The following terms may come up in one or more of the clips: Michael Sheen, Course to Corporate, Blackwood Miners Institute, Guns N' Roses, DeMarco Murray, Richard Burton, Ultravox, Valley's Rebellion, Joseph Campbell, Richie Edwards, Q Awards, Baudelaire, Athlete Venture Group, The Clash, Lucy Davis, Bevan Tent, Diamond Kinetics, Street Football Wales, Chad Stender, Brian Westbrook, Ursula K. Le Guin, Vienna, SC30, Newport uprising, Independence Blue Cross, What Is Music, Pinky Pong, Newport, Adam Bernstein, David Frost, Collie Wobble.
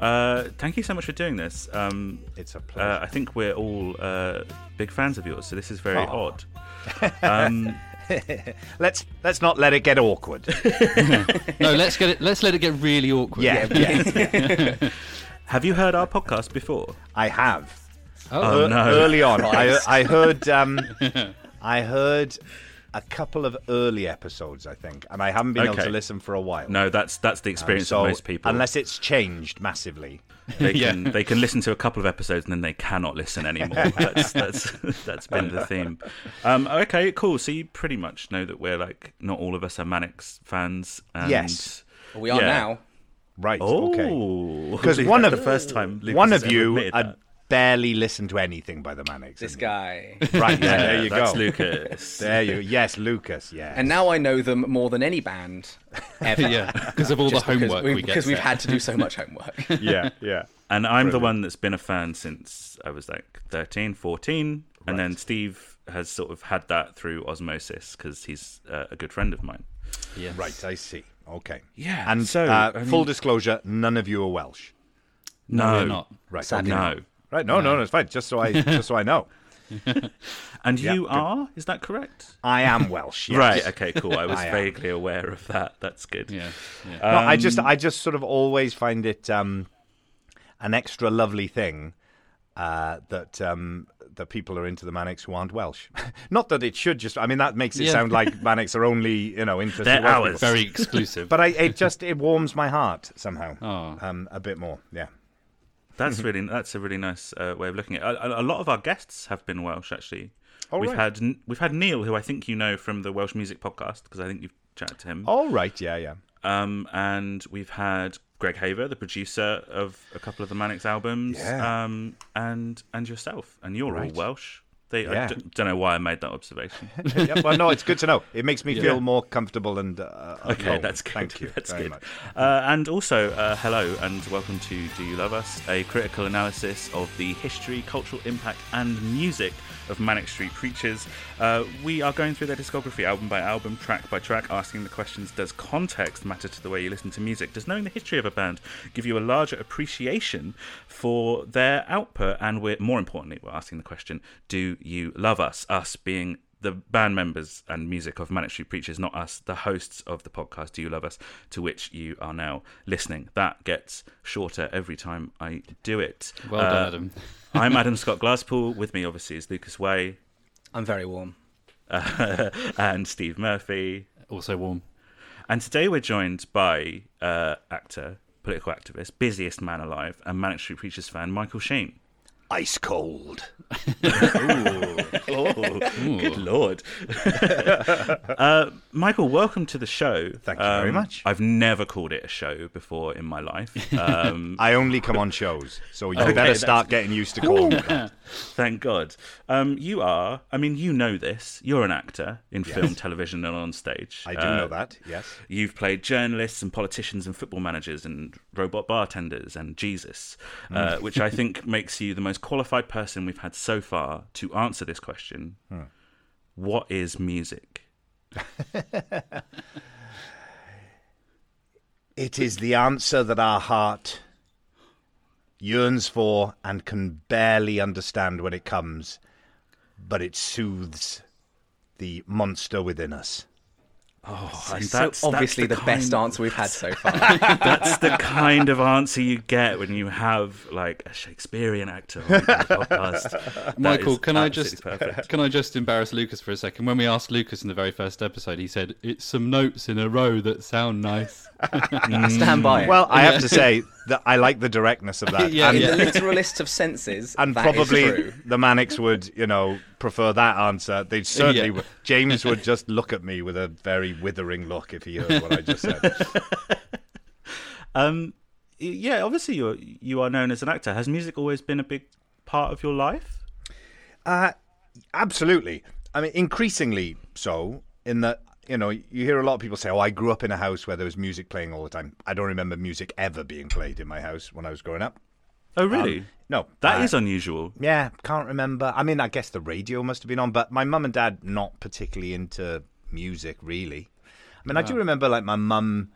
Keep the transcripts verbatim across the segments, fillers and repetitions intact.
Uh, thank you so much for doing this. Um, it's a pleasure. Uh, I think we're all uh, big fans of yours, so this is very oh. odd. Um, let's let's not let it get awkward. No, let's get it. Let's let it get really awkward. Yeah. yeah. yeah. Have you heard our podcast before? I have. Oh, oh no! Early on, I, I heard. Um, I heard. A couple of early episodes, I think, and I haven't been okay. able to listen for a while. No, that's that's the experience um, so, of most people. Unless it's changed massively. They can yeah. they can listen to a couple of episodes and then they cannot listen anymore. that's that's that's been the theme. Um, okay, cool. So you pretty much know that we're like not all of us are Manics fans. And, yes, well, we are yeah. now. Right. Oh, okay. Because one of the first time Lucas one of you. Barely listen to anything by the Manics. This guy. Right, yeah, there you that's go. That's Lucas. There you Yes, Lucas, yeah. And now I know them more than any band ever. yeah, because of all Just the homework we, we get. Because we've had to do so much homework. yeah, yeah. And I'm Brilliant. the one that's been a fan since I was like thirteen, fourteen. Right. And then Steve has sort of had that through osmosis because he's uh, a good friend of mine. Yes. Right, I see. Okay. Yeah. And so, uh, I mean, full disclosure, none of you are Welsh. No. no not. Right, sadly. No. Right, no, no, no, it's fine. Just so I, just so I know. And you yeah, are? Is that correct? I am Welsh. Yes. Right. Okay. Cool. I was I vaguely am. aware of that. That's good. Yeah. yeah. Um, no, I just, I just sort of always find it um, an extra lovely thing uh, that um, that people are into the Manics who aren't Welsh. Not that it should just. I mean, that makes it yeah. sound like Manics are only, you know, interested. They're ours. Very exclusive. But I, it just, it warms my heart somehow. Oh. Um, a bit more. Yeah. That's really that's a really nice uh, way of looking at it. A, a lot of our guests have been Welsh, actually. Oh, we've right. had we've had Neil, who I think you know from the Welsh Music Podcast, because I think you've chatted to him. Oh right, yeah, yeah. Um, and we've had Greg Haver, the producer of a couple of the Manics albums, yeah. um, and and yourself, and you're right. all Welsh. They, yeah. I d- don't know why I made that observation. yeah, well, no, it's good to know. It makes me yeah. feel more comfortable and uh, okay. Alone. That's good. Thank you. That's very good. Much. Uh, and also, uh, hello and welcome to Do You Love Us? A critical analysis of the history, cultural impact, and music of Manic Street Preachers. Uh, we are going through their discography, album by album, track by track, asking the questions: does context matter to the way you listen to music? Does knowing the history of a band give you a larger appreciation for their output? And we're more importantly, we're asking the question: do you love us? Us being the band members and music of Manic Street Preachers, not us, the hosts of the podcast Do You Love Us, to which you are now listening. That gets shorter every time I do it. Well uh, done, Adam. I'm Adam Scott Glasspool. With me, obviously, is Lucas Way. I'm very warm. Uh, and Steve Murphy. Also warm. And today we're joined by uh, actor, political activist, busiest man alive, and Manic Street Preachers fan, Michael Sheen. Ice cold. Ooh. Oh, Ooh. Good lord. uh, Michael, welcome to the show. Thank you um, very much. I've never called it a show before in my life. Um, I only come on shows, so you okay, better start getting used to calling it that. Thank God. Um, you are, I mean, you know this. You're an actor in yes. film, television, and on stage. I do uh, know that, yes. You've played journalists and politicians and football managers and robot bartenders and Jesus, mm. uh, which I think makes you the most qualified person we've had so far to answer this question. Huh. What is music? It is the answer that our heart yearns for and can barely understand when it comes, but it soothes the monster within us. Oh, and that's so obviously that's the, the kind... best answer we've had so far. That's the kind of answer you get when you have like a Shakespearean actor on the podcast. Michael, can I just perfect. can I just embarrass Lucas for a second? When we asked Lucas in the very first episode, he said it's some notes in a row that sound nice. Stand by. It. Well, I yeah. have to say that I like the directness of that. yeah, and yeah. The literalist of senses, and that probably is true. The Manics would, you know, prefer that answer. They certainly yeah. would. James would just look at me with a very withering look if he heard what I just said. um, yeah, obviously you you are known as an actor. Has music always been a big part of your life? Uh, absolutely. I mean, increasingly so. In that, you know, you hear a lot of people say, "Oh, I grew up in a house where there was music playing all the time." I don't remember music ever being played in my house when I was growing up. Oh, really? Um, no. That uh, is unusual. Yeah, can't remember. I mean, I guess the radio must have been on, but my mum and dad, not particularly into music, really. I mean, wow. I do remember, like, my mum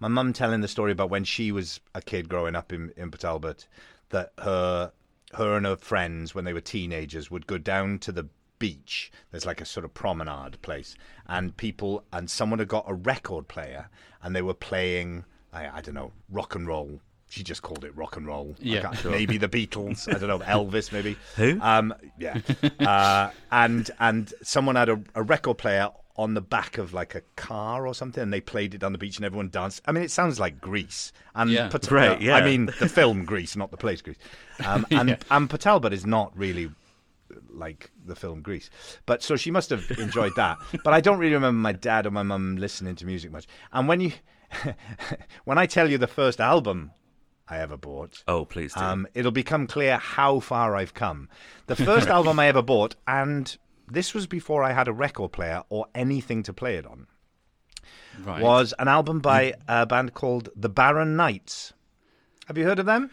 my mum telling the story about when she was a kid growing up in, in Port Albert, that her, her and her friends, when they were teenagers, would go down to the beach. There's like a sort of promenade place. And people, and someone had got a record player, and they were playing, I, I don't know, rock and roll. She just called it rock and roll. Yeah, sure. Maybe the Beatles. I don't know. Elvis, maybe. Who? Um, yeah. Uh, and and someone had a, a record player on the back of like a car or something, and they played it down the beach, and everyone danced. I mean, it sounds like Grease. And yeah. Pat- right, yeah. I mean, the film Grease, not the place Grease. Um, and yeah. and Port Talbot is not really like the film Grease. But so she must have enjoyed that. But I don't really remember my dad or my mum listening to music much. And when you, when I tell you the first album I ever bought. Oh, please do. Um, it'll become clear how far I've come. The first album I ever bought, and this was before I had a record player or anything to play it on, right. was an album by a band called The Barren Knights. Have you heard of them?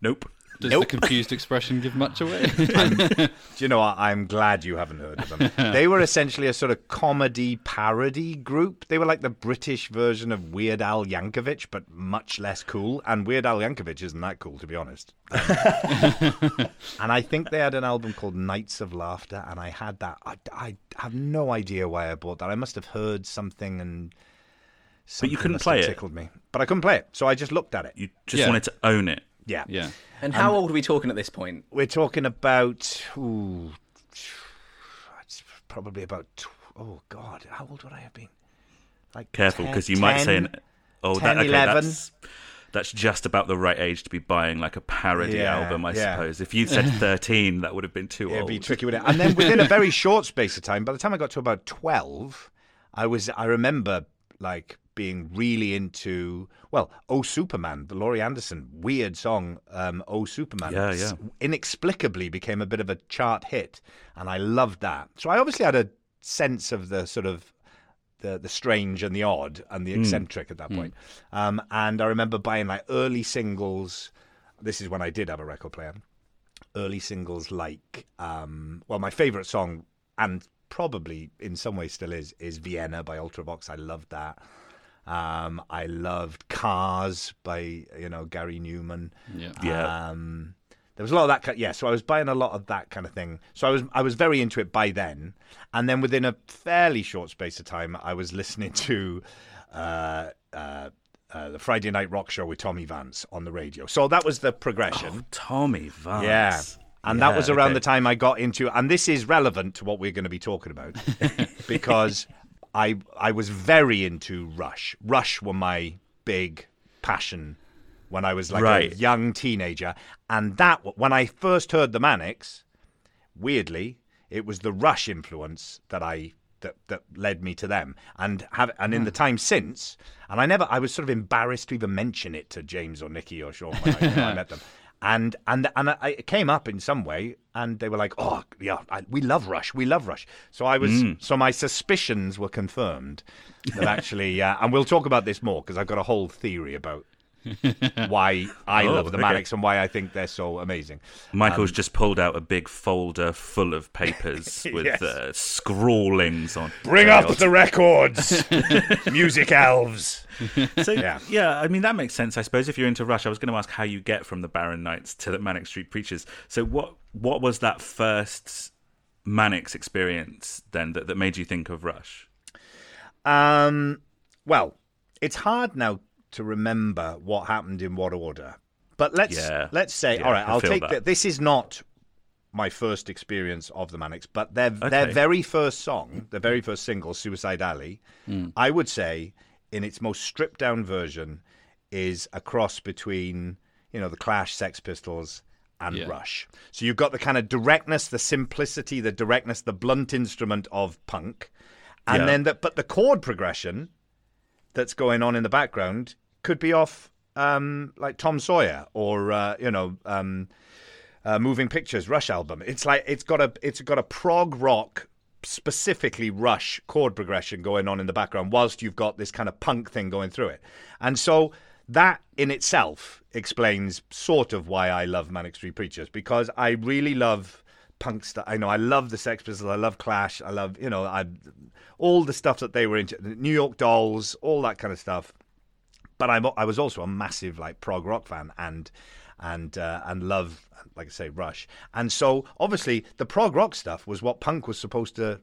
Nope. Does nope. the confused expression give much away? Do you know what? I'm glad you haven't heard of them. They were essentially a sort of comedy parody group. They were like the British version of Weird Al Yankovic, but much less cool. And Weird Al Yankovic isn't that cool, to be honest. Um, and I think they had an album called Nights of Laughter, and I had that. I, I have no idea why I bought that. I must have heard something and... Something but you couldn't play it. Tickled me. But I couldn't play it, so I just looked at it. You just yeah. wanted to own it. Yeah. yeah. And how um, old are we talking at this point? We're talking about, ooh, it's probably about, tw- oh, God, how old would I have been? Like Careful, because you ten, might say, an, oh, ten, that, okay, eleven. That's, that's just about the right age to be buying like a parody yeah, album, I yeah. suppose. If you said thirteen, that would have been too It'd old. It'd be tricky, wouldn't it? And then within a very short space of time, by the time I got to about twelve, I was, I remember, like, being really into, well, Oh Superman, the Laurie Anderson, weird song, um, Oh Superman, yeah, yeah. inexplicably became a bit of a chart hit, and I loved that. So I obviously had a sense of the sort of the, the strange and the odd and the eccentric mm. at that point. Mm. Um, and I remember buying like early singles. This is when I did have a record player. Early singles like, um, well, my favourite song, and probably in some ways still is, is Vienna by Ultravox. I loved that. Um, I loved Cars by, you know, Gary Newman. Yeah. yeah. Um, there was a lot of that kind of, yeah, so I was buying a lot of that kind of thing. So I was I was very into it by then. And then within a fairly short space of time, I was listening to uh, uh, uh, the Friday Night Rock Show with Tommy Vance on the radio. So that was the progression. Oh, Tommy Vance. Yeah. And yeah, that was around okay. the time I got into, and this is relevant to what we're going to be talking about, because I I was very into Rush. Rush were my big passion when I was like right. a young teenager. And that, when I first heard the Manics, weirdly, it was the Rush influence that I... That, that led me to them, and have and in mm. the time since, and I never I was sort of embarrassed to even mention it to James or Nicky or Sean when I, when I met them, and and and I, it came up in some way, and they were like, oh yeah, I, we love Rush, we love Rush. So I was mm. so my suspicions were confirmed that actually, uh, and we'll talk about this more because I've got a whole theory about why I oh, love the okay. Manics and why I think they're so amazing. Michael's um, just pulled out a big folder full of papers with yes. uh, scrawlings on. Bring up the records, music elves. So yeah. yeah, I mean, that makes sense, I suppose, if you're into Rush. I was going to ask how you get from the Barren Nights to the Manic Street Preachers. So what what was that first Manics experience then that, that made you think of Rush? Um, well, it's hard now to remember what happened in what order, but let's yeah. let's say yeah, all right. I'll take that. that. This is not my first experience of the Manics, but their okay. their very first song, their very first single, "Suicide Alley," mm. I would say, in its most stripped down version, is a cross between you know the Clash, Sex Pistols, and yeah. Rush. So you've got the kind of directness, the simplicity, the directness, the blunt instrument of punk, and yeah. then that. But the chord progression that's going on in the background could be off um, like Tom Sawyer or uh, you know um, uh, Moving Pictures Rush album. It's like it's got a it's got a prog rock, specifically Rush chord progression going on in the background, whilst you've got this kind of punk thing going through it. And so that in itself explains sort of why I love Manic Street Preachers, because I really love punk stuff. I know I love the Sex Pistols, I love Clash, I love you know I all the stuff that they were into, the New York Dolls, all that kind of stuff. But I I was also a massive like prog rock fan and and uh, and love, like I say, Rush. And so obviously the prog rock stuff was what punk was supposed to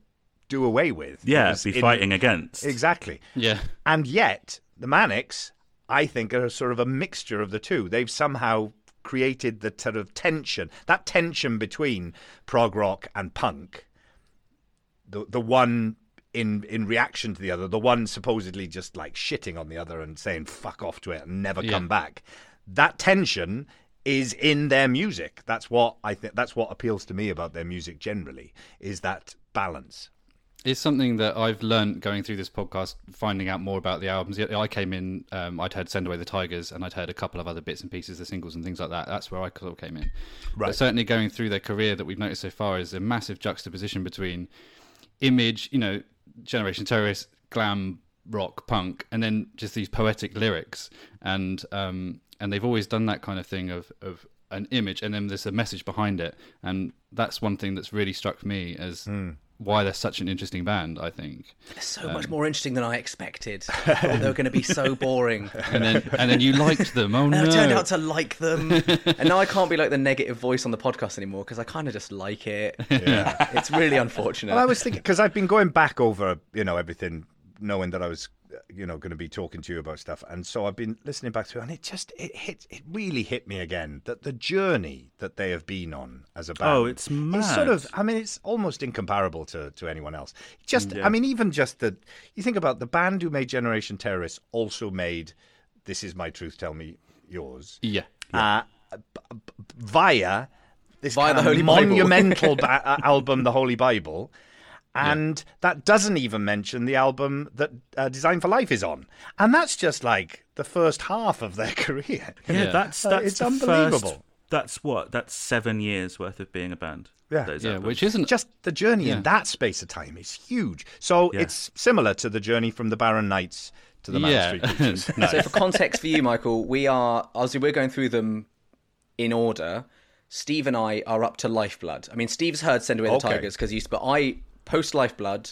do away with. Yeah, be in, fighting against. Exactly. Yeah. And yet the Manics, I think, are sort of a mixture of the two. They've somehow created the sort of tension, that tension between prog rock and punk. The the one. In, in reaction to the other, the one supposedly just like shitting on the other and saying fuck off to it and never yeah. come back. That tension is in their music. That's what I think. That's what appeals to me about their music generally, is that balance. It's something that I've learned going through this podcast, finding out more about the albums. I came in, um, I'd heard Send Away the Tigers and I'd heard a couple of other bits and pieces, the singles and things like that. That's where I sort of came in. Right. But certainly going through their career, that we've noticed so far is a massive juxtaposition between image, you know, Generation Terrorist, glam rock, punk, and then just these poetic lyrics, and um and they've always done that kind of thing of of an image and then there's a message behind it, and that's one thing that's really struck me as mm. why they're such an interesting band. I think they're so um, much more interesting than I expected. I thought they were going to be so boring, and then and then you liked them. Oh no! I turned out to like them, and now I can't be like the negative voice on the podcast anymore because I kind of just like it. Yeah. It's really unfortunate. Well, I was thinking, because I've been going back over you know everything, knowing that I was you know going to be talking to you about stuff, and so I've been listening back to it, and it just it hit it really hit me again that the journey that they have been on as a band, oh it's mad. It's sort of, I mean, it's almost incomparable to to anyone else, just yeah. I mean, even just the you think about the band who made Generation Terrorists also made This Is My Truth, Tell Me Yours, yeah, yeah. Uh, b- b- via this via kind the of monumental ba- album The Holy Bible. And yeah. that doesn't even mention the album that uh, Design for Life is on. And that's just like the first half of their career. Yeah, yeah. that's that's uh, it's unbelievable. First, that's what? That's seven years worth of being a band. Yeah, yeah which isn't... Just the journey yeah. in that space of time is huge. So yeah. it's similar to the journey from the Barren Nights to the Manic yeah. Street Preachers. No. So for context for you, Michael, we are, obviously we're going through them in order. Steve and I are up to Lifeblood. I mean, Steve's heard Send Away the okay. Tigers because he used to, but I... Post Lifeblood,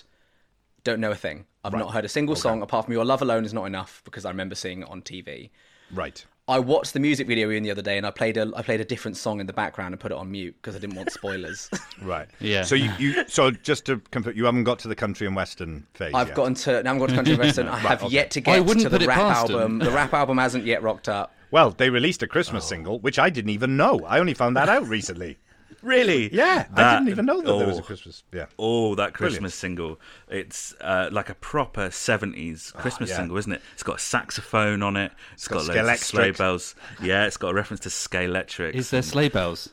don't know a thing. I've right. not heard a single okay. song apart from Your Love Alone Is Not Enough, because I remember seeing it on T V. Right. I watched the music video in the other day, and I played a I played a different song in the background and put it on mute because I didn't want spoilers. Right. Yeah. So you, you so just to confirm, you haven't got to the country and western phase. I've yet. gotten to now. I've got to country and western. I right, have okay. yet to get to the rap album. The rap album hasn't yet rocked up. Well, they released a Christmas oh. single, which I didn't even know. I only found that out recently. Really? Yeah, that, I didn't even know that oh, there was a Christmas. Yeah. Oh, that Christmas Brilliant. single. It's uh, like a proper seventies Christmas oh, yeah. single, isn't it? It's got a saxophone on it. It's, it's got, got loads of sleigh bells. Yeah, it's got a reference to Scalextric. Is there sleigh bells?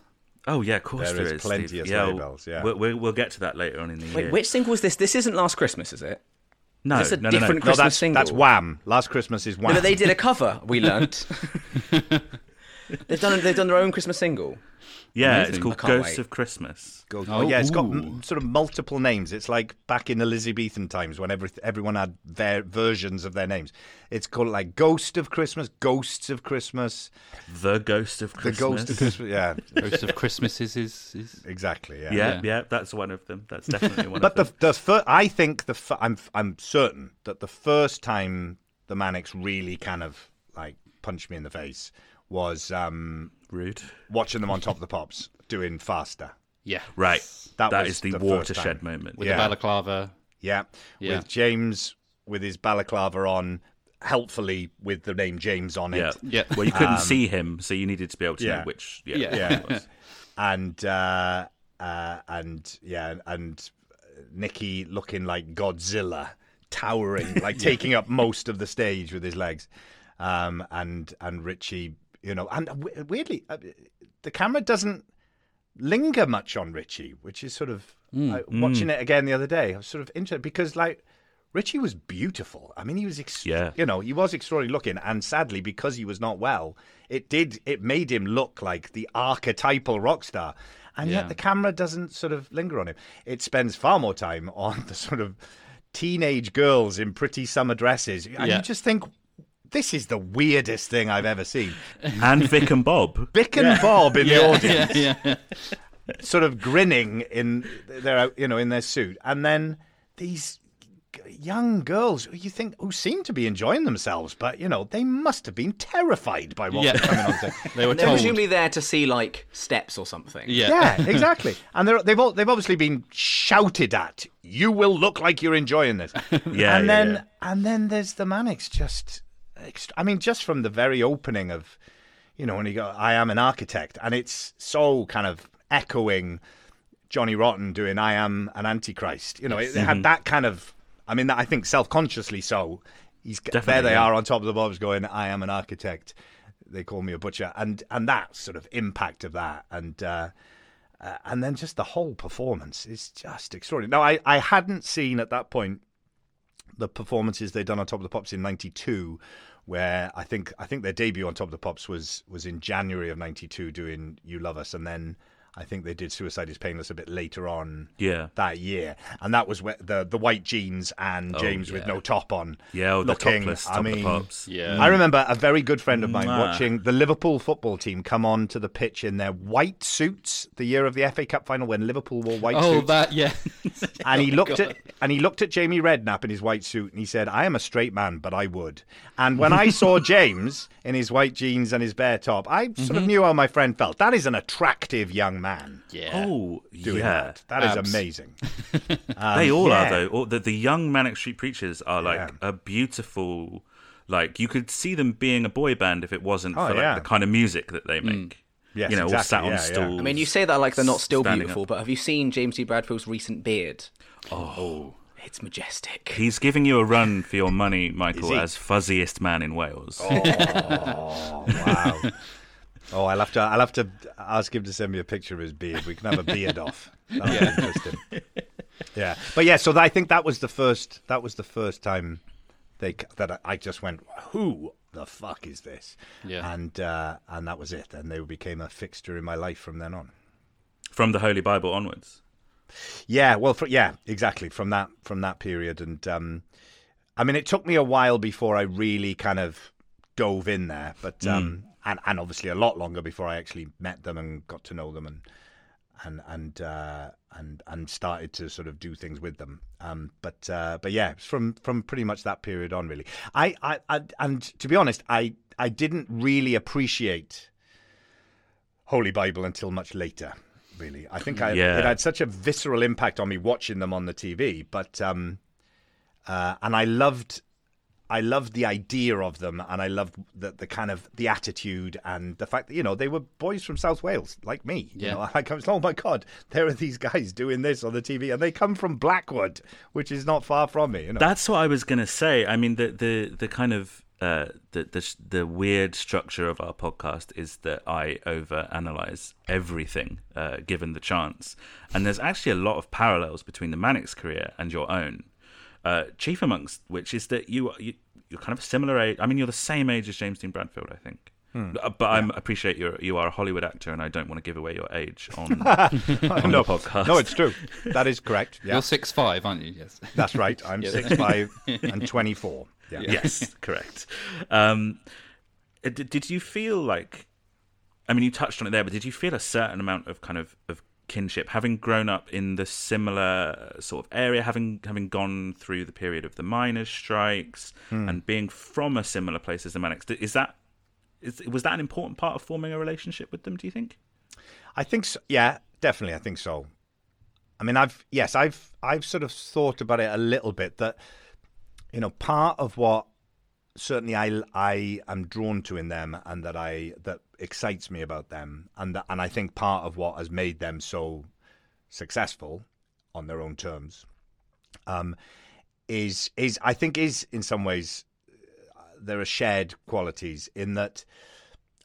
Oh, yeah, of course there, there is. There is plenty Steve. of sleigh yeah, bells, yeah. We'll, we'll, we'll get to that later on in the Wait, year. Which single was this? This isn't Last Christmas, is it? No, it's a no, different no, no. Christmas no, that's, single. That's Wham. Last Christmas is Wham. No, but they did a cover, we learnt. They've done they've done their own Christmas single. Yeah, Amazing. it's called Ghosts wait. of Christmas. Go- oh, yeah, it's got m- sort of multiple names. It's like back in Elizabethan times when every- everyone had their versions of their names. It's called like Ghost of Christmas, Ghosts of Christmas. The Ghost of Christmas. The Ghost of Christmas, yeah. Ghost of Christmas is... is, is... Exactly, yeah. yeah. Yeah, yeah, that's one of them. That's definitely one but of the, them. But the fir- I think, the fir- I'm I'm certain that the first time the Manics really kind of like punched me in the face was... Um, Rude. Watching them on Top of the Pops doing Faster. Yeah. Right. That, that is the, the watershed moment. With yeah. the balaclava. Yeah. yeah. With James, with his balaclava on, helpfully with the name James on it. Yeah. yeah. Well, you couldn't um, see him, so you needed to be able to yeah. know which. Yeah. yeah. yeah. It was. And, uh, uh, and, yeah, and Nicky looking like Godzilla, towering, like yeah. taking up most of the stage with his legs. Um, and and Richie... You know, and weirdly, the camera doesn't linger much on Richie, which is sort of mm, uh, watching mm. it again the other day. I was sort of interested because, like, Richie was beautiful. I mean, he was, ex- yeah. you know, he was extraordinary looking, and sadly, because he was not well, it did it made him look like the archetypal rock star, and yeah. yet the camera doesn't sort of linger on him. It spends far more time on the sort of teenage girls in pretty summer dresses, and yeah. you just think. This is the weirdest thing I've ever seen. And Vic and Bob. Vic and yeah. Bob in yeah, the audience. Yeah, yeah. Sort of grinning in their, you know, in their suit. And then these young girls who you think who seem to be enjoying themselves, but you know, they must have been terrified by what yeah. was coming on stage. They were told. They're presumably there to see like steps or something. Yeah, yeah exactly. And they're, they've all, they've obviously been shouted at. You will look like you're enjoying this. Yeah. And yeah, then yeah. and then there's the Manics just. I mean, just from the very opening of, you know, when you go, I am an architect, and it's so kind of echoing Johnny Rotten doing I am an antichrist. You know, it, it had that kind of, I mean, that I think self-consciously so. He's Definitely, there they yeah. are on Top of the Pops going, I am an architect. They call me a butcher. And and that sort of impact of that. And uh, uh, and then just the whole performance is just extraordinary. Now, I, I hadn't seen at that point the performances they'd done on Top of the Pops in ninety-two, where I think I think their debut on Top of the Pops was was in January of ninety-two doing You Love Us, and then I think they did Suicide is Painless a bit later on yeah. that year. And that was where the, the white jeans and oh, James yeah. with no top on. Yeah, oh, looking, the topless Top I mean, of the Pops. Yeah. I remember a very good friend of mine nah. watching the Liverpool football team come on to the pitch in their white suits the year of the F A Cup final when Liverpool wore white oh, suits. Oh, that, yeah. and he oh looked God. at and he looked at Jamie Redknapp in his white suit and he said, I am a straight man, but I would. And when I saw James in his white jeans and his bare top, I sort mm-hmm. of knew how my friend felt. That is an attractive young man. Man, yeah. Oh, doing yeah. that. That Abs. is amazing. um, they all yeah. are, though. All, the, the young Manic Street Preachers are like yeah. a beautiful, like, you could see them being a boy band if it wasn't oh, for like, yeah. the kind of music that they make. Mm. Yes, you know, exactly. all sat on yeah, stools. Yeah. I mean, you say that like they're not still beautiful, up. but have you seen James D. Bradfield's recent beard? Oh. oh. It's majestic. He's giving you a run for your money, Michael, as fuzziest man in Wales. Oh, wow. Oh, I'll have to. I'll have to ask him to send me a picture of his beard. We can have a beard off. That'll yeah. be interesting. Yeah, but yeah. So I think that was the first. That was the first time they that I just went, "Who the fuck is this?" Yeah, and uh, and that was it. And they became a fixture in my life from then on. From the Holy Bible onwards. Yeah. Well. For, yeah. Exactly. From that. From that period. And um, I mean, it took me a while before I really kind of dove in there, but. Um, mm. And, and obviously a lot longer before I actually met them and got to know them and and and uh, and, and started to sort of do things with them. Um, but uh, but yeah, from from pretty much that period on, really. I, I, I and to be honest, I I didn't really appreciate Holy Bible until much later. Really, I think I yeah. it had such a visceral impact on me watching them on the T V. But um, uh, and I loved. I loved the idea of them, and I loved the, the kind of the attitude and the fact that, you know, they were boys from South Wales, like me. Yeah. You know, I was, oh my God, there are these guys doing this on the T V, and they come from Blackwood, which is not far from me. You know? That's what I was going to say. I mean, the the, the kind of uh, the, the the weird structure of our podcast is that I overanalyze everything uh, given the chance, and there's actually a lot of parallels between the Manic's career and your own. Uh, chief amongst which is that you, you you're kind of a similar age. I mean, you're the same age as James Dean Bradfield, I think. Hmm. But I yeah. appreciate you. You are a Hollywood actor, and I don't want to give away your age on, on no, the podcast. No, it's true. That is correct. Yeah. You're six five, aren't you? Yes, that's right. I'm yes. six five and twenty four. Yeah. Yes, correct. Um, did, did you feel like? I mean, you touched on it there, but did you feel a certain amount of kind of of kinship, having grown up in the similar sort of area, having having gone through the period of the miners' strikes, mm. and being from a similar place as the Manics? Is that is was that an important part of forming a relationship with them, do you think? I think so. Yeah, definitely. I think so. I mean, I've yes, I've I've sort of thought about it a little bit, that, you know, part of what certainly I I am drawn to in them, and that I that excites me about them, and that, and I think part of what has made them so successful on their own terms, um, is is I think is in some ways uh, there are shared qualities in that.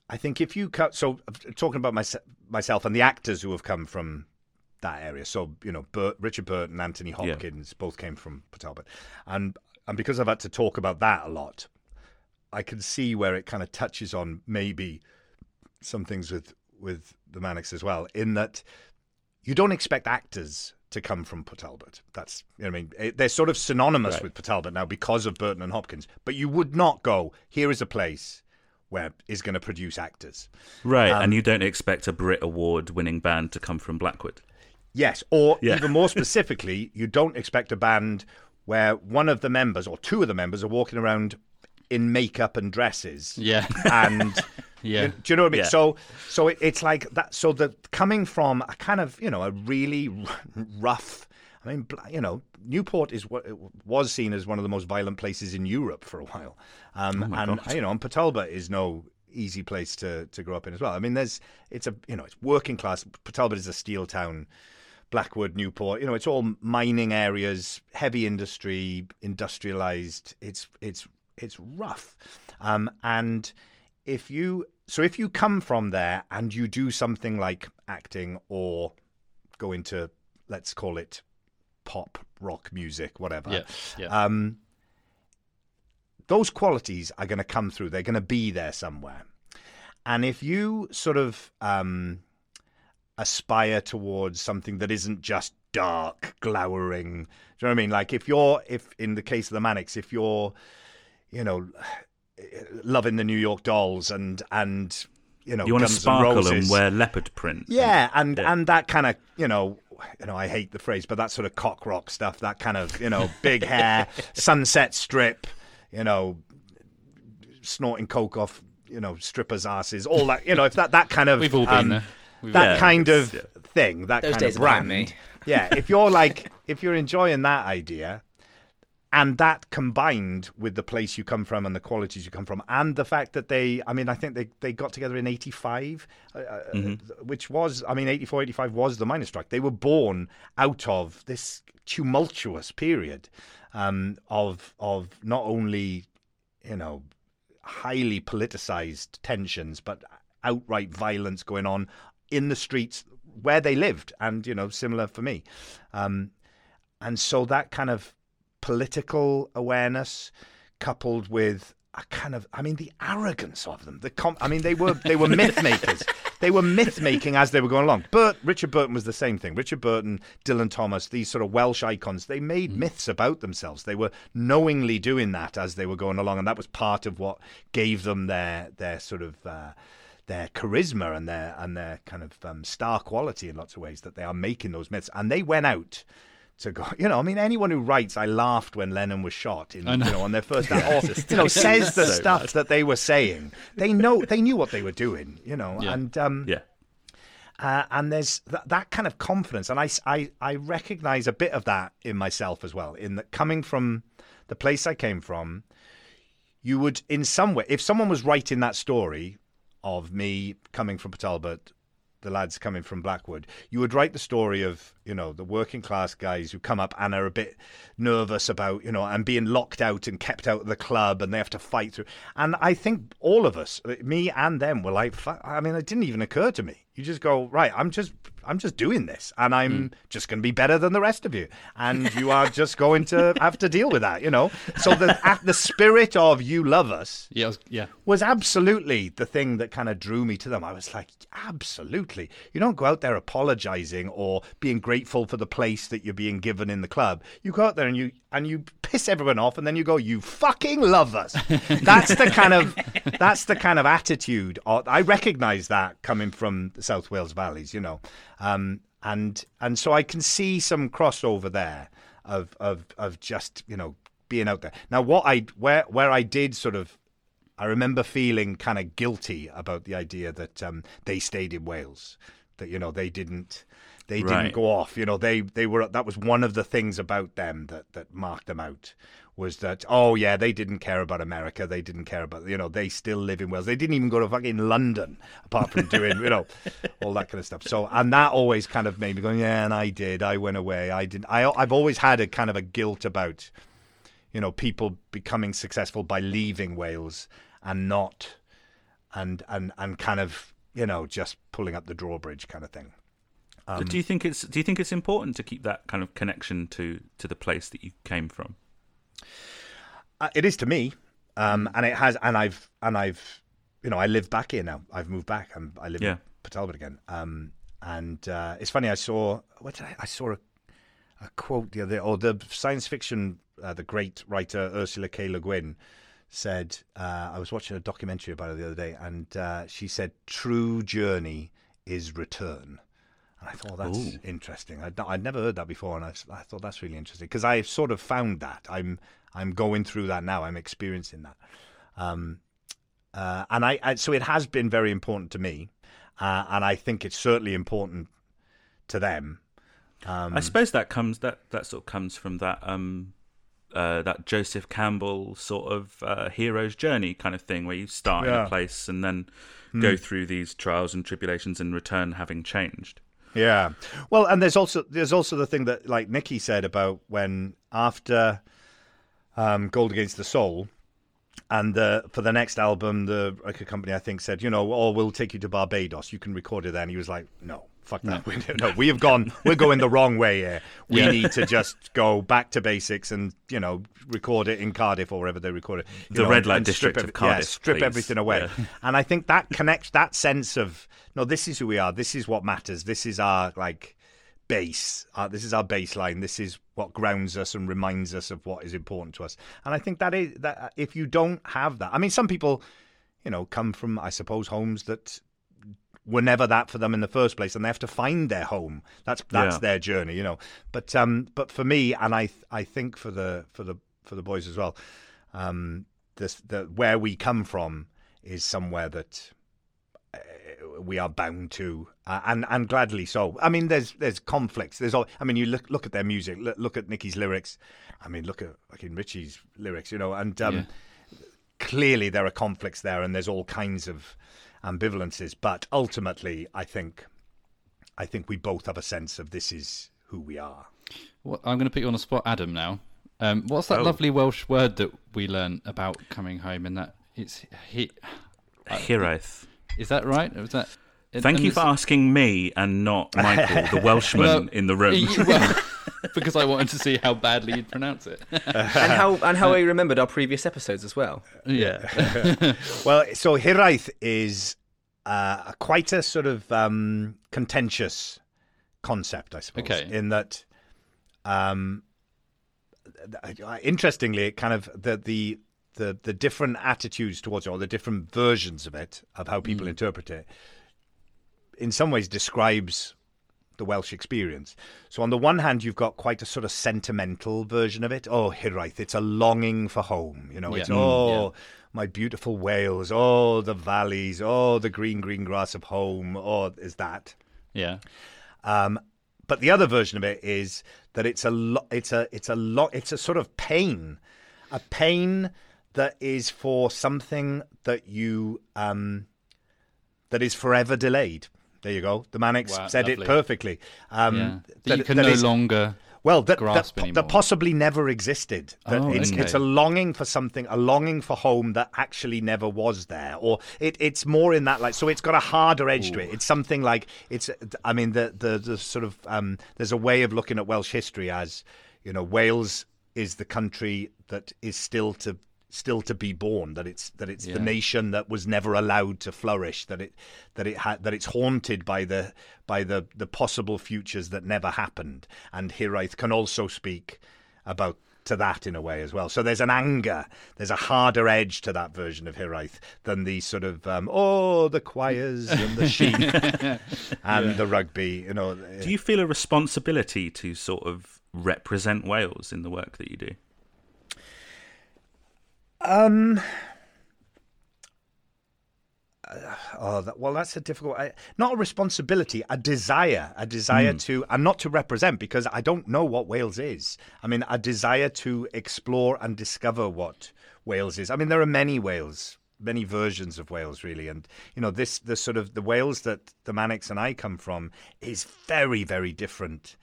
I think if you cut so talking about my, myself and the actors who have come from that area, so you know Bert, Richard Burton, Anthony Hopkins, yeah. both came from Port Talbot, and and because I've had to talk about that a lot, I can see where it kind of touches on maybe some things with, with the Manics as well, in that you don't expect actors to come from Port Talbot. That's, you know what I mean? It, they're sort of synonymous right. with Port Talbot now because of Burton and Hopkins, but you would not go, here is a place where is going to produce actors. Right, um, and you don't expect a Brit Award-winning band to come from Blackwood. Yes, or yeah. even more specifically, you don't expect a band where one of the members or two of the members are walking around in makeup and dresses. Yeah. And yeah. You, do you know what I mean? Yeah. So so it, it's like that. So the coming from a kind of, you know, a really r- rough, I mean, you know, Newport is what it was seen as one of the most violent places in Europe for a while. Um, oh and, God. you know, and Port Talbot is no easy place to, to grow up in as well. I mean, there's, it's a, you know, it's working class. Port Talbot is a steel town. Blackwood, Newport, you know, it's all mining areas, heavy industry, industrialized. It's it's it's rough, um, and if you so if you come from there and you do something like acting or go into, let's call it, pop rock music, whatever, yeah, yeah. Um, those qualities are going to come through. They're going to be there somewhere, and if you sort of um, aspire towards something that isn't just dark, glowering. Do you know what I mean? Like if you're, if in the case of the Manics, if you're, you know, loving the New York Dolls and, and you know, you want to sparkle and, and wear leopard print. Yeah, and, yeah. and that kind of, you know, you know, I hate the phrase, but that sort of cock rock stuff, that kind of, you know, big hair, sunset strip, you know, snorting coke off, you know, strippers' asses, all that, you know, if that, that kind of... We've all been um, there. We've that yeah, kind of yeah. thing, that Those kind days of brand. Me. Yeah, if you're like, if you're enjoying that idea, and that combined with the place you come from and the qualities you come from, and the fact that they, I mean, I think they, they got together in eighty-five, uh, mm-hmm. which was, I mean, eighty-four, eighty-five was the miners' strike. They were born out of this tumultuous period um, of of not only, you know, highly politicized tensions, but outright violence going on in the streets where they lived, and you know, similar for me, um, and so that kind of political awareness, coupled with a kind of, I mean, the arrogance of them. The com- I mean, they were they were myth makers. They were myth making as they were going along. Bert, Richard Burton was the same thing. Richard Burton, Dylan Thomas, these sort of Welsh icons. They made mm. myths about themselves. They were knowingly doing that as they were going along, and that was part of what gave them their their sort of. Uh, their charisma and their and their kind of um, star quality in lots of ways, that they are making those myths. And they went out to go, you know, I mean, anyone who writes, I laughed when Lennon was shot, in, know. you know, on their first, yeah, or, you know, says the so stuff much. that they were saying. They know, they knew what they were doing, you know, yeah. and um, yeah. Uh, and there's th- that kind of confidence. And I, I, I recognise a bit of that in myself as well, in that coming from the place I came from, you would, in some way, if someone was writing that story of me coming from Port Talbot, the lads coming from Blackwood, you would write the story of, you know, the working class guys who come up and are a bit nervous about, you know, and being locked out and kept out of the club, and they have to fight through. And I think all of us, me and them, were like, I mean, it didn't even occur to me. You just go, right, I'm just I'm just doing this, and I'm mm. just going to be better than the rest of you, and you are just going to have to deal with that, you know. So the the spirit of You Love Us yeah, was, yeah. was absolutely the thing that kind of drew me to them. I was like, absolutely. You don't go out there apologising or being grateful for the place that you're being given in the club. You go out there and you and you piss everyone off, and then you go, you fucking love us. That's the kind of that's the kind of attitude. Of, I recognise that coming from the South Wales valleys, you know. Um, and and so I can see some crossover there of of of just, you know, being out there. Now what I where where I did sort of, I remember feeling kind of guilty about the idea that um, they stayed in Wales, that, you know, they didn't they right. didn't go off, you know, they they were, that was one of the things about them that that marked them out, was that, oh yeah, they didn't care about America, they didn't care about, you know, they still live in Wales, they didn't even go to fucking London, apart from doing, you know, all that kind of stuff. So, and that always kind of made me go, yeah, and I did, I went away, I didn't, I, I've always had a kind of a guilt about, you know, people becoming successful by leaving Wales and not, and, and, and kind of, you know, just pulling up the drawbridge kind of thing. Um, do you think it's, do you think it's important to keep that kind of connection to, to the place that you came from? Uh, it is to me, um, and it has, and I've, and I've, you know, I live back here now. I've moved back. I'm, I live yeah. in Port Talbot again. Um, and uh, it's funny. I saw what did I, I saw a, a quote the other, or the science fiction, uh, the great writer Ursula K. Le Guin said. Uh, I was watching a documentary about her the other day, and uh, she said, "True journey is return." And I thought, oh, that's Ooh. interesting. I'd, I'd never heard that before, and I, I thought that's really interesting, because I've sort of found that. I'm I'm going through that now. I'm experiencing that. Um, uh, and I, I so it has been very important to me, uh, and I think it's certainly important to them. Um, I suppose that comes that, that sort of comes from that um, uh, that Joseph Campbell sort of uh, hero's journey kind of thing, where you start yeah. in a place and then mm. go through these trials and tribulations and return having changed. Yeah. Well, and there's also there's also the thing that, like Nicky said, about when after um, Gold Against the Soul, and the, for the next album, the record company, I think, said, you know, oh, we'll take you to Barbados. You can record it there. And he was like, no, fuck that. No, we, no, we have gone. We're going the wrong way here. We yeah. need to just go back to basics and, you know, record it in Cardiff or wherever they record it. The know, red light district every, of Cardiff. Yeah, strip please. everything away. Yeah. And I think that connects that sense of, no, this is who we are. This is what matters. This is our, like, base. Uh, this is our baseline. This is what grounds us and reminds us of what is important to us. And I think that is that if you don't have that, I mean, some people, you know, come from, I suppose, homes that were never that for them in the first place, and they have to find their home. That's that's yeah. their journey, you know. But um, but for me, and I I think for the for the for the boys as well, um, this the where we come from is somewhere that we are bound to, uh, and and gladly so. I mean, there's there's conflicts. There's all. I mean, you look look at their music. Look, look at Nicky's lyrics. I mean, look at fucking Richie's lyrics. You know, and um, yeah. clearly there are conflicts there, and there's all kinds of ambivalences. But ultimately, I think, I think we both have a sense of this is who we are. Well, I'm going to put you on the spot, Adam. Now, um, what's that oh. lovely Welsh word that we learned about coming home? And that it's he, uh, hiraeth. Is that right? Was that? Thank you for asking me and not Michael, the Welshman well, in the room. Well, because I wanted to see how badly you'd pronounce it, and how and how I remembered our previous episodes as well. Yeah. Well, so hiraeth is uh, quite a sort of um, contentious concept, I suppose. Okay. In that, um, interestingly, it kind of the the. The, the different attitudes towards it, or the different versions of it, of how people mm. interpret it, in some ways describes the Welsh experience. So on the one hand, you've got quite a sort of sentimental version of it. Oh, hiraeth, it's a longing for home. You know, yeah. it's, oh, yeah. my beautiful Wales, oh, the valleys, oh, the green, green grass of home, oh, is that. Yeah. Um, but the other version of it is that it's a, lo- it's a, it's a, lo- it's a sort of pain, a pain that is for something that you um, that is forever delayed. There you go. The Manics wow, said lovely. It perfectly. Um, yeah. That, that you can that no is, longer. Well, that, grasp that, that possibly never existed. That oh, it's, okay. it's a longing for something, a longing for home that actually never was there. Or it, it's more in that, like, so it's got a harder edge Ooh. To it. It's something like, it's. I mean, the, the, the sort of, um, there's a way of looking at Welsh history as, you know, Wales is the country that is still to still to be born, that it's that it's yeah. the nation that was never allowed to flourish, that it that it ha- that it's haunted by the by the the possible futures that never happened. And Hiraeth can also speak about to that in a way as well. So there's an anger, there's a harder edge to that version of Hiraeth than the sort of um, oh the choirs and the sheep and yeah. the rugby. You know, do you feel a responsibility to sort of represent Wales in the work that you do? Um. Uh, oh, that, well, that's a difficult. I, not a responsibility, a desire, a desire mm. to, and not to represent, because I don't know what Wales is. I mean, a desire to explore and discover what Wales is. I mean, there are many Wales, many versions of Wales, really, and you know, this the sort of the Wales that the Manics and I come from is very, very different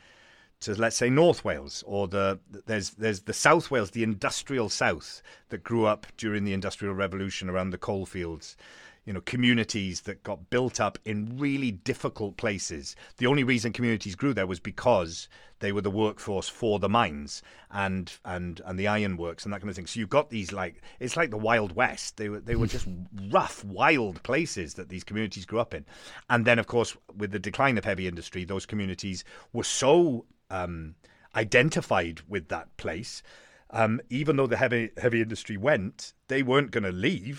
to, let's say, North Wales, or the there's there's the South Wales, the industrial South that grew up during the Industrial Revolution around the coalfields, you know, communities that got built up in really difficult places. The only reason communities grew there was because they were the workforce for the mines and and and the ironworks and that kind of thing. So you've got these, like, it's like the Wild West. They were they were just rough, wild places that these communities grew up in. And then, of course, with the decline of heavy industry, those communities were so Um, identified with that place. Um, even though the heavy heavy industry went, they weren't going to leave.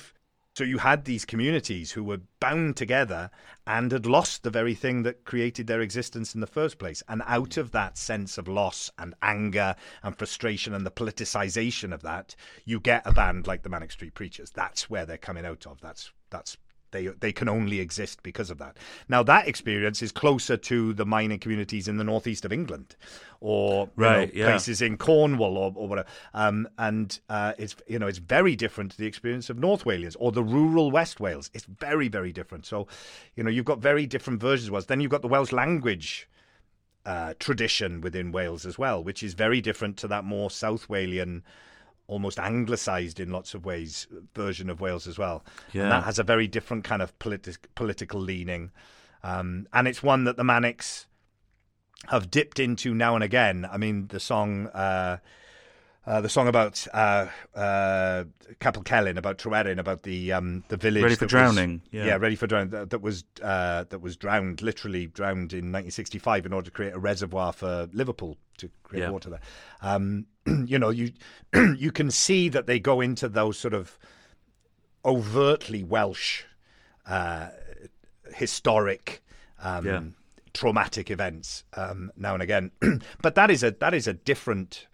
So you had these communities who were bound together and had lost the very thing that created their existence in the first place. And out of that sense of loss and anger and frustration and the politicization of that, you get a band like the Manic Street Preachers. That's where they're coming out of. That's that's. They they can only exist because of that. Now, that experience is closer to the mining communities in the northeast of England, or right, you know, yeah. places in Cornwall or, or whatever. Um, and uh, it's you know it's very different to the experience of North Wales or the rural West Wales. It's very, very different. So, you know, you've got very different versions of Wales. Then you've got the Welsh language uh, tradition within Wales as well, which is very different to that more South Walian, almost anglicised in lots of ways, version of Wales as well. Yeah. And that has a very different kind of politi- political leaning. Um, and it's one that the Manics have dipped into now and again. I mean, the song uh, uh, the song about uh, uh, Capel Celyn, about Tryweryn, about the um, the village. Ready for Drowning. Was, yeah. yeah, Ready for Drowning. That, that, was, uh, that was drowned, literally drowned in nineteen sixty-five in order to create a reservoir for Liverpool to create yeah. water there. Um You know, you you can see that they go into those sort of overtly Welsh, uh, historic, um, yeah. traumatic events um, now and again. But that is a that is a different,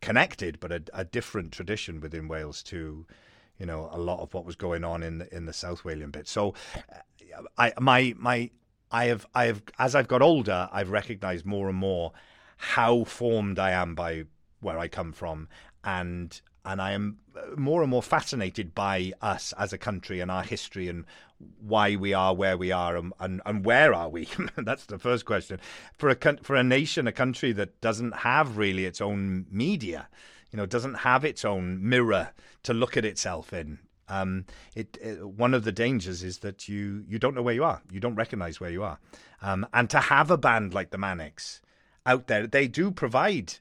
connected, but a, a different tradition within Wales to, you know, a lot of what was going on in the, in the South Walian bit. So, I my my I have I have as I've got older, I've recognised more and more how formed I am by where I come from, and and I am more and more fascinated by us as a country and our history and why we are where we are, and and, and where are we? That's the first question. For a for a nation, a country that doesn't have really its own media, you know, doesn't have its own mirror to look at itself in. Um, it, it one of the dangers is that you you don't know where you are, you don't recognise where you are, um, and to have a band like the Manics out there, they do provide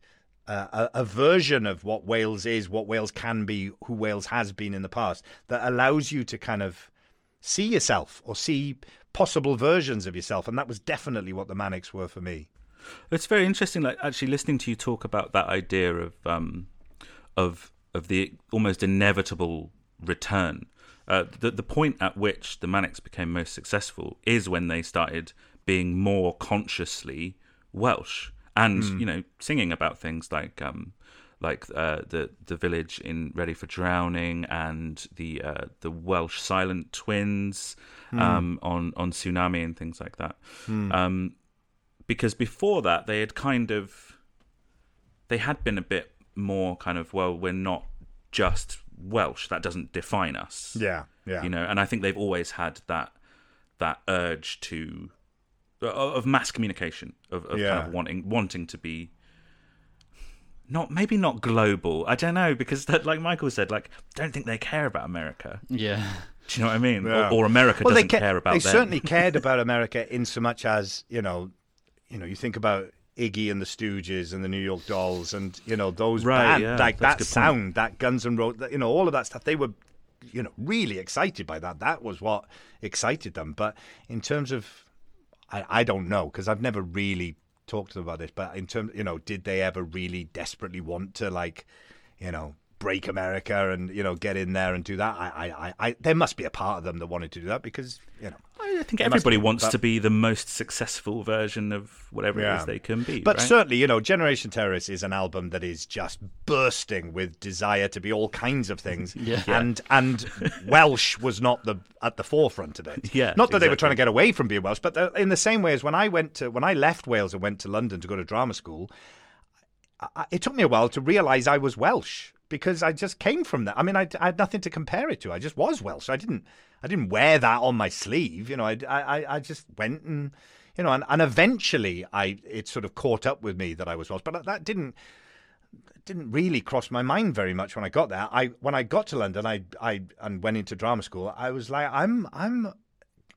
Uh, a, a version of what Wales is, what Wales can be, who Wales has been in the past, that allows you to kind of see yourself or see possible versions of yourself. And that was definitely what the Manics were for me. It's very interesting, like, actually listening to you talk about that idea of um, of of the almost inevitable return. Uh, the, the point at which the Manics became most successful is when they started being more consciously Welsh. And mm. you know, singing about things like um, like uh, the the village in Ready for Drowning and the uh, the Welsh silent twins mm. um, on on Tsunami and things like that. Mm. Um, because before that, they had kind of they had been a bit more kind of well, we're not just Welsh, that doesn't define us. Yeah, yeah. You know, and I think they've always had that that urge to of mass communication, of, of yeah. kind of wanting wanting to be not maybe not global. I don't know, because that, like Michael said, like don't think they care about America. Yeah. Do you know what I mean? Yeah. Or, or America well, doesn't ca- care about them. They certainly cared about America in so much as, you know, you know, you think about Iggy and the Stooges and the New York Dolls and, you know, those right, bands, yeah, like that sound, point. that Guns N' Roses, you know, all of that stuff. They were, you know, really excited by that. That was what excited them. But in terms of, I, I don't know, because I've never really talked to them about this, but in terms, you know, did they ever really desperately want to, like, you know, break America and, you know, get in there and do that? I, I, I, there must be a part of them that wanted to do that because, you know. I think everybody wants but, to be the most successful version of whatever yeah. it is they can be. But right? certainly, you know, Generation Terrorist is an album that is just bursting with desire to be all kinds of things. yeah. And and Welsh was not the at the forefront of it. Yeah, not that exactly. they were trying to get away from being Welsh, but in the same way as when I went to when I left Wales and went to London to go to drama school, I, it took me a while to realise I was Welsh. Because I just came from that. I mean, I, I had nothing to compare it to. I just was Welsh. I didn't, I didn't wear that on my sleeve. You know, I, I, I just went and, you know, and, and eventually, I it sort of caught up with me that I was Welsh. But that didn't, didn't really cross my mind very much when I got there. I when I got to London, I, I and went into drama school. I was like, I'm, I'm,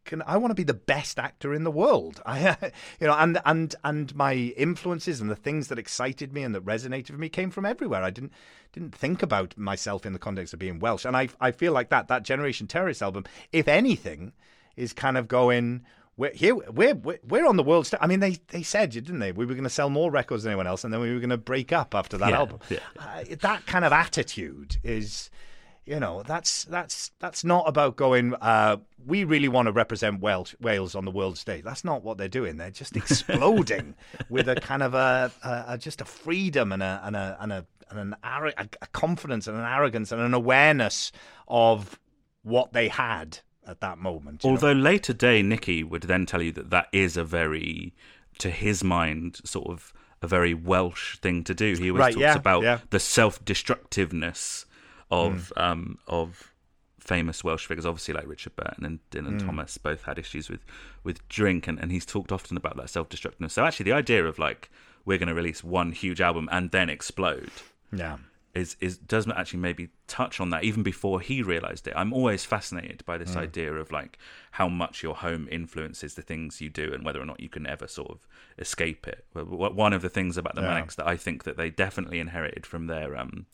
can I want to be the best actor in the world? I, you know, and and and my influences and the things that excited me and that resonated with me came from everywhere. I didn't. didn't think about myself in the context of being Welsh. And I I feel like that, that Generation Terrorist album, if anything, is kind of going, we're here, we're, we're, we're on the world stage. I mean, they, they said, didn't they? We were going to sell more records than anyone else, and then we were going to break up after that yeah, album. Yeah. Uh, that kind of attitude is, you know, that's that's that's not about going, uh, we really want to represent Welsh, Wales on the world stage. That's not what they're doing. They're just exploding with a kind of a, a, a just a freedom and a and a, and a and an ar- a confidence and an arrogance and an awareness of what they had at that moment. Although know? later day, Nicky would then tell you that that is a very, to his mind, sort of a very Welsh thing to do. He always right, talks yeah, about yeah. the self-destructiveness of mm. um, of famous Welsh figures, obviously like Richard Burton and Dylan mm. Thomas both had issues with, with drink, and, and he's talked often about that self-destructiveness. So actually the idea of like, we're going to release one huge album and then explode... Yeah, is is does actually maybe touch on that even before he realised it. I'm always fascinated by this mm. idea of like how much your home influences the things you do and whether or not you can ever sort of escape it. One of the things about the yeah. Manics that I think that they definitely inherited from their um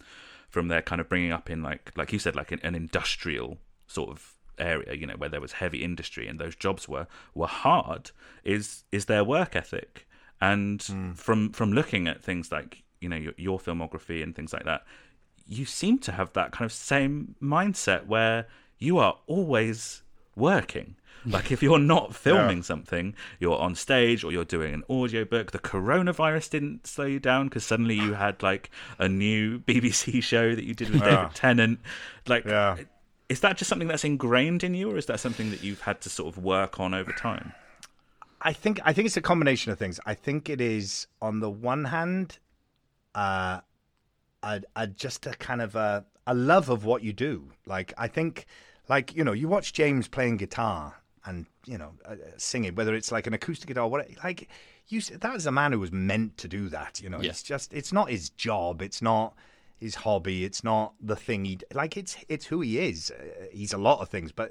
from their kind of bringing up in like like you said like an, an industrial sort of area, you know, where there was heavy industry and those jobs were were hard is is their work ethic. And mm. from from looking at things like, you know, your, your filmography and things like that, you seem to have that kind of same mindset where you are always working. Like if you're not filming yeah. something, you're on stage or you're doing an audiobook. The coronavirus didn't slow you down because suddenly you had like a new B B C show that you did with yeah. David Tennant. Like, yeah. is that just something that's ingrained in you, or is that something that you've had to sort of work on over time? I think I think it's a combination of things. I think it is, on the one hand, Uh, a, a just a kind of a, a love of what you do. Like, I think, like, you know, you watch James playing guitar and, you know, uh, singing, whether it's like an acoustic guitar, what like, you that is a man who was meant to do that, you know. Yeah. It's just, it's not his job, it's not his hobby, it's not the thing he, like, it's it's who he is. Uh, he's a lot of things, but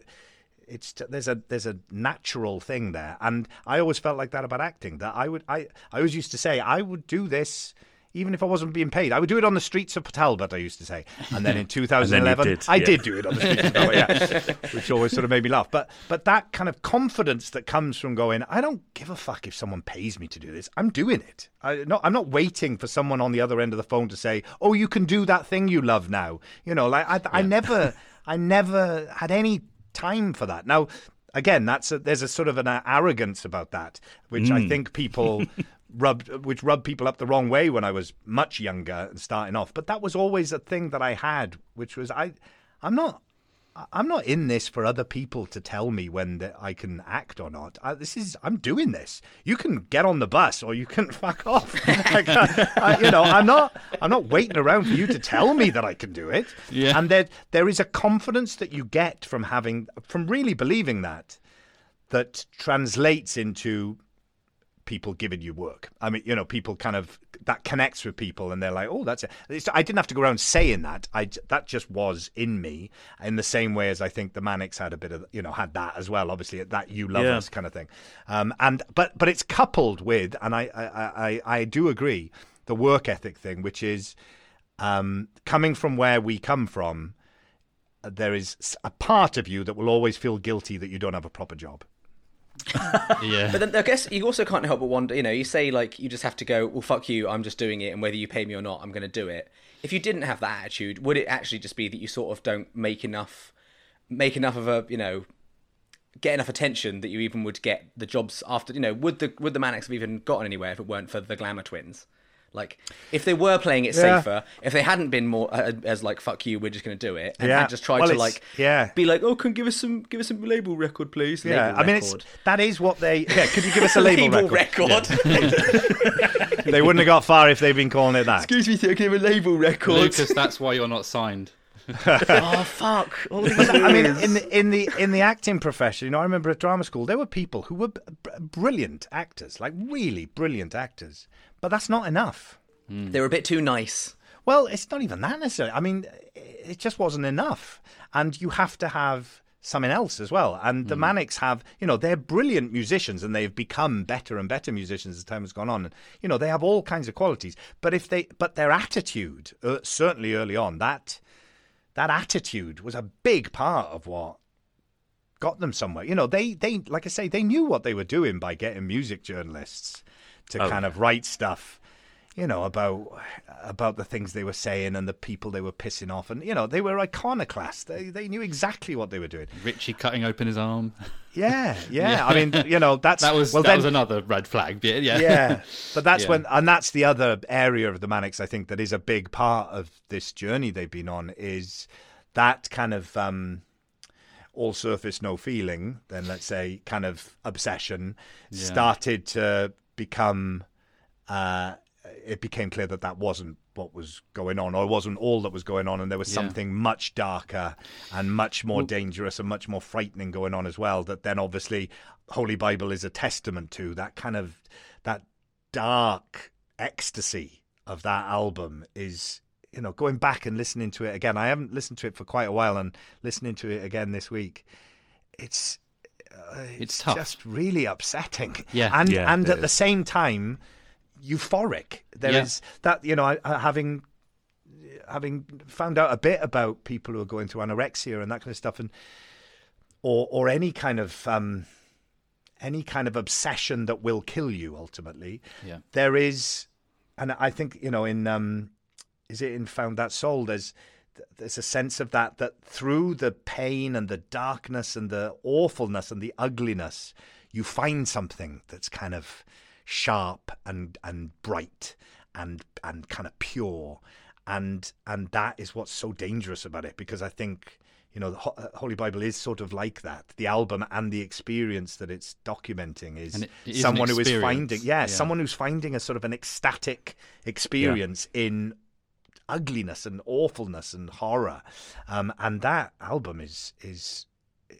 it's there's a there's a natural thing there. And I always felt like that about acting, that I would, I, I always used to say, I would do this even if I wasn't being paid. I would do it on the streets of Port Talbot, I used to say. And then in two thousand eleven, then did, I yeah. did do it on the streets of Port Talbot, yeah, which always sort of made me laugh. But but that kind of confidence that comes from going, I don't give a fuck if someone pays me to do this. I'm doing it. I, no, I'm not waiting for someone on the other end of the phone to say, oh, you can do that thing you love now. You know, like I, yeah. I never, I never had any time for that. Now, again, that's a, there's a sort of an arrogance about that, which mm. I think people... rubbed which rubbed people up the wrong way when I was much younger and starting off. But that was always a thing that I had, which was I I'm not I'm not in this for other people to tell me when that I can act or not. I, this is, I'm doing this. You can get on the bus or you can fuck off. Like, I, I, you know, I'm not, I'm not waiting around for you to tell me that I can do it. Yeah. And there, there is a confidence that you get from having, from really believing that, that translates into people giving you work. I mean, you know, people kind of, that connects with people and they're like, oh, that's it. It's, I didn't have to go around saying that. I, that just was in me, in the same way as I think the Manics had a bit of, you know, had that as well, obviously, that You Love Us kind of thing. Um, and but but it's coupled with, and I, I, I, I do agree, the work ethic thing, which is um, coming from where we come from, there is a part of you that will always feel guilty that you don't have a proper job. Yeah, but then I guess you also can't help but wonder, you know, you say like you just have to go, well, fuck you, I'm just doing it, and whether you pay me or not, I'm going to do it. If you didn't have that attitude, would it actually just be that you sort of don't make enough make enough of a, you know, get enough attention that you even would get the jobs after, you know, would the would the Manics have even gotten anywhere if it weren't for the Glamour Twins? Like, if they were playing it yeah. safer, if they hadn't been more uh, as like, fuck you, we're just going to do it, and yeah. had just tried well, to like yeah. be like, oh, can give us some give us some label record, please. Yeah, label I record. mean, it's, that is what they. Yeah, could you give us a label, label record? record. Yeah. They wouldn't have got far if they'd been calling it that. Excuse me, sir, can you have a label record, Lucas? That's why you're not signed. Oh fuck! All I mean, in the in the in the acting profession, you know, I remember at drama school there were people who were b- brilliant actors, like really brilliant actors. But that's not enough. Mm. They were a bit too nice. Well, it's not even that necessarily. I mean, it just wasn't enough. And you have to have something else as well. And the mm. Manics have, you know, they're brilliant musicians and they've become better and better musicians as time has gone on. And, you know, they have all kinds of qualities. But if they, but their attitude, uh, certainly early on, that that attitude was a big part of what got them somewhere. You know, they, they like I say, they knew what they were doing by getting music journalists to oh. kind of write stuff, you know, about about the things they were saying and the people they were pissing off. And, you know, they were iconoclasts. They they knew exactly what they were doing. Richie cutting open his arm. Yeah, yeah. yeah. I mean, you know, that's... That was well, that then, was another red flag. Yeah. Yeah. But that's yeah. when... And that's the other area of the Manics, I think, that is a big part of this journey they've been on, is that kind of... Um, all surface, no feeling, then let's say kind of obsession yeah. started to become, uh, it became clear that that wasn't what was going on, or wasn't all that was going on. And there was yeah. something much darker and much more well, dangerous and much more frightening going on as well. That then obviously Holy Bible is a testament to that kind of, that dark ecstasy of that album is, you know, going back and listening to it again. I haven't listened to it for quite a while, and listening to it again this week, it's uh, it's, it's tough. Just really upsetting. Yeah, and yeah, and at is. the same time, euphoric. There yeah. is that, you know, I, having having found out a bit about people who are going through anorexia and that kind of stuff, and or or any kind of um, any kind of obsession that will kill you ultimately. Yeah, there is, and I think, you know, in um. is it in Found That Soul, there's there's a sense of that, that through the pain and the darkness and the awfulness and the ugliness, you find something that's kind of sharp and and bright and and kind of pure, and and that is what's so dangerous about it, because I think, you know, the Ho- Holy Bible is sort of like that. The album and the experience that it's documenting is it, it someone is who is finding yeah, yeah someone who's finding a sort of an ecstatic experience yeah. in ugliness and awfulness and horror, um, and that album is is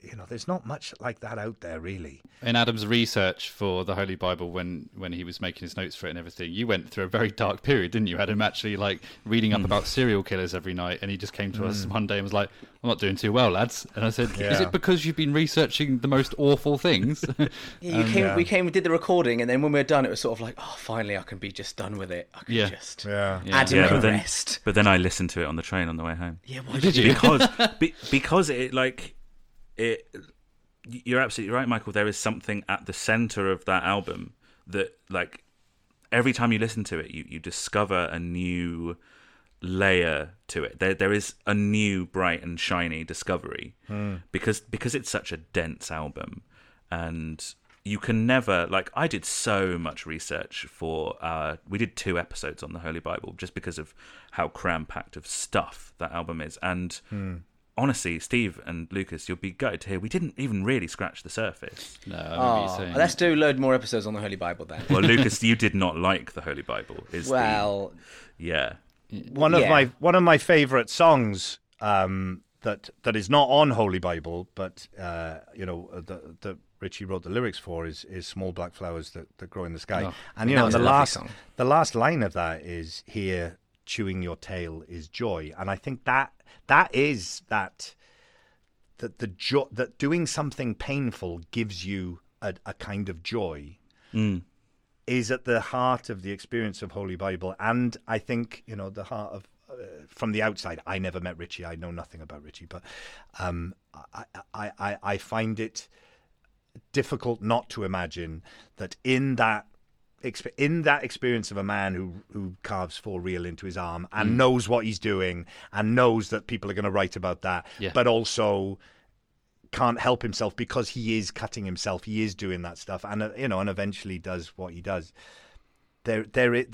you know, there's not much like that out there really. In Adam's research for the Holy Bible, when when he was making his notes for it and everything, you went through a very dark period, didn't you, Adam? Actually, like reading up mm. about serial killers every night, and he just came to mm. us one day and was like, "I'm not doing too well, lads." And I said, yeah. "Is it because you've been researching the most awful things?" yeah, you um, came, yeah. We came, we did the recording, and then when we were done, it was sort of like, "Oh, finally, I can be just done with it. I can yeah. just yeah. Adam yeah, but then, rest." But then I listened to it on the train on the way home. Yeah, why did you? Because be, because it like. It, you're absolutely right, Michael. There is something at the centre of that album that, like, every time you listen to it, you, you discover a new layer to it. There there is a new bright and shiny discovery mm. because because it's such a dense album, and you can never, like, I did so much research for uh we did two episodes on the Holy Bible just because of how cram packed of stuff that album is, and. Mm. honestly, Steve and Lucas, you'll be gutted to hear we didn't even really scratch the surface. No, I remember oh, you saying. Let's do a load more episodes on the Holy Bible then. Well, Lucas, you did not like the Holy Bible. Is well, the, yeah, one of yeah. my one of my favourite songs um, that that is not on Holy Bible, but uh, you know the the. Richie wrote the lyrics for is is small black flowers that, that grow in the sky, oh, and you know the last song. the last line of that is here chewing your tail is joy, and I think that that is that that the jo- that doing something painful gives you a, a kind of joy mm. is at the heart of the experience of Holy Bible, and I think you know the heart of uh, from the outside. I never met Richie, I know nothing about Richie, but um, I, I I I find it. difficult not to imagine that in that exp- in that experience of a man who who carves four reel into his arm and mm. knows what he's doing and knows that people are going to write about that, yeah. but also can't help himself because he is cutting himself, he is doing that stuff, and uh, you know, and eventually does what he does. There, there, is,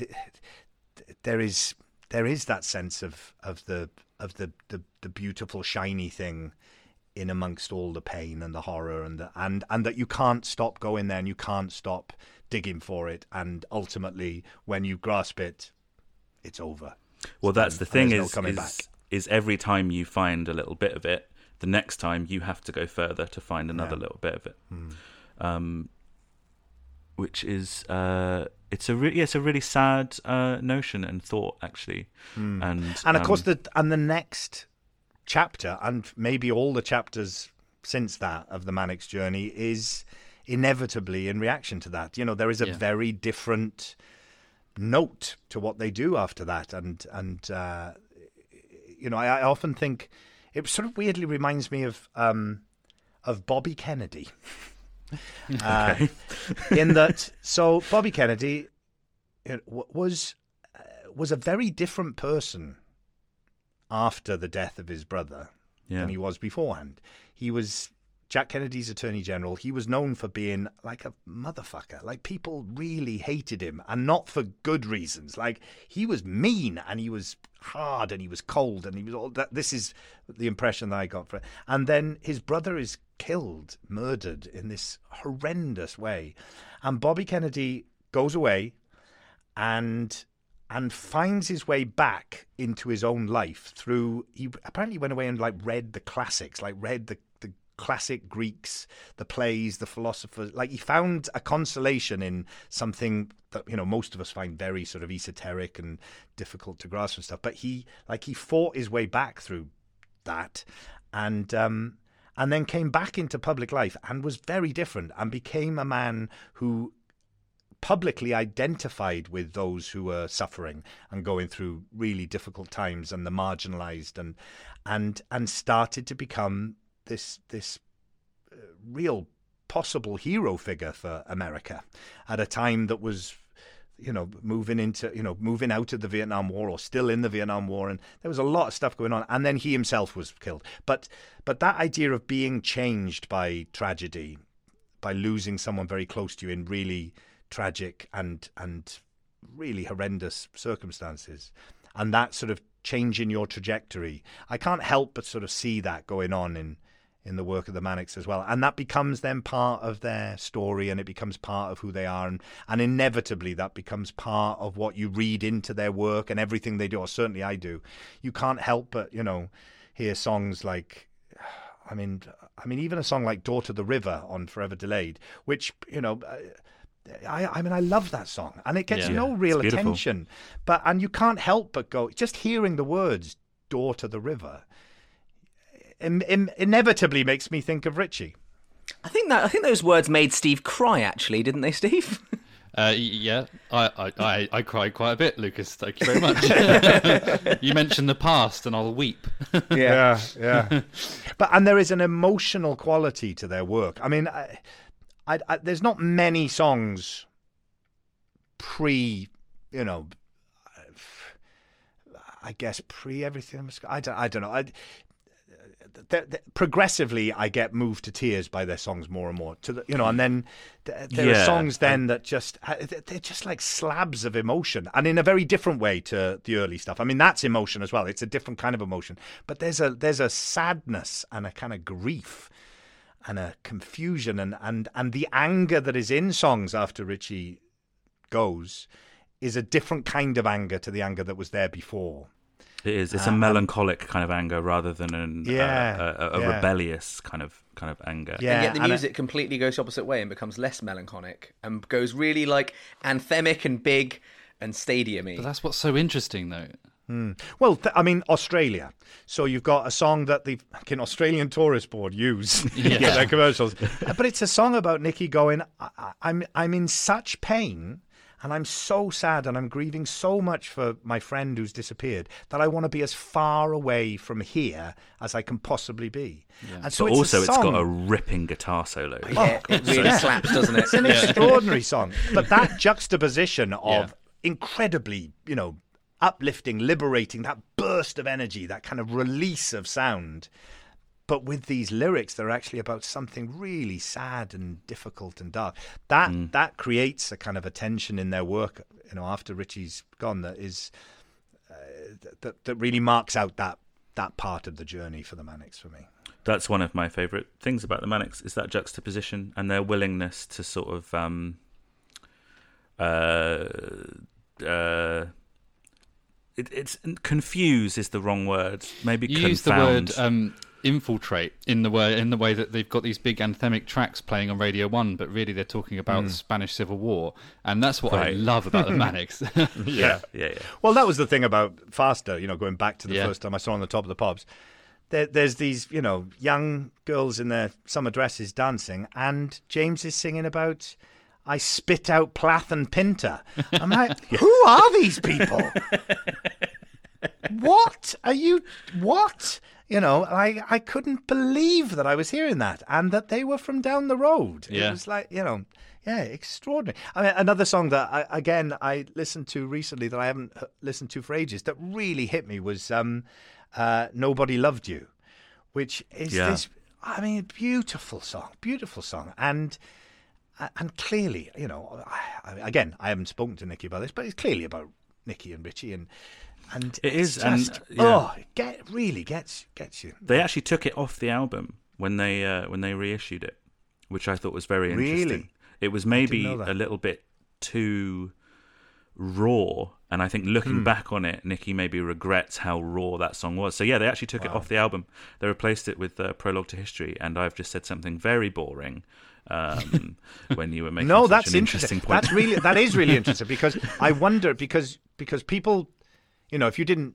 there is, there is that sense of of the of the the, the beautiful shiny thing. In amongst all the pain and the horror and the, and and that you can't stop going there and you can't stop digging for it, and ultimately when you grasp it, it's over. Well, that's and, the thing is, no is, is every time you find a little bit of it, the next time you have to go further to find another yeah. little bit of it. Mm. Um, which is uh, it's a re- yeah, it's a really sad uh, notion and thought actually, mm. and and of um, course the and the next. chapter, and maybe all the chapters since that of the Manic's journey, is inevitably in reaction to that. You know, there is a yeah. very different note to what they do after that, and and uh, you know, I, I often think it sort of weirdly reminds me of um, of Bobby Kennedy, uh, Okay. in that. So Bobby Kennedy it was uh, was a very different person after the death of his brother yeah. than he was beforehand. He was Jack Kennedy's Attorney General. He was known for being like a motherfucker. Like, people really hated him, and not for good reasons. Like, he was mean and he was hard and he was cold and he was all that. This is the impression that I got from it. And then his brother is killed, murdered in this horrendous way. And Bobby Kennedy goes away and... and finds his way back into his own life through... He apparently went away and, like, read the classics, like, read the, the classic Greeks, the plays, the philosophers. Like, he found a consolation in something that, you know, most of us find very sort of esoteric and difficult to grasp and stuff. But he, like, he fought his way back through that and um, and then came back into public life and was very different and became a man who... publicly identified with those who were suffering and going through really difficult times and the marginalized, and and and started to become this this real possible hero figure for America at a time that was, you know, moving into, you know, moving out of the Vietnam War or still in the Vietnam War, and there was a lot of stuff going on, and then he himself was killed. But but that idea of being changed by tragedy, by losing someone very close to you in really tragic and and really horrendous circumstances, and that sort of change in your trajectory, I can't help but sort of see that going on in in the work of the Manics as well, and that becomes then part of their story, and it becomes part of who they are, and, and inevitably that becomes part of what you read into their work and everything they do, or certainly I do. You can't help but, you know, hear songs like, I mean I mean even a song like Daughter of the River on Forever Delayed, which, you know, uh, I, I mean, I love that song, and it gets yeah, no real attention. But and you can't help but go, just hearing the words "Daughter of the River" in, in, inevitably makes me think of Richie. I think that I think those words made Steve cry, actually, didn't they, Steve? Uh, yeah, I, I, I, I cried quite a bit, Lucas. Thank you very much. You mentioned the past, and I'll weep. yeah, yeah. But and there is an emotional quality to their work. I mean. I, I, I, there's not many songs pre, you know, I guess pre everything. I don't, I don't know. I, they're, they're, progressively I get moved to tears by their songs more and more. To the, you know, and then th there yeah. are songs then that just they're just like slabs of emotion, and in a very different way to the early stuff. I mean, that's emotion as well. It's a different kind of emotion, but there's a there's a sadness and a kind of grief and a confusion and and and the anger that is in songs after Richie goes is a different kind of anger to the anger that was there before. It is. It's um, a melancholic kind of anger rather than an, yeah, uh, a, a yeah. rebellious kind of kind of anger. Yeah, and yet the music and, uh, completely goes the opposite way and becomes less melancholic and goes really like anthemic and big and stadium-y. But that's what's so interesting, though. Mm. Well, th I mean, Australia. So you've got a song that the fucking Australian Tourist Board use yeah. in their commercials. But it's a song about Nicky going, I I'm I'm in such pain, and I'm so sad and I'm grieving so much for my friend who's disappeared that I want to be as far away from here as I can possibly be. Yeah. And so but it's also, it's got a ripping guitar solo. Oh, yeah, it really yeah. slaps, doesn't it? It's an yeah. extraordinary song. But that juxtaposition of yeah. incredibly, you know, uplifting, liberating, that burst of energy, that kind of release of sound. But with these lyrics, they're actually about something really sad and difficult and dark. That mm. that creates a kind of a tension in their work, you know, after Richie's gone, that is uh, that that really marks out that that part of the journey for the Manics for me. That's one of my favourite things about the Manics, is that juxtaposition and their willingness to sort of um, uh, uh, it, it's confuse is the wrong word. Maybe you confound. Use the word. Um... infiltrate in the way in the way that they've got these big anthemic tracks playing on Radio One, but really they're talking about mm. the Spanish Civil War, and that's what right. I love about the Manics. yeah. yeah, yeah, yeah. Well, that was the thing about Faster. You know, going back to the yeah. first time I saw On the Top of the Pops, there, there's these you know young girls in their summer dresses dancing, and James is singing about, I spit out Plath and Pinter. I'm like, yeah. who are these people? what are you? What? You know, I, I couldn't believe that I was hearing that and that they were from down the road. Yeah. It was like, you know, yeah, extraordinary. I mean, another song that, I, again, I listened to recently that I haven't listened to for ages that really hit me was um, uh, Nobody Loved You, which is yeah. this, I mean, beautiful song, beautiful song. And and clearly, you know, I, again, I haven't spoken to Nicky about this, but it's clearly about Nicky and Richie and... And it is, just, and yeah. oh, it get, really gets gets you. They actually took it off the album when they uh, when they reissued it, which I thought was very interesting. Really? It was maybe a little bit too raw, and I think looking mm. back on it, Nicky maybe regrets how raw that song was. So yeah, they actually took wow. it off the album. They replaced it with uh, Prologue to History, and I've just said something very boring. Um, when you were making no, such that's an interesting, interesting point. That's really that is really interesting because I wonder because because people. You know, if you didn't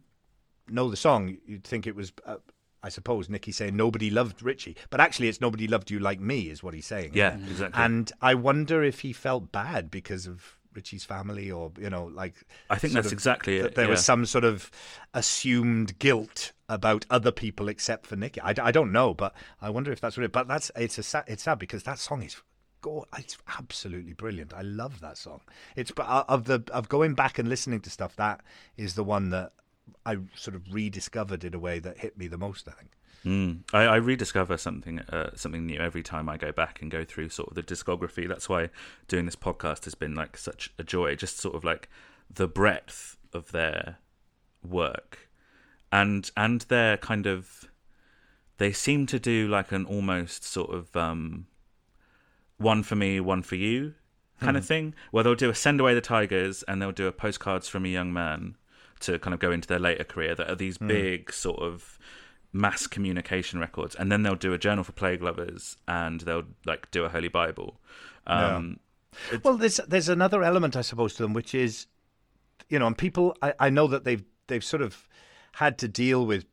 know the song, you'd think it was, uh, I suppose, Nicky saying nobody loved Richie. But actually, it's nobody loved you like me is what he's saying. Yeah, exactly. And I wonder if he felt bad because of Richie's family or, you know, like... I think that's of, exactly that it. There yeah. was some sort of assumed guilt about other people except for Nicky. I, I don't know, but I wonder if that's what it is. But that's, it's, a, it's sad because that song is... It's absolutely brilliant. I love that song. It's of the of going back and listening to stuff. That is the one that I sort of rediscovered in a way that hit me the most. I think mm. I, I rediscover something uh, something new every time I go back and go through sort of the discography. That's why doing this podcast has been like such a joy. Just sort of like the breadth of their work and and their kind of they seem to do like an almost sort of. Um, one for me, one for you kind hmm. of thing, where they'll do a Send Away the Tigers and they'll do a Postcards from a Young Man to kind of go into their later career that are these hmm. big sort of mass communication records. And then they'll do a Journal for Plague Lovers and they'll like do a Holy Bible. Um, yeah. Well, there's, there's another element, I suppose, to them, which is, you know, and people, I, I know that they've, they've sort of had to deal with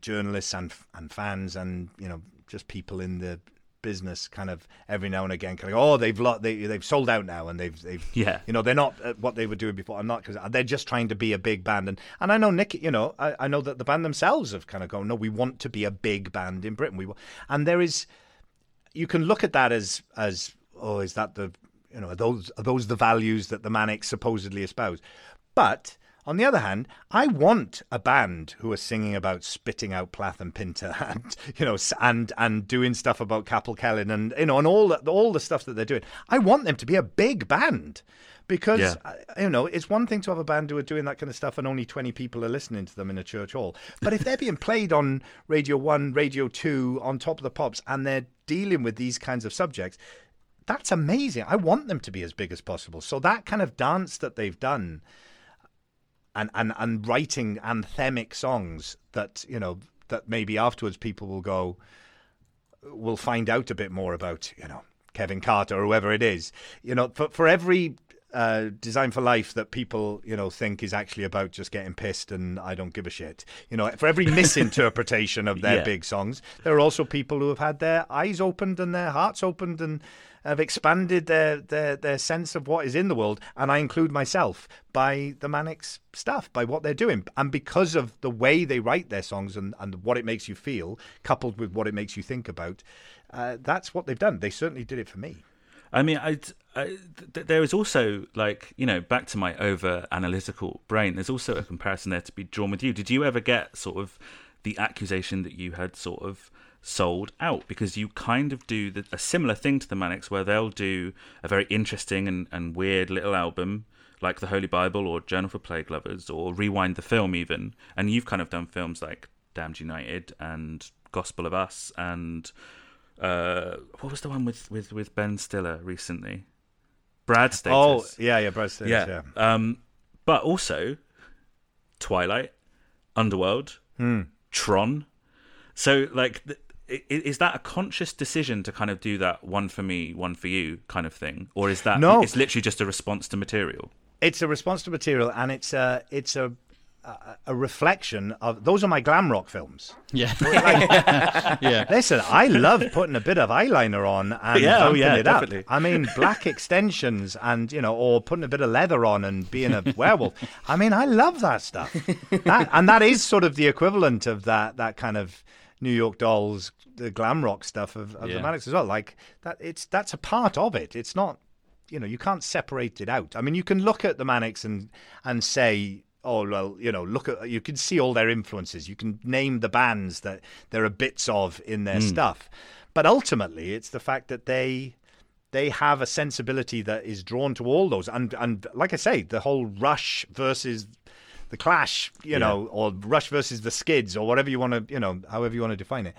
journalists and, and fans and, you know, just people in the, business kind of every now and again kind of oh they've lot they, they've sold out now and they've they've yeah you know they're not what they were doing before I'm not because they're just trying to be a big band and and I know Nicky you know I, I know that the band themselves have kind of gone no we want to be a big band in Britain we and there is you can look at that as as oh is that the you know are those are those the values that the Manics supposedly espouse but On the other hand, I want a band who are singing about spitting out Plath and Pinter and, you know, and and doing stuff about Capel Celyn and, you know, and all the, all the stuff that they're doing. I want them to be a big band because, yeah. you know, it's one thing to have a band who are doing that kind of stuff and only twenty people are listening to them in a church hall. But if they're being played on Radio one, Radio two, on Top of the Pops, and they're dealing with these kinds of subjects, that's amazing. I want them to be as big as possible. So that kind of dance that they've done... And, and and writing anthemic songs that, you know, that maybe afterwards people will go, will find out a bit more about, you know, Kevin Carter or whoever it is. You know, for, for every uh, Design for Life that people, you know, think is actually about just getting pissed and I don't give a shit. You know, for every misinterpretation of their yeah. big songs, there are also people who have had their eyes opened and their hearts opened and have expanded their, their their sense of what is in the world, and I include myself, by the Manic's stuff, by what they're doing. And because of the way they write their songs and, and what it makes you feel, coupled with what it makes you think about, uh, that's what they've done. They certainly did it for me. I mean, I, I, th- there is also, like, you know, back to my over-analytical brain, there's also a comparison there to be drawn with you. Did you ever get sort of the accusation that you had sort of sold out, because you kind of do the, a similar thing to the Manics, where they'll do a very interesting and, and weird little album like The Holy Bible or Journal for Plague Lovers or Rewind the Film even, and you've kind of done films like Damned United and Gospel of Us and uh, what was the one with, with, with Ben Stiller recently? Brad Status. Oh, yeah, yeah, Brad Status, yeah. yeah. Um, but also Twilight, Underworld, hmm. Tron. So, like... Th- Is that a conscious decision to kind of do that one for me, one for you kind of thing? Or is that no. it's literally just a response to material? It's a response to material, and it's a, it's a, a, a reflection of... Those are my glam rock films. Yeah. Like, yeah. Listen, I love putting a bit of eyeliner on and yeah, bumping oh yeah, it definitely. Up. I mean, black extensions and, you know, or putting a bit of leather on and being a werewolf. I mean, I love that stuff. That, and that is sort of the equivalent of that that kind of... New York Dolls, the glam rock stuff of, of yeah. the Manics as well. Like that, it's that's a part of it. It's not, you know, you can't separate it out. I mean, you can look at the Manics and and say, oh well, you know, look at you can see all their influences. You can name the bands that there are bits of in their mm. stuff, but ultimately, it's the fact that they they have a sensibility that is drawn to all those. And and like I say, the whole Rush versus The Clash, you yeah. know, or Rush versus the Skids, or whatever you want to, you know, however you want to define it.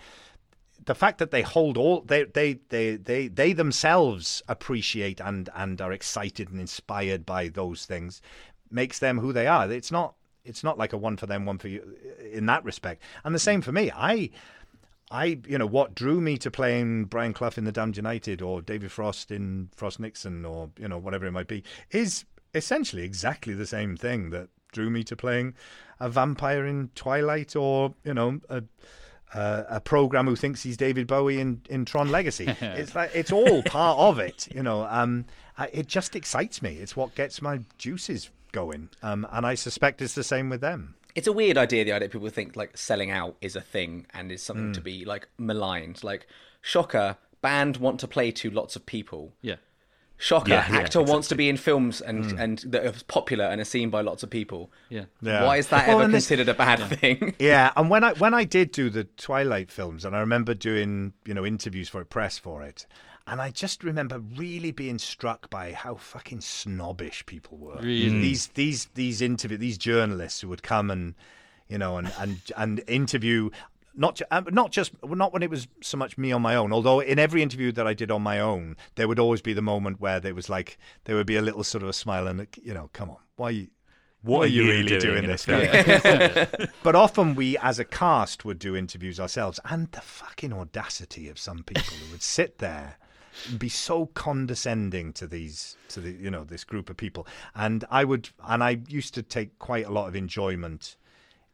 The fact that they hold all, they they they they, they themselves appreciate and, and are excited and inspired by those things makes them who they are. It's not it's not like a one for them, one for you in that respect. And the same for me. I I you know what drew me to playing Brian Clough in the Damned United or David Frost in Frost Nixon or you know whatever it might be is essentially exactly the same thing that drew me to playing a vampire in Twilight or, you know, a a, a programmer who thinks he's David Bowie in, in Tron Legacy. It's like it's all part of it, you know. Um, it just excites me. It's what gets my juices going. Um, and I suspect it's the same with them. It's a weird idea, the idea that people think, like, selling out is a thing and is something mm. to be, like, maligned. Like, shocker, band want to play to lots of people. Yeah. Shocker, yeah, actor yeah, exactly. wants to be in films and, mm. and that are popular and are seen by lots of people. Yeah, yeah. Why is that well, ever considered this... a bad yeah. thing? Yeah, and when I when I did do the Twilight films, and I remember doing you know interviews for it, press for it, and I just remember really being struck by how fucking snobbish people were. Really? These these these interview these journalists who would come and you know and and, and interview. Not not just not when it was so much me on my own. Although in every interview that I did on my own, there would always be the moment where there was like there would be a little sort of a smile and you know, come on, why are you, what, what are you, you really doing, doing this? Yeah. But often we, as a cast, would do interviews ourselves, and the fucking audacity of some people who would sit there and be so condescending to these to the you know this group of people, and I would and I used to take quite a lot of enjoyment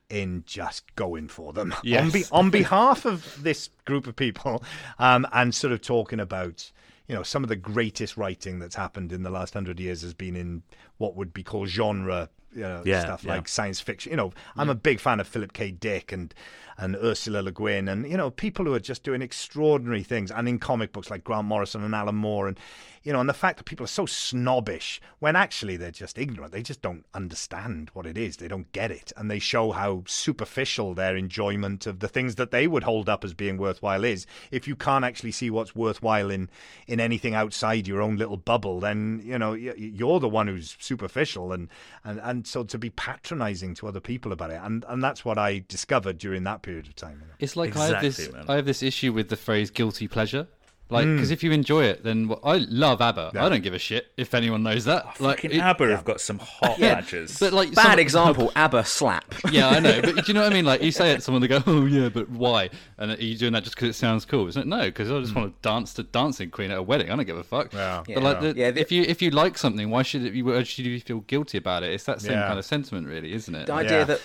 in just going for them yes. on, be, on behalf of this group of people um, and sort of talking about, you know, some of the greatest writing that's happened in the last hundred years has been in what would be called genre you know, yeah, stuff yeah. like science fiction. You know, I'm yeah. a big fan of Philip K. Dick and and Ursula Le Guin, and you know, people who are just doing extraordinary things, and in comic books like Grant Morrison and Alan Moore, and you know, and the fact that people are so snobbish when actually they're just ignorant. They just don't understand what it is. They don't get it, and they show how superficial their enjoyment of the things that they would hold up as being worthwhile is. If you can't actually see what's worthwhile in in anything outside your own little bubble, then you know you're the one who's superficial, and and and so to be patronizing to other people about it, and and that's what I discovered during that period of time. You know? It's like exactly, I have this man. I have this issue with the phrase guilty pleasure. Like, because mm. if you enjoy it, then well, I love ABBA. Yeah. I don't give a shit if anyone knows that. Oh, like, fucking it, ABBA yeah. have got some hot yeah. badges. But like, bad some, example, ABBA slap. Yeah, I know. But do you know what I mean? Like, you say it to someone, they go, oh, yeah, but why? And are you doing that just because it sounds cool? It's like, no, because I just mm. want to dance to Dancing Queen at a wedding. I don't give a fuck. Yeah. But like, the, yeah, the, if you if you like something, why should, it, why should you feel guilty about it? It's that same yeah. kind of sentiment, really, isn't it? The idea yeah. that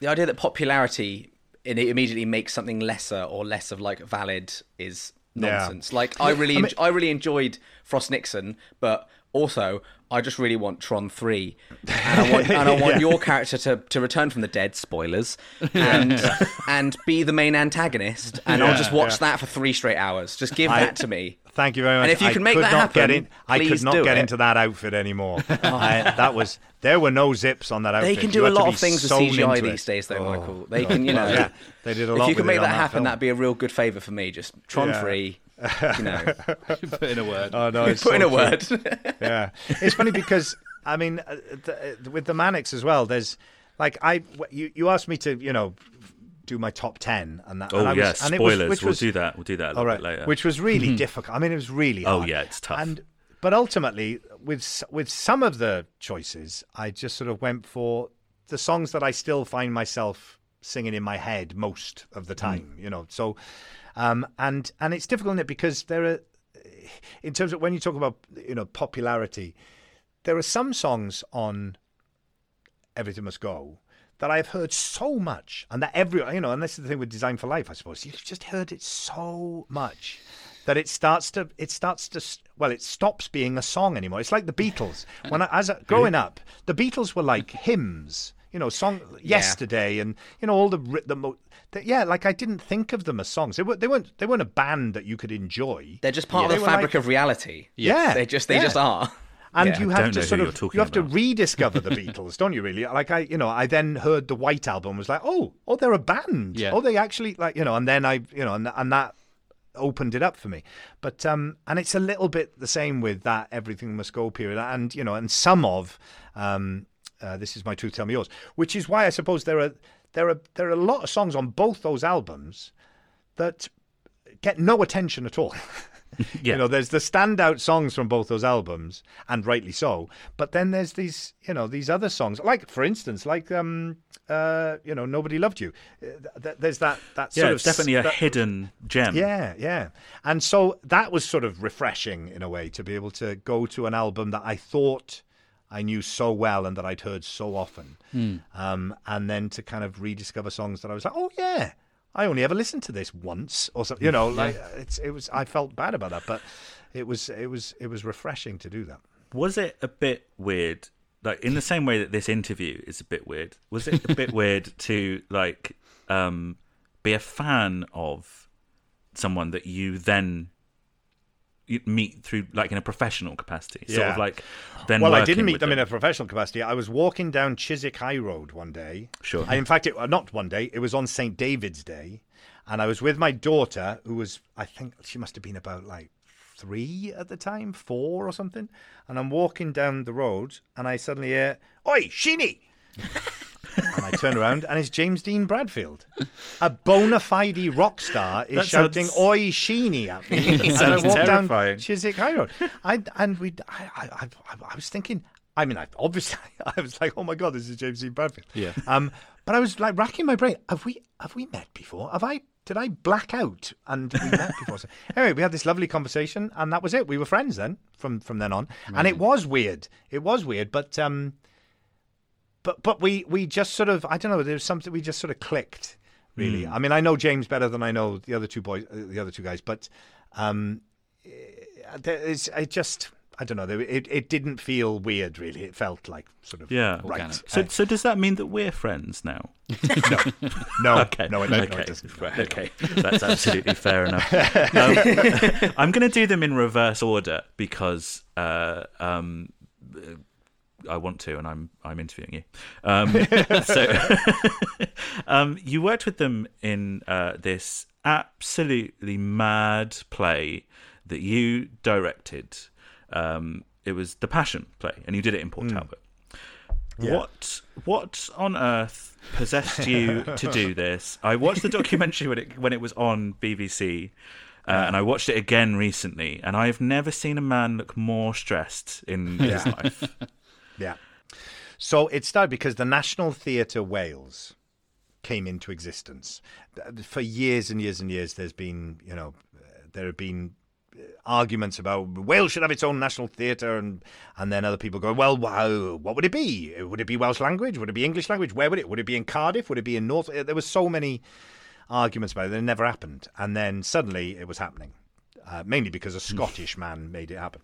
the idea that popularity it immediately makes something lesser or less of, like, valid is... nonsense. Yeah. Like I really, I, mean, en- I really enjoyed Frost Nixon, but also I just really want Tron three, and I want, and I want yeah. your character to, to return from the dead. Spoilers, and yeah. and be the main antagonist, and yeah, I'll just watch yeah. that for three straight hours. Just give I, that to me. Thank you very much. And if you can I make that happen, in, I could not get it. into that outfit anymore. oh. I, that was there were no zips on that outfit. They can do you a lot of things with C G I these days, though, oh, Michael. They God. can, you know. Yeah. They did a lot. If you could make that happen, that that'd be a real good favour for me. Just Tron yeah. three. You know, you put in a word. Oh no, you put so in a word. Yeah, it's funny because I mean, the, with the Manics as well. There's like I, you, you asked me to, you know, do my top ten and that. Oh and I yeah, was, and spoilers. It was, which we'll was, do that. We'll do that a little all right, bit later. Which was really difficult. I mean, it was really. Hard. Oh yeah, it's tough. And but ultimately, with with some of the choices, I just sort of went for the songs that I still find myself singing in my head most of the time. Mm. You know, so. Um, and and it's difficult, isn't it? Because there are, in terms of when you talk about you know popularity, there are some songs on Everything Must Go that I've heard so much, and that every you know, and this is the thing with Design for Life, I suppose you've just heard it so much that it starts to it starts to well, it stops being a song anymore. It's like the Beatles. When I, as a, growing up, the Beatles were like hymns. You know, song yesterday, yeah. and you know all the the, mo- the yeah, like I didn't think of them as songs. They were they weren't they weren't a band that you could enjoy. They're just part yeah. of the fabric like, of reality. Yeah, yeah, they just they yeah. just are. And yeah. you have to sort of you have about. to rediscover the Beatles, don't you? Really, like I, you know, I then heard the White Album, was like, oh, oh, they're a band. Yeah. Oh, they actually like you know, and then I, you know, and and that opened it up for me. But um, and it's a little bit the same with that Everything Must Go period, and you know, and some of um. Uh, This Is My Truth, Tell Me Yours, which is why I suppose there are there are there are a lot of songs on both those albums that get no attention at all. yeah. You know, there's the standout songs from both those albums, and rightly so. But then there's these, you know, these other songs, like for instance, like um, uh, you know, Nobody Loved You. There's that that sort yeah, of it's definitely a that, hidden gem. Yeah, yeah. And so that was sort of refreshing in a way to be able to go to an album that I thought I knew so well and that I'd heard so often. Mm. Um, and then to kind of rediscover songs that I was like, oh, yeah, I only ever listened to this once or something. You know, like it's, it was, I felt bad about that, but it was, it was, it was refreshing to do that. Was it a bit weird? Like in the same way that this interview is a bit weird, was it a bit weird to like um, be a fan of someone that you then you meet through like in a professional capacity sort yeah. of like then well I didn't meet them, them in a professional capacity. I was walking down Chiswick High Road one day sure I, in fact it not one day it was on Saint David's Day, and I was with my daughter who was I think she must have been about like three at the time four or something, and I'm walking down the road and I suddenly hear "Oi, Sheeny!" And I turn around and it's James Dean Bradfield. A bona fide rock star is that shouting sounds... "Oi, Sheeny" at me. And I walk terrifying. down Chiswick High Road. I, and we, I, I, I, I was thinking, I mean, I, obviously, I was like, oh my God, this is James Dean Bradfield. Yeah. Um, but I was like racking my brain. Have we, have we met before? Have I, did I black out and we met before? So, anyway, we had this lovely conversation and that was it. We were friends then from, from then on. Right. And it was weird. It was weird, but... Um, But but we, we just sort of, I don't know, there was something, we just sort of clicked, really. Mm. I mean, I know James better than I know the other two boys, the other two guys, but um, it, it's, it just, I don't know, it it didn't feel weird, really. It felt like sort of yeah. right. Organic. So, so does that mean that we're friends now? no, no, okay. no, it, okay. no, it doesn't. Right. Okay, that's absolutely fair enough. Um, I'm going to do them in reverse order because uh, um, I want to, and I'm I'm interviewing you. Um, so um, you worked with them in uh, this absolutely mad play that you directed. Um, it was The Passion play, and you did it in Port Talbot. Yeah. What what on earth possessed you to do this? I watched the documentary when it when it was on B B C, uh, and I watched it again recently, and I've never seen a man look more stressed in yeah. his life. Yeah. So it started because the National Theatre Wales came into existence. For years and years and years, there's been, you know, there have been arguments about Wales should have its own national theatre, and and then other people go, well, wow, what would it be? Would it be Welsh language? Would it be English language? Where would it? Would it be in Cardiff? Would it be in North? There were so many arguments about it. It never happened, and then suddenly it was happening, uh, mainly because a Scottish man made it happen.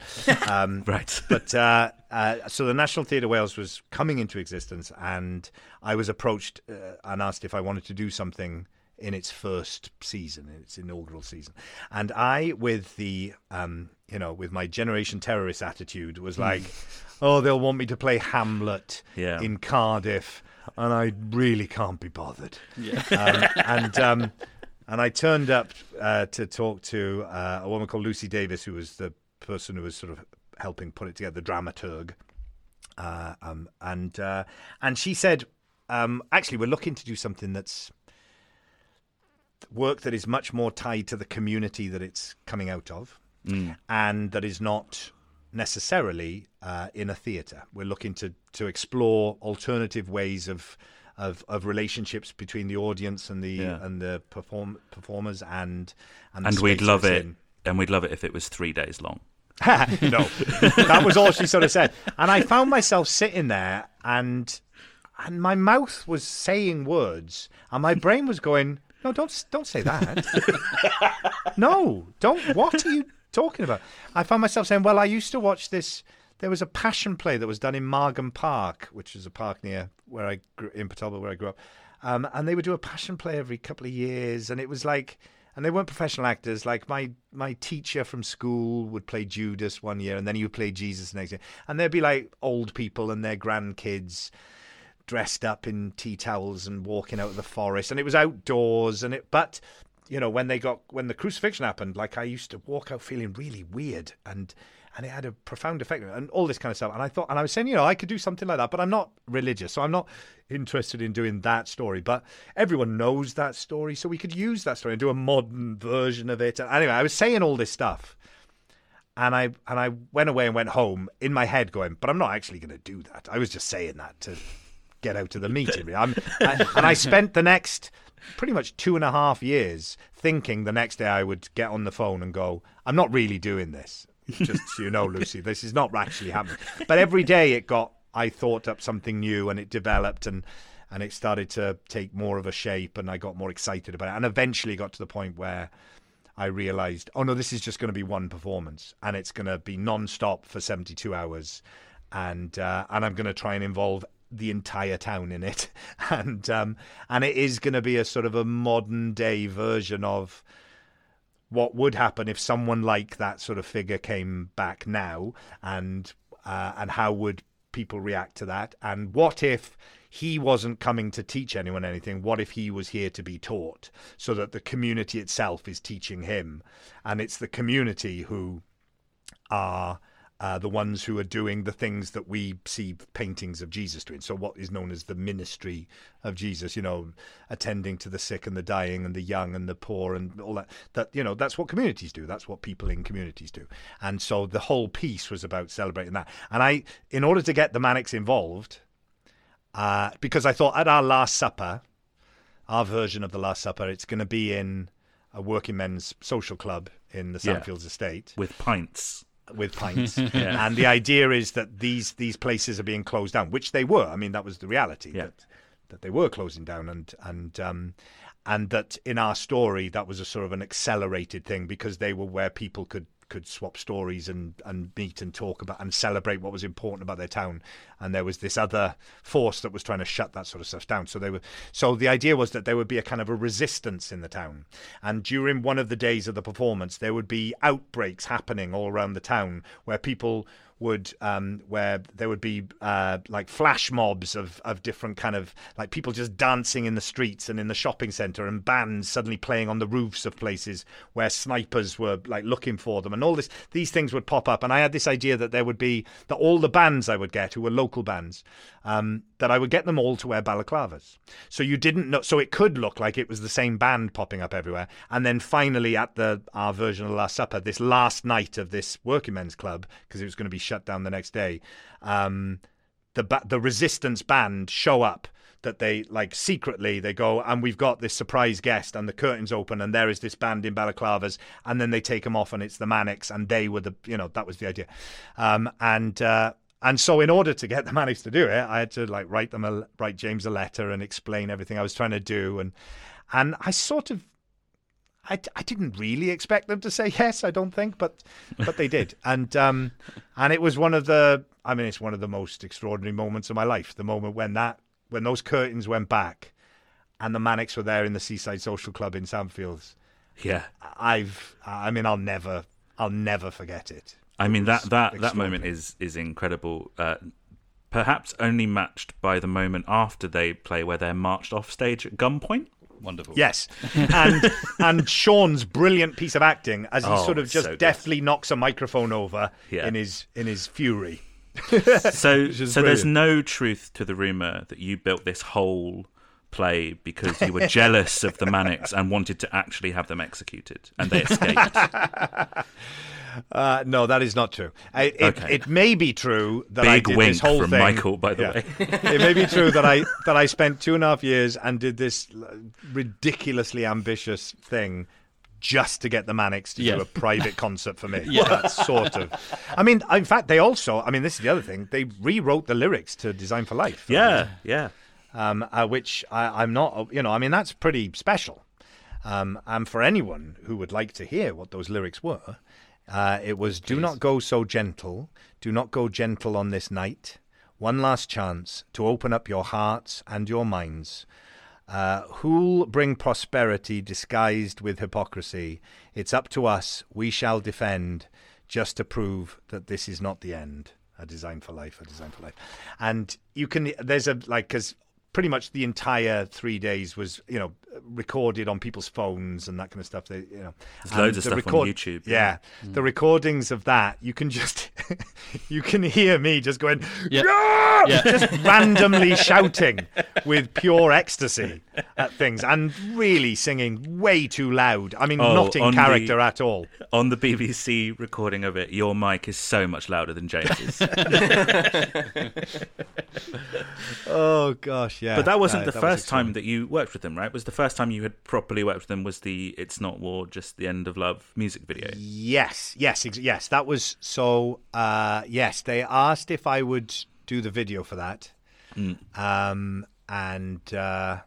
Um, right. But uh, uh, so the National Theatre Wales was coming into existence, and I was approached uh, and asked if I wanted to do something in its first season, in its inaugural season. And I, with the, um, you know, with my Generation Terrorist attitude, was like, oh, they'll want me to play Hamlet yeah. in Cardiff, and I really can't be bothered. Yeah. Um, and um, and I turned up uh, to talk to uh, a woman called Lucy Davis, who was the person who was sort of helping put it together, the dramaturg. Uh, um, and, uh, and she said, um, actually, we're looking to do something that's work that is much more tied to the community that it's coming out of, mm. and that is not necessarily uh, in a theatre. We're looking to to explore alternative ways of of, of relationships between the audience and the yeah. and the perform performers and and, and we'd love it in. and we'd love it if it was three days long. No, that was all she sort of said, and I found myself sitting there and and my mouth was saying words and my brain was going, no, don't don't say that. No, don't. What are you talking about? I found myself saying, well, I used to watch this. There was a Passion play that was done in Margam Park, which is a park near where I grew, in Port Talbot, where I grew up. Um, and they would do a Passion play every couple of years. And it was like, and they weren't professional actors. Like my my teacher from school would play Judas one year, and then he would play Jesus the next year. And there'd be like old people and their grandkids dressed up in tea towels and walking out of the forest, and it was outdoors, and it but you know when they got when the crucifixion happened, like I used to walk out feeling really weird, and and it had a profound effect and all this kind of stuff. And I thought, and I was saying, you know, I could do something like that, but I'm not religious, so I'm not interested in doing that story, but everyone knows that story, so we could use that story and do a modern version of it. And anyway, I was saying all this stuff, And I and I went away and went home in my head going, but I'm not actually going to do that. I was just saying that to get out of the meeting. I'm, I, and I spent the next pretty much two and a half years thinking the next day I would get on the phone and go, I'm not really doing this. Just so you know, Lucy, this is not actually happening. But every day it got, I thought up something new, and it developed, and and it started to take more of a shape, and I got more excited about it, and eventually got to the point where I realised, oh no, this is just going to be one performance, and it's going to be non-stop for seventy-two hours, and uh, and I'm going to try and involve the entire town in it, and um, and it is going to be a sort of a modern day version of what would happen if someone like that sort of figure came back now, and uh, and how would people react to that, and what if he wasn't coming to teach anyone anything, what if he was here to be taught, so that the community itself is teaching him, and it's the community who are Uh, the ones who are doing the things that we see paintings of Jesus doing. So what is known as the ministry of Jesus, you know, attending to the sick and the dying and the young and the poor and all that, that, you know, that's what communities do. That's what people in communities do. And so the whole piece was about celebrating that. And I, in order to get the Manics involved, uh, because I thought at our Last Supper, our version of the Last Supper, it's going to be in a working men's social club in the Sandfields yeah, estate. With pints. With pints, yeah. And the idea is that these these places are being closed down, which they were. I mean, that was the reality yeah. that that they were closing down, and and um, and that in our story that was a sort of an accelerated thing because they were where people could could swap stories and, and meet and talk about and celebrate what was important about their town. And there was this other force that was trying to shut that sort of stuff down. So they were, so the idea was that there would be a kind of a resistance in the town. And during one of the days of the performance, there would be outbreaks happening all around the town where people would, um, where there would be uh, like flash mobs of, of different kind of, like people just dancing in the streets and in the shopping centre, and bands suddenly playing on the roofs of places where snipers were like looking for them, and all this, these things would pop up. And I had this idea that there would be, that all the bands I would get, who were local bands, um, that I would get them all to wear balaclavas. So you didn't know, so it could look like it was the same band popping up everywhere. And then finally at the, our version of the Last Supper, this last night of this working men's club, because it was going to be shut down the next day, um the ba- the resistance band show up, that they like secretly they go, and we've got this surprise guest, and the curtains open and there is this band in balaclavas, and then they take them off and it's the Manics, and they were the, you know, that was the idea. um and uh And so in order to get the Manics to do it, I had to like write them a, write James a letter and explain everything I was trying to do. And and I sort of, I, I didn't really expect them to say yes, I don't think, but but they did. And um and it was one of the, I mean, it's one of the most extraordinary moments of my life. The moment when that, when those curtains went back and the Manics were there in the Seaside Social Club in Sandfields. Yeah, I've, I mean, I'll never, I'll never forget it. I mean, that, that, that moment is, is incredible, uh, perhaps only matched by the moment after they play where they're marched off stage at gunpoint. Wonderful. Yes. And and Sean's brilliant piece of acting as he oh, sort of just so deftly good. knocks a microphone over yeah. in his in his fury. so so brilliant. There's no truth to the rumour that you built this whole play because you were jealous of the Manics and wanted to actually have them executed, and they escaped. Uh, no, that is not true. It, okay. it, it may be true that Big I did wink this whole from thing. Michael, by the yeah. way. It may be true that I that I spent two and a half years and did this ridiculously ambitious thing just to get the Manics to yeah. do a private concert for me. Yeah, that sort of. I mean, in fact, they also. I mean, this is the other thing. They rewrote the lyrics to "Design for Life." Yeah, I mean, yeah. Um, uh, which I, I'm not. You know, I mean, that's pretty special. Um, and for anyone who would like to hear what those lyrics were. Uh, it was, Please. Do not go so gentle, do not go gentle on this night. One last chance to open up your hearts and your minds. Uh, who'll bring prosperity disguised with hypocrisy? It's up to us, we shall defend, just to prove that this is not the end. A design for life, a design for life. And you can, there's a, like, because pretty much the entire three days was, you know, recorded on people's phones and that kind of stuff. They, you know, there's loads of the stuff record- on YouTube. Yeah, yeah. Mm. The recordings of that, you can just, you can hear me just going, yep. yeah! just randomly shouting with pure ecstasy at things and really singing way too loud. I mean, oh, not in character the, at all. On the B B C recording of it, your mic is so much louder than James's. Oh gosh, yeah. But that wasn't uh, the that first was time that you worked with them, right? It was the first time you had properly worked with them was the "It's Not War, Just the End of Love" music video. Yes, yes, ex- yes. That was so. Uh, yes, they asked if I would do the video for that, mm. um, and uh,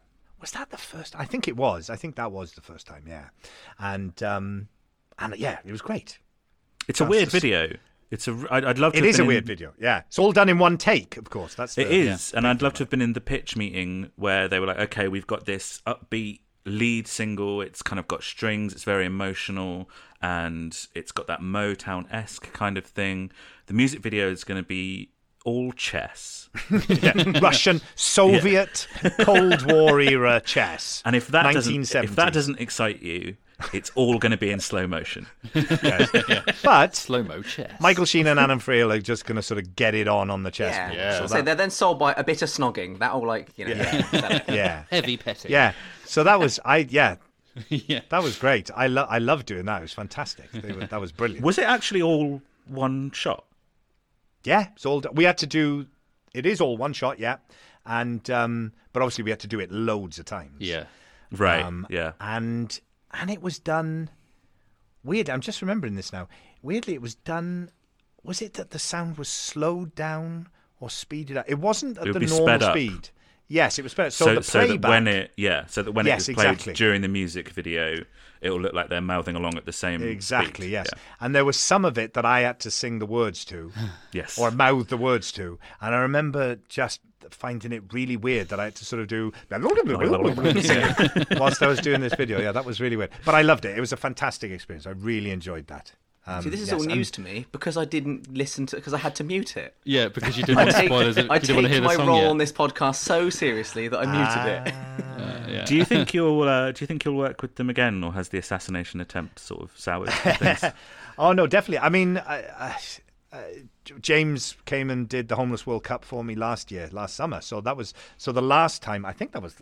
was that the first? I think it was. I think that was the first time. Yeah, and um, and yeah, it was great. It's That's a weird just... video. It's a. I'd love to. It have is been a weird in... video. Yeah, it's all done in one take. Of course, that's the, it is. Yeah, and I'd love to have been in the pitch meeting where they were like, "Okay, we've got this upbeat lead single. It's kind of got strings. It's very emotional, and it's got that Motown-esque kind of thing. The music video is going to be all chess, yeah. Russian, Soviet, yeah. Cold War era chess. And if that doesn't, if that doesn't excite you." It's all going to be in slow motion. Yes. Yeah. But slow-mo chess. Michael Sheen and Adam Friel are just going to sort of get it on on the chessboard. Yeah. Yeah. So, so that... they're then sold by a bit of snogging. That all like, you know. Yeah. yeah. yeah. Heavy petting. Yeah. So that was, I yeah. yeah. That was great. I, lo- I loved doing that. It was fantastic. They were, that was brilliant. Was it actually all one shot? Yeah. It's all, we had to do, it is all one shot, yeah. And, um, but obviously we had to do it loads of times. Yeah. Right. Um, yeah. And... And it was done, weird, I'm just remembering this now. Weirdly, it was done, was it that the sound was slowed down or speeded up? It wasn't at the normal speed. Yes, it was so, so the so that when it yeah, so that when yes, it was played exactly. during the music video, it will look like they're mouthing along at the same exactly beat. Yes, yeah. And there was some of it that I had to sing the words to, yes, or mouth the words to, and I remember just finding it really weird that I had to sort of do whilst I was doing this video. Yeah, that was really weird, but I loved it. It was a fantastic experience. I really enjoyed that. Um, See, this is yes, all news and... to me because I didn't listen to because I had to mute it. Yeah, because you didn't want spoilers. I take, I take want to hear my the song role yet. on this podcast so seriously that I muted uh... it. Uh, yeah. Do you think you'll uh, do you think you'll work with them again, or has the assassination attempt sort of soured things? Oh no, definitely. I mean, I, I, uh, James came and did the Homeless World Cup for me last year, last summer. So that was so the last time. I think that was.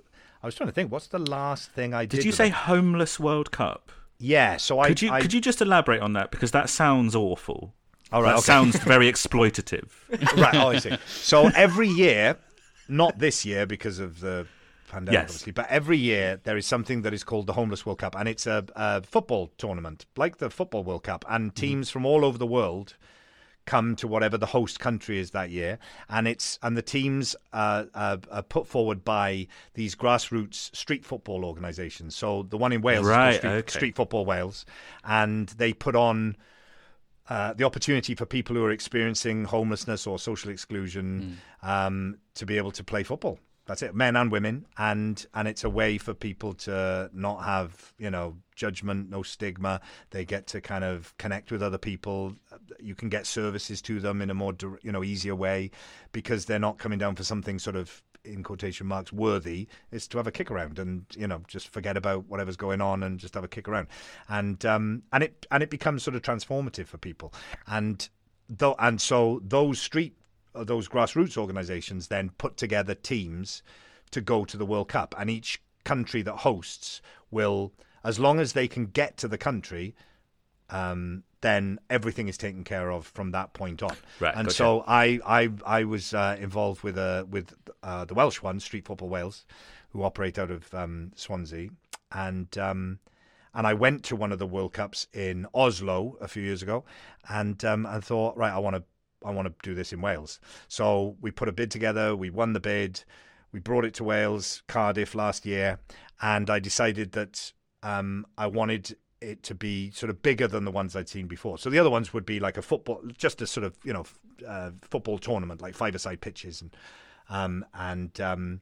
I was trying to think. What's the last thing I did? Did you say it? Homeless World Cup? Yeah, so I could you I, could you just elaborate on that because that sounds awful. All right, that okay. sounds very exploitative. Right, oh, I see. So every year, not this year because of the pandemic, yes. obviously, but every year there is something that is called the Homeless World Cup, and it's a, a football tournament like the Football World Cup, and teams mm. from all over the world come to whatever the host country is that year, and it's and the teams uh, are, are put forward by these grassroots street football organisations. So the one in Wales, right, is Street, okay. Street Football Wales, and they put on uh, the opportunity for people who are experiencing homelessness or social exclusion mm. um, to be able to play football. That's it, men and women, and and it's a way for people to not have, you know, judgment, no stigma. They get to kind of connect with other people. You can get services to them in a more, you know, easier way because they're not coming down for something sort of, in quotation marks, worthy. It's to have a kick around and, you know, just forget about whatever's going on and just have a kick around. And um and it and it becomes sort of transformative for people. And though and so those street those grassroots organizations then put together teams to go to the World Cup, and each country that hosts will, as long as they can get to the country, um, then everything is taken care of from that point on. Right, and gotcha. So I, I, I was uh, involved with uh, with uh, the Welsh one, Street Football Wales, who operate out of um, Swansea, and um, and I went to one of the World Cups in Oslo a few years ago, and um, I thought, right, I want to. I want to do this in Wales. So we put a bid together, we won the bid, we brought it to Wales, Cardiff last year, and I decided that um, I wanted it to be sort of bigger than the ones I'd seen before. So the other ones would be like a football, just a sort of, you know, uh, football tournament, like five-a-side pitches. And um, and um,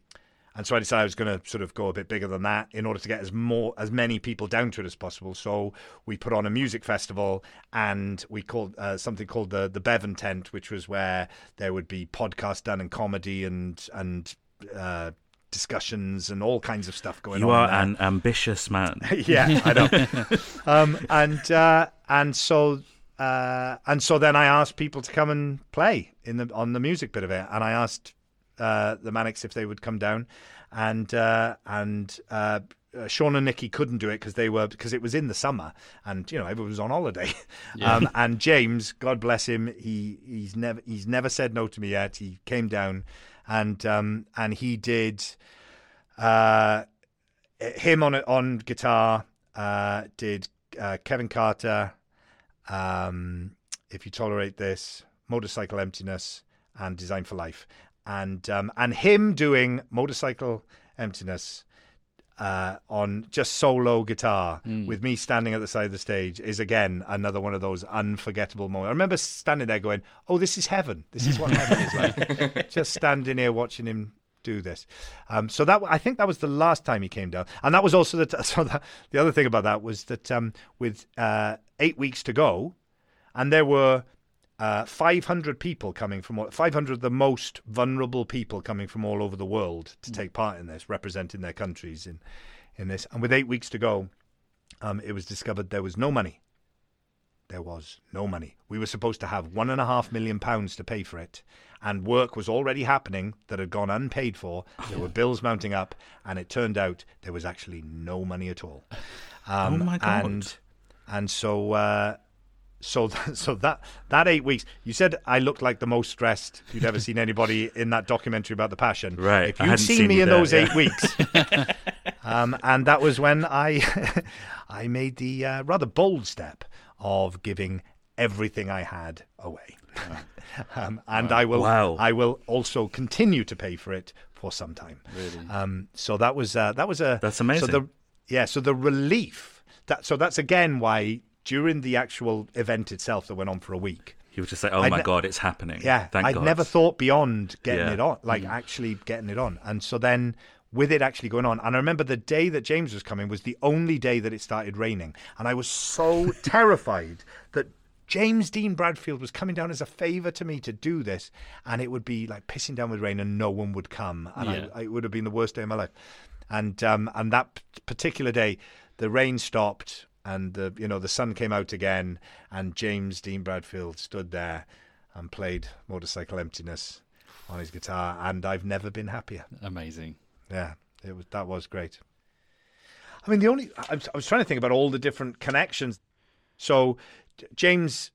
and so I decided I was going to sort of go a bit bigger than that in order to get as more as many people down to it as possible. So we put on a music festival, and we called uh, something called the the Bevan Tent, which was where there would be podcasts done and comedy and and uh, discussions and all kinds of stuff going on. You are an ambitious man. Yeah, I know. um, and uh, and so uh, and so then I asked people to come and play in the on the music bit of it, and I asked. Uh, the Manics if they would come down, and uh, and uh, Sean and Nicky couldn't do it because they were because it was in the summer, and you know everyone was on holiday. Yeah. Um, and James, God bless him, he he's never he's never said no to me yet. He came down, and um, and he did uh, him on on guitar, uh, did uh, Kevin Carter, um, If You Tolerate This, Motorcycle Emptiness, and Design for Life. And um, and him doing Motorcycle Emptiness uh, on just solo guitar mm. with me standing at the side of the stage is, again, another one of those unforgettable moments. I remember standing there going, oh, this is heaven. This is what heaven is like. Just standing here watching him do this. Um, so that I think that was the last time he came down. And that was also the, t- so that, the other thing about that was that um, with uh, eight weeks to go, and there were... Uh, five hundred people coming from five hundred of the most vulnerable people coming from all over the world to take part in this, representing their countries in, in this. And with eight weeks to go, um, it was discovered there was no money. There was no money. We were supposed to have one and a half million pounds to pay for it, and work was already happening that had gone unpaid for. There were bills mounting up, and it turned out there was actually no money at all. Um, oh my God! And and so. Uh, So, that, so that that eight weeks, you said I looked like the most stressed you'd ever seen anybody in that documentary about the Passion. Right. If you'd seen, seen me in there, those yeah. eight weeks, um, and that was when I I made the uh, rather bold step of giving everything I had away, um, and I will wow. I will also continue to pay for it. for some time. Really? Um, so that was uh, that was a that's amazing. So the, yeah. So the relief that so that's again why during the actual event itself that went on for a week. You would just say, "Oh I'd my God, it's happening!" Yeah, thank I'd God. never thought beyond getting yeah. it on, like mm. actually getting it on. And so then, with it actually going on, and I remember the day that James was coming was the only day that it started raining, and I was so terrified that James Dean Bradfield was coming down as a favour to me to do this, and it would be like pissing down with rain, and no one would come, and yeah. I, it would have been the worst day of my life. And um, and that particular day, the rain stopped. And the you know the sun came out again, and James Dean Bradfield stood there and played Motorcycle Emptiness on his guitar, and I've never been happier. Amazing. Yeah, it was that was great. I mean, the only I was, I was trying to think about all the different connections. So James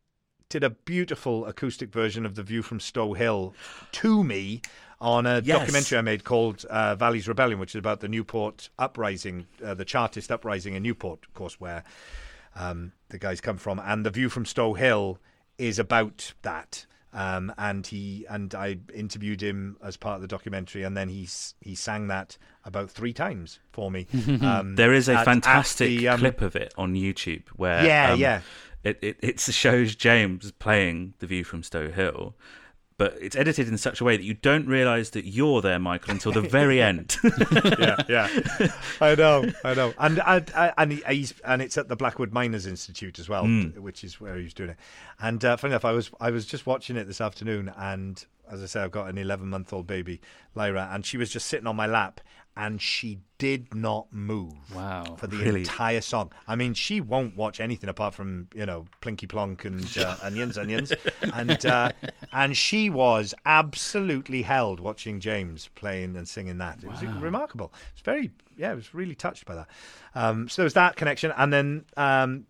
did a beautiful acoustic version of The View from Stowe Hill to me on a yes. documentary I made called uh, Valley's Rebellion, which is about the Newport uprising, uh, the Chartist uprising in Newport, of course, where um, the guys come from. And The View from Stowe Hill is about that. Um, and he and I interviewed him as part of the documentary, and then he he sang that about three times for me. Um, there is a at, fantastic at the, um, clip of it on YouTube where yeah, um, yeah. It, it it shows James playing The View from Stowe Hill, but it's edited in such a way that you don't realise that you're there, Michael, until the very end. yeah, yeah, I know, I know, and I, I, and he's and it's at the Blackwood Miners Institute as well, mm. which is where he's doing it. And uh, funny enough, I was I was just watching it this afternoon, and as I say, I've got an eleven-month-old baby, Lyra, and she was just sitting on my lap, and she did not move. Wow, for the really? entire song. I mean, she won't watch anything apart from you know Plinky Plonk and uh, Onions, Onions, and uh, and she was absolutely held watching James playing and singing that. It wow. was remarkable. It's very yeah, I was really touched by that. Um, so there was that connection, and then. Um,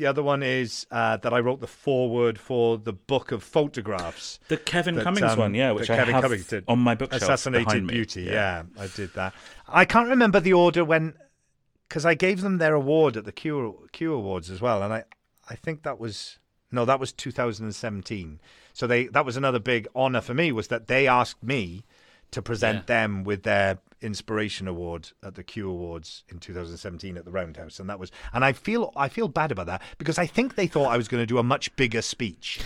The other one is uh, that I wrote the foreword for the book of photographs. The Kevin that, Cummings um, one, yeah, which I Kevin have Cummings did. on my bookshelf. Assassinated Beauty, yeah. yeah, I did that. I can't remember the order when, because I gave them their award at the Q, Q Awards as well, and I, I think that was, no, that was two thousand seventeen. So they that was another big honour for me, was that they asked me to present yeah. them with their Inspiration Award at the Q Awards in two thousand seventeen at the Roundhouse, and that was, and I feel I feel bad about that because I think they thought I was going to do a much bigger speech. I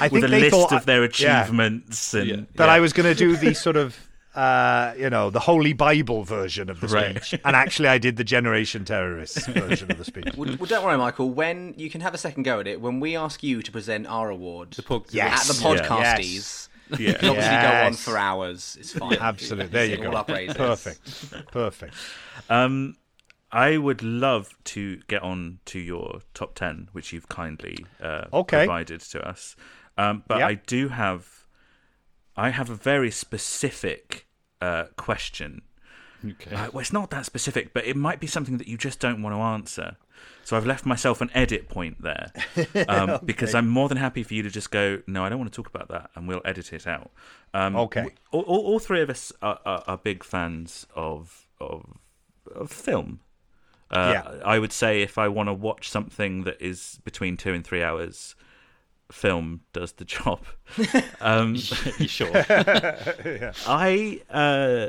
think with a they list thought of their achievements yeah, and yeah. that yeah. I was going to do the sort of uh, you know the Holy Bible version of the speech, right. and actually I did the Generation Terrorists version of the speech. Well, well, don't worry, Michael. When you can have a second go at it, when we ask you to present our award the po- yes. at the Podcasties. Yeah. Yes. Yeah, obviously yes. go on for hours. It's fine. Absolutely, there you go. All up raises. Perfect, perfect. Um, I would love to get on to your top ten, which you've kindly uh, okay. provided to us. Um, but yep. I do have, I have a very specific uh, question. Okay. Uh, well, it's not that specific, but it might be something that you just don't want to answer. So I've left myself an edit point there um, okay. because I'm more than happy for you to just go, no, I don't want to talk about that, and we'll edit it out. Um, okay. We, all, all three of us are, are, are big fans of of, of film. Uh, yeah. I would say if I want to watch something that is between two and three hours, film does the job. um, sure. yeah. I uh,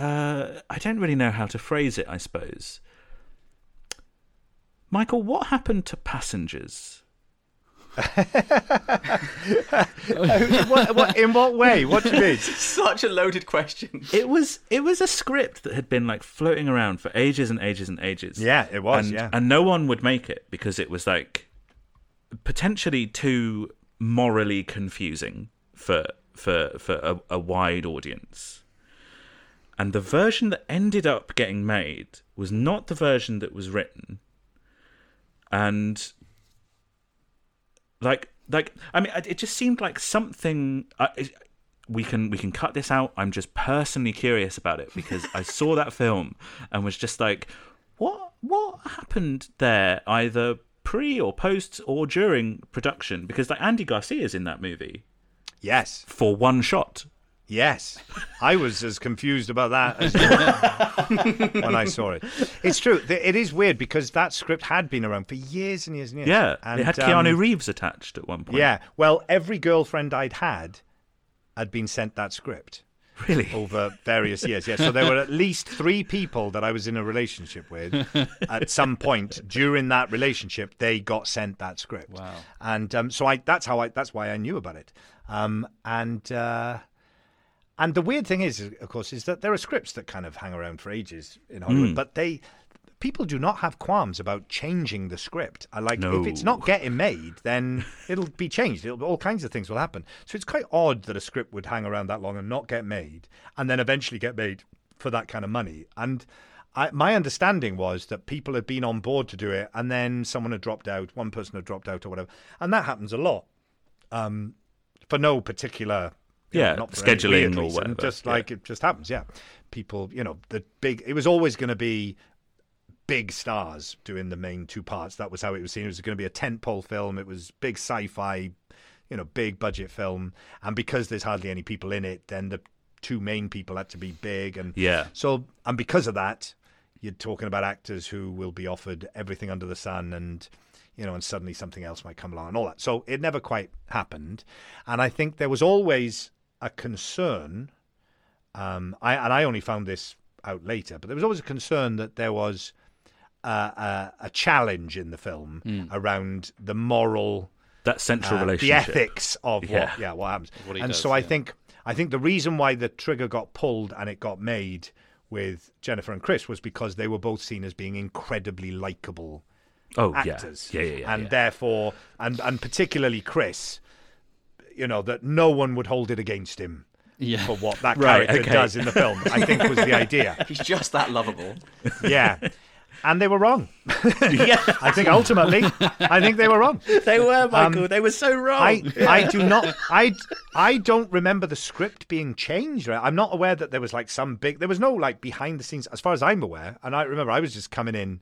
uh, I don't really know how to phrase it, I suppose. Michael, what happened to Passengers? what, what, in what way? What do you mean? Such a loaded question. It was it was a script that had been like floating around for ages and ages and ages. Yeah, it was. And, yeah, and no one would make it because it was like potentially too morally confusing for for for a, a wide audience. And the version that ended up getting made was not the version that was written. And like, like I mean, it just seemed like something. Uh, it, we can we can cut this out. I'm just personally curious about it because I saw that film and was just like, what what happened there? Either pre or post or during production? Because like Andy Garcia's in that movie. Yes, for one shot. Yes, I was as confused about that as you were when I saw it. It's true. It is weird because that script had been around for years and years and years. Yeah, and it had Keanu um, Reeves attached at one point. Yeah, well, every girlfriend I'd had had been sent that script. Really? Over various years, yes. So there were at least three people that I was in a relationship with at some point during that relationship. They got sent that script. Wow. And um, so I that's how I that's why I knew about it. Um, and uh, and the weird thing is, of course, is that there are scripts that kind of hang around for ages in Hollywood, mm. but they people do not have qualms about changing the script. I like no. if it's not getting made, then it'll be changed. It'll, all kinds of things will happen. So it's quite odd that a script would hang around that long and not get made, and then eventually get made for that kind of money. And I, my understanding was that people had been on board to do it, and then someone had dropped out, one person had dropped out or whatever. And that happens a lot um, for no particular... Yeah, know, not scheduling or whatever. Just like yeah. it just happens, yeah. People, you know, the big... It was always going to be... big stars doing the main two parts. That was how it was seen. It was going to be a tentpole film. It was big sci-fi, you know, big budget film. And because there's hardly any people in it, then the two main people had to be big. And yeah. So, and because of that, you're talking about actors who will be offered everything under the sun, and you know, and suddenly something else might come along and all that. So it never quite happened. And I think there was always a concern. Um, I and I only found this out later, but there was always a concern that there was. Uh, uh, a challenge in the film mm. around the moral, that central uh, relationship, the ethics of yeah. what, yeah, what happens. What and does, so I yeah. think, I think the reason why the trigger got pulled and it got made with Jennifer and Chris was because they were both seen as being incredibly likable oh, actors, yeah. Yeah, yeah, yeah, and yeah. therefore, and and particularly Chris, you know, that no one would hold it against him. Yeah. For what that right, character okay. does in the film, I think was the idea. He's just that lovable. Yeah. And they were wrong. yeah. I think ultimately, I think they were wrong. They were, Michael. Um, they were so wrong. I, yeah. I do not. I, I don't remember the script being changed. Right? I'm not aware that there was like some big. There was no like behind the scenes, as far as I'm aware. And I remember I was just coming in,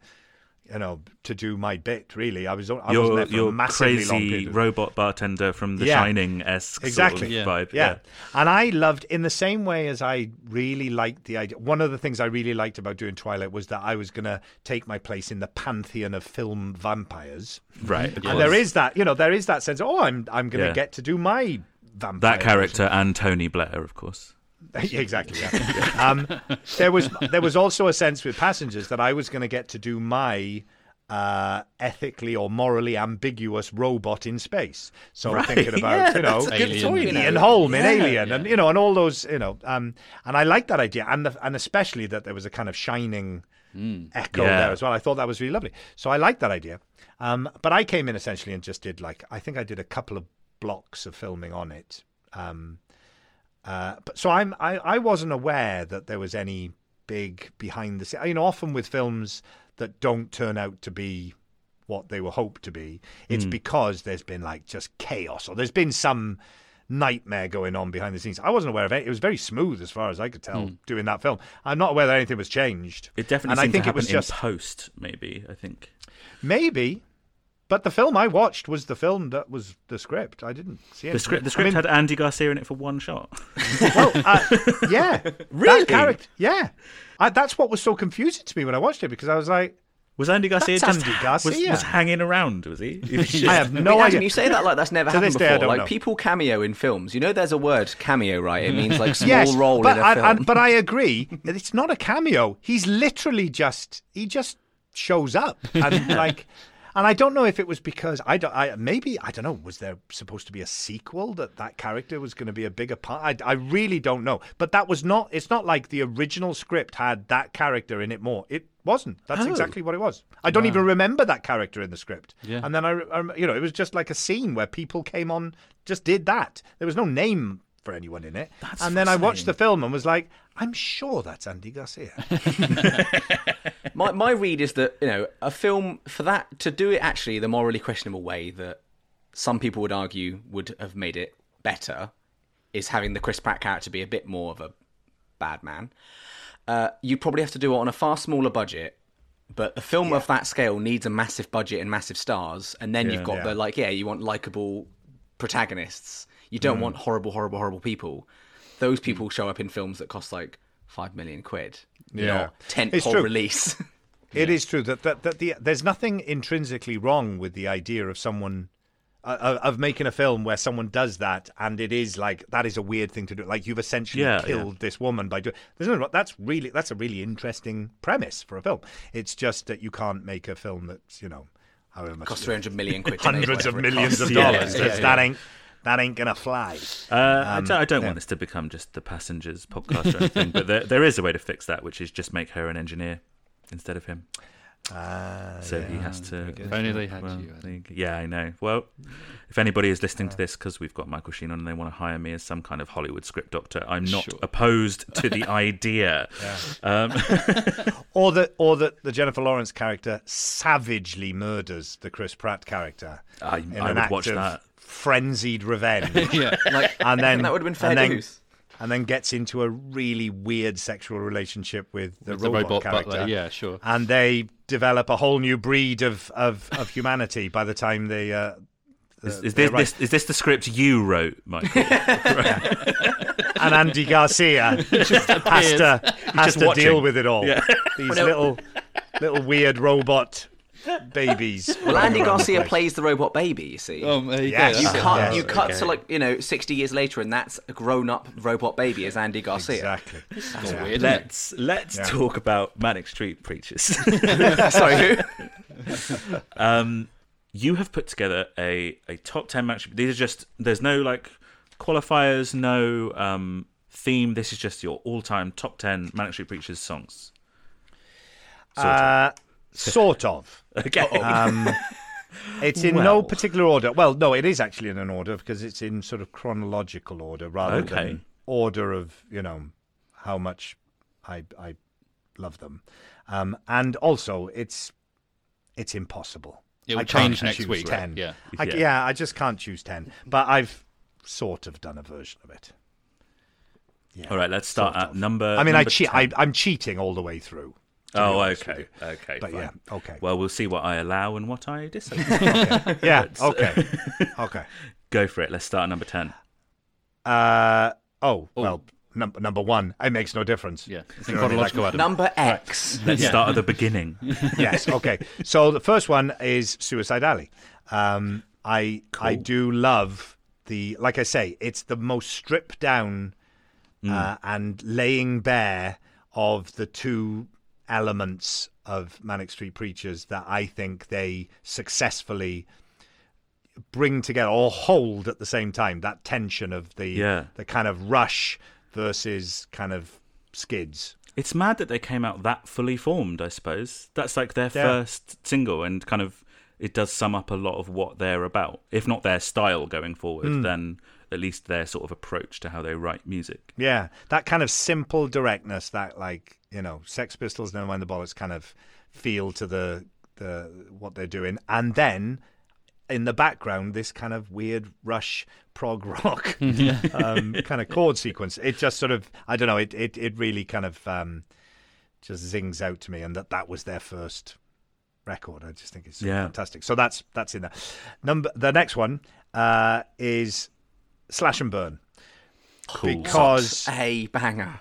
you know, to do my bit. Really, I was. I your was your crazy robot bartender from The yeah. Shining-esque exactly. sort of yeah. vibe. Yeah. yeah. And I loved, in the same way as I really liked the idea. One of the things I really liked about doing Twilight was that I was going to take my place in the pantheon of film vampires. Right. And there is that, you know, there is that sense. Of, oh, I'm I'm going to yeah. get to do my vampire. That character and Tony Blair, of course. Exactly. Yeah. um, there was there was also a sense with Passengers that I was going to get to do my uh, ethically or morally ambiguous robot in space. So right. thinking about yeah, you know Toynbee and Holm in yeah, Alien yeah. and you know and all those you know um, and I liked that idea and the, and especially that there was a kind of Shining mm. echo yeah. there as well. I thought that was really lovely. So I liked that idea. Um, but I came in essentially and just did like I think I did a couple of blocks of filming on it. Um, Uh, but so I'm, I, I wasn't aware that there was any big behind the scenes. You know, often with films that don't turn out to be what they were hoped to be, it's mm. because there's been like just chaos or there's been some nightmare going on behind the scenes. I wasn't aware of it. It was very smooth as far as I could tell mm. doing that film. I'm not aware that anything was changed. It definitely and seemed I think to happen it was just, in post, maybe, I think. Maybe. But the film I watched was the film that was the script. I didn't see it. The script, the script I mean, had Andy Garcia in it for one shot. well, uh, yeah. Really? That character, yeah. I, that's what was so confusing to me when I watched it, because I was like... Was Andy Garcia just Andy Garcia. Was, was hanging around, was he? he was just... I have no I mean, idea. Adam, you say that like that's never to happened before. Like know. People cameo in films. You know there's a word, cameo, right? It means like small yes, role in a I, film. I, but I agree. It's not a cameo. He's literally just... He just shows up. And like... And I don't know if it was because I don't. I, maybe I don't know. Was there supposed to be a sequel that that character was going to be a bigger part? I, I really don't know. But that was not. It's not like the original script had that character in it more. It wasn't. That's oh. exactly what it was. I don't wow. even remember that character in the script. Yeah. And then I, I, you know, it was just like a scene where people came on, just did that. There was no name for anyone in it. That's and then insane. I watched the film and was like, I'm sure that's Andy Garcia. My my read is that, you know, a film for that, to do it actually the morally questionable way that some people would argue would have made it better, is having the Chris Pratt character be a bit more of a bad man. Uh, you'd probably have to do it on a far smaller budget, but a film yeah. of that scale needs a massive budget and massive stars, and then yeah, you've got yeah. the, like, yeah, you want likeable protagonists. You don't mm. want horrible, horrible, horrible people. Those people show up in films that cost, like, five million quid. Yeah, tentpole release. It yeah. is true that that that the there's nothing intrinsically wrong with the idea of someone Uh, of making a film where someone does that, and it is like, that is a weird thing to do. Like, you've essentially yeah, killed yeah. this woman by doing. There's no. That's really that's a really interesting premise for a film. It's just that you can't make a film that's, you know, however much costs three hundred million quid, hundreds of millions of dollars. Yeah, yeah, yeah. That ain't that ain't gonna fly. Uh, um, I don't, I don't yeah. want this to become just the Passengers podcast or anything, but there, there is a way to fix that, which is just make her an engineer instead of him. Uh, so yeah, he has to. If only they had well, you. I think. Yeah, I know. Well, if anybody is listening to this because we've got Michael Sheen on and they want to hire me as some kind of Hollywood script doctor, I'm not sure. opposed to the idea. Yeah. Um, or that, or that the Jennifer Lawrence character savagely murders the Chris Pratt character. I, in I an would act watch of that. Frenzied revenge. yeah, like, and then that would have been fair then, news. And then gets into a really weird sexual relationship with the, with robot, the robot character. Butler. Yeah, sure. And they develop a whole new breed of, of, of humanity by the time they. Uh, the, is, is this, right. this is this the script you wrote, Michael? yeah. And Andy Garcia just has to has just to watching. deal with it all. Yeah. These well, little little weird robot. Babies. Well, Andy Garcia plays the robot baby. You see, oh, there you, yes. you cut, yes. you cut okay. to like you know, sixty years later, and that's a grown-up robot baby as Andy Garcia. Exactly. That's yeah. weird. Let's let's yeah. talk about Manic Street Preachers. Sorry, who? um, you have put together a a top ten match. These are just there's no like qualifiers, no um, theme. This is just your all-time top ten Manic Street Preachers songs. Sort uh, of. Sort of. Okay. Um, it's in well. no particular order. Well, no, it is actually in an order because it's in sort of chronological order rather okay. than order of, you know, how much I I love them. Um, and also, it's it's impossible. It will change next week. ten. Right? Yeah. I, yeah. yeah, I just can't choose ten. But I've sort of done a version of it. Yeah, all right, let's start sort at of. number I mean, number I che- I, I'm cheating all the way through. Oh, okay, okay, but fine. yeah, okay. Well, we'll see what I allow and what I disallow. okay. Yeah, okay, okay. Go for it. Let's start at number ten. Uh oh. Ooh. Well, num- number one. It makes no difference. Yeah, it's chronological order. Number X. Right. Let's yeah. start at the beginning. yes. Okay. So the first one is Suicide Alley. Um, I cool. I do love the like I say, it's the most stripped down mm. uh, and laying bare of the two elements of Manic Street Preachers that I think they successfully bring together or hold at the same time, that tension of the yeah. the kind of Rush versus kind of Skids. It's mad that they came out that fully formed, I suppose. That's like their yeah. first single, and kind of it does sum up a lot of what they're about. If not their style going forward, mm. then at least their sort of approach to how they write music. Yeah, that kind of simple directness, that like, you know, Sex Pistols, Never Mind the Bollocks kind of feel to the the what they're doing. And then in the background, this kind of weird Rush prog rock yeah. um, kind of chord sequence. It just sort of, I don't know, it it, it really kind of um, just zings out to me. And that, that was their first record. I just think it's yeah. fantastic. So that's that's in there. Number, the next one uh, is Slash and Burn. Cool. Because such a banger.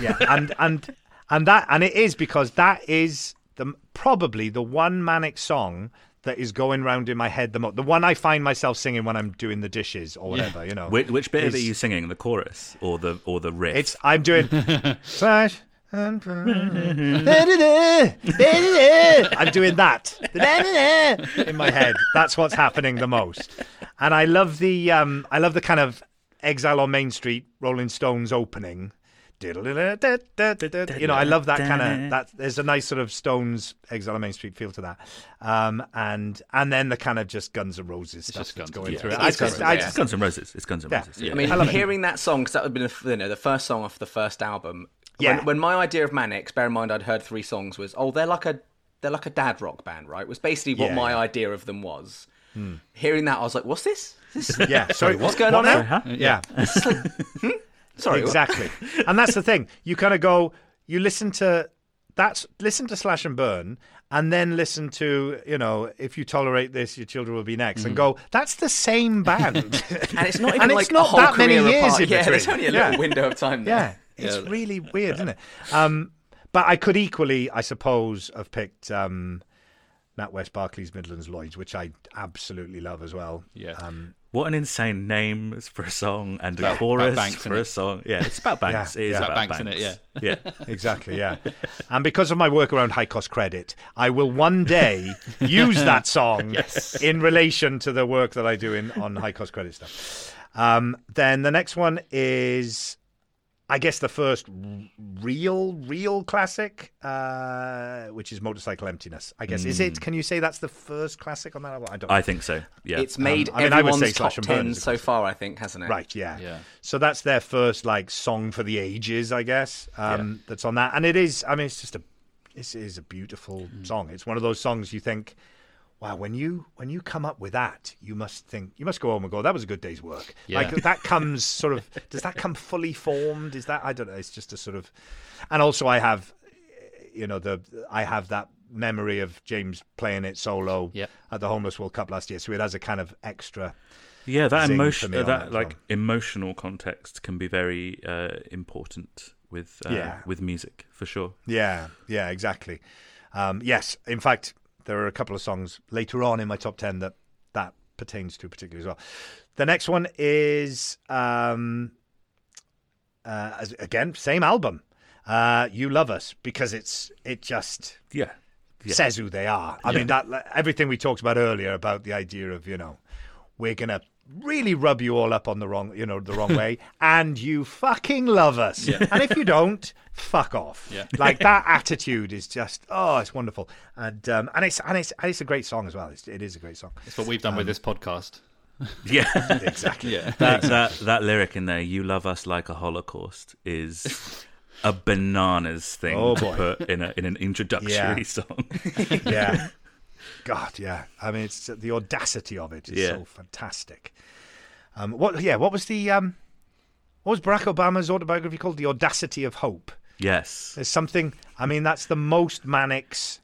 Yeah, and and... And that, and it is because that is the probably the one Manic song that is going round in my head the most. The one I find myself singing when I'm doing the dishes or whatever, yeah. you know. Which, which bit is, are you singing? The chorus or the or the riff? It's I'm doing slash and I'm doing that in my head. That's what's happening the most, and I love the um, I love the kind of Exile on Main Street, Rolling Stones opening. You know, I love that kind of that. There's a nice sort of Stones, Exile on Main Street feel to that, um, and and then the kind of just Guns N' Roses stuff it's that's Guns, going yeah. through it. It's, it's, yeah. it's Guns N' Roses. It's Guns N' Roses. Yeah. Yeah. I mean, I hearing it. that song because that would have been you know, the first song off the first album. Yeah. When, when my idea of Manics, bear in mind I'd heard three songs, was oh they're like a they're like a dad rock band, right? Was basically what yeah. my idea of them was. Hmm. Hearing that, I was like, what's this? this... Yeah. Sorry, what's going what on now? Huh? Yeah. yeah. Sorry, exactly. And that's the thing. You kind of go, you listen to that's listen to Slash and Burn, and then listen to, you know, If You Tolerate This, Your Children Will Be Next, mm-hmm. and go, that's the same band. And it's not even and like it's not a whole that many years apart. In yeah, between. There's only a little yeah. window of time there. Yeah, it's yeah. really weird, isn't it? Um, but I could equally, I suppose, have picked um, NatWest, Barclays, Midlands, Lloyds, which I absolutely love as well. Yeah. Um, what an insane name for a song and a chorus banks, for a song. Yeah, it's about banks. Yeah, it is about, about banks, banks. Isn't it? Yeah. Yeah, exactly, yeah. And because of my work around high cost credit, I will one day use that song yes. in relation to the work that I do in on high cost credit stuff. Um, then the next one is... I guess the first real, real classic, uh, which is Motorcycle Emptiness, I guess. Mm. Is it? Can you say that's the first classic on that album? I don't know. I think so, yeah. It's made um, I mean, everyone's I would say top ten so far, I think, hasn't it? Right, yeah. yeah. So that's their first, like, song for the ages, I guess, um, yeah. that's on that. And it is, I mean, it's just a, it is a beautiful mm. song. It's one of those songs you think... Wow, when you when you come up with that, you must think you must go, oh my God, that was a good day's work. Yeah. Like that comes sort of does that come fully formed? Is that I don't know, it's just a sort of and also I have you know, the I have that memory of James playing it solo yep. at the Homeless World Cup last year. So it has a kind of extra Yeah, that emotion that, that like song. Emotional context can be very uh, important with uh, yeah. with music for sure. Yeah, yeah, exactly. Um, yes, in fact there are a couple of songs later on in my top ten that that pertains to particularly as well. The next one is, um, uh, as, again, same album, uh, You Love Us, because it's it just yeah. Yeah. says who they are. I yeah. mean, that everything we talked about earlier about the idea of, you know, we're going to really rub you all up on the wrong, you know, the wrong way, and you fucking love us. Yeah. And if you don't, fuck off. Yeah. Like that attitude is just, oh, it's wonderful, and um, and it's and it's and it's a great song as well. It's, it is a great song. It's what we've done um, with this podcast. Yeah, exactly. Yeah. That, that that lyric in there, "You love us like a Holocaust," is a bananas thing oh, to boy. put in a in an introductory yeah. song. Yeah. God, yeah. I mean, it's the audacity of it is yeah. so fantastic. Um, what? Yeah. What was the? Um, what was Barack Obama's autobiography called? The Audacity of Hope. Yes. There's something. I mean, that's the most Manic's.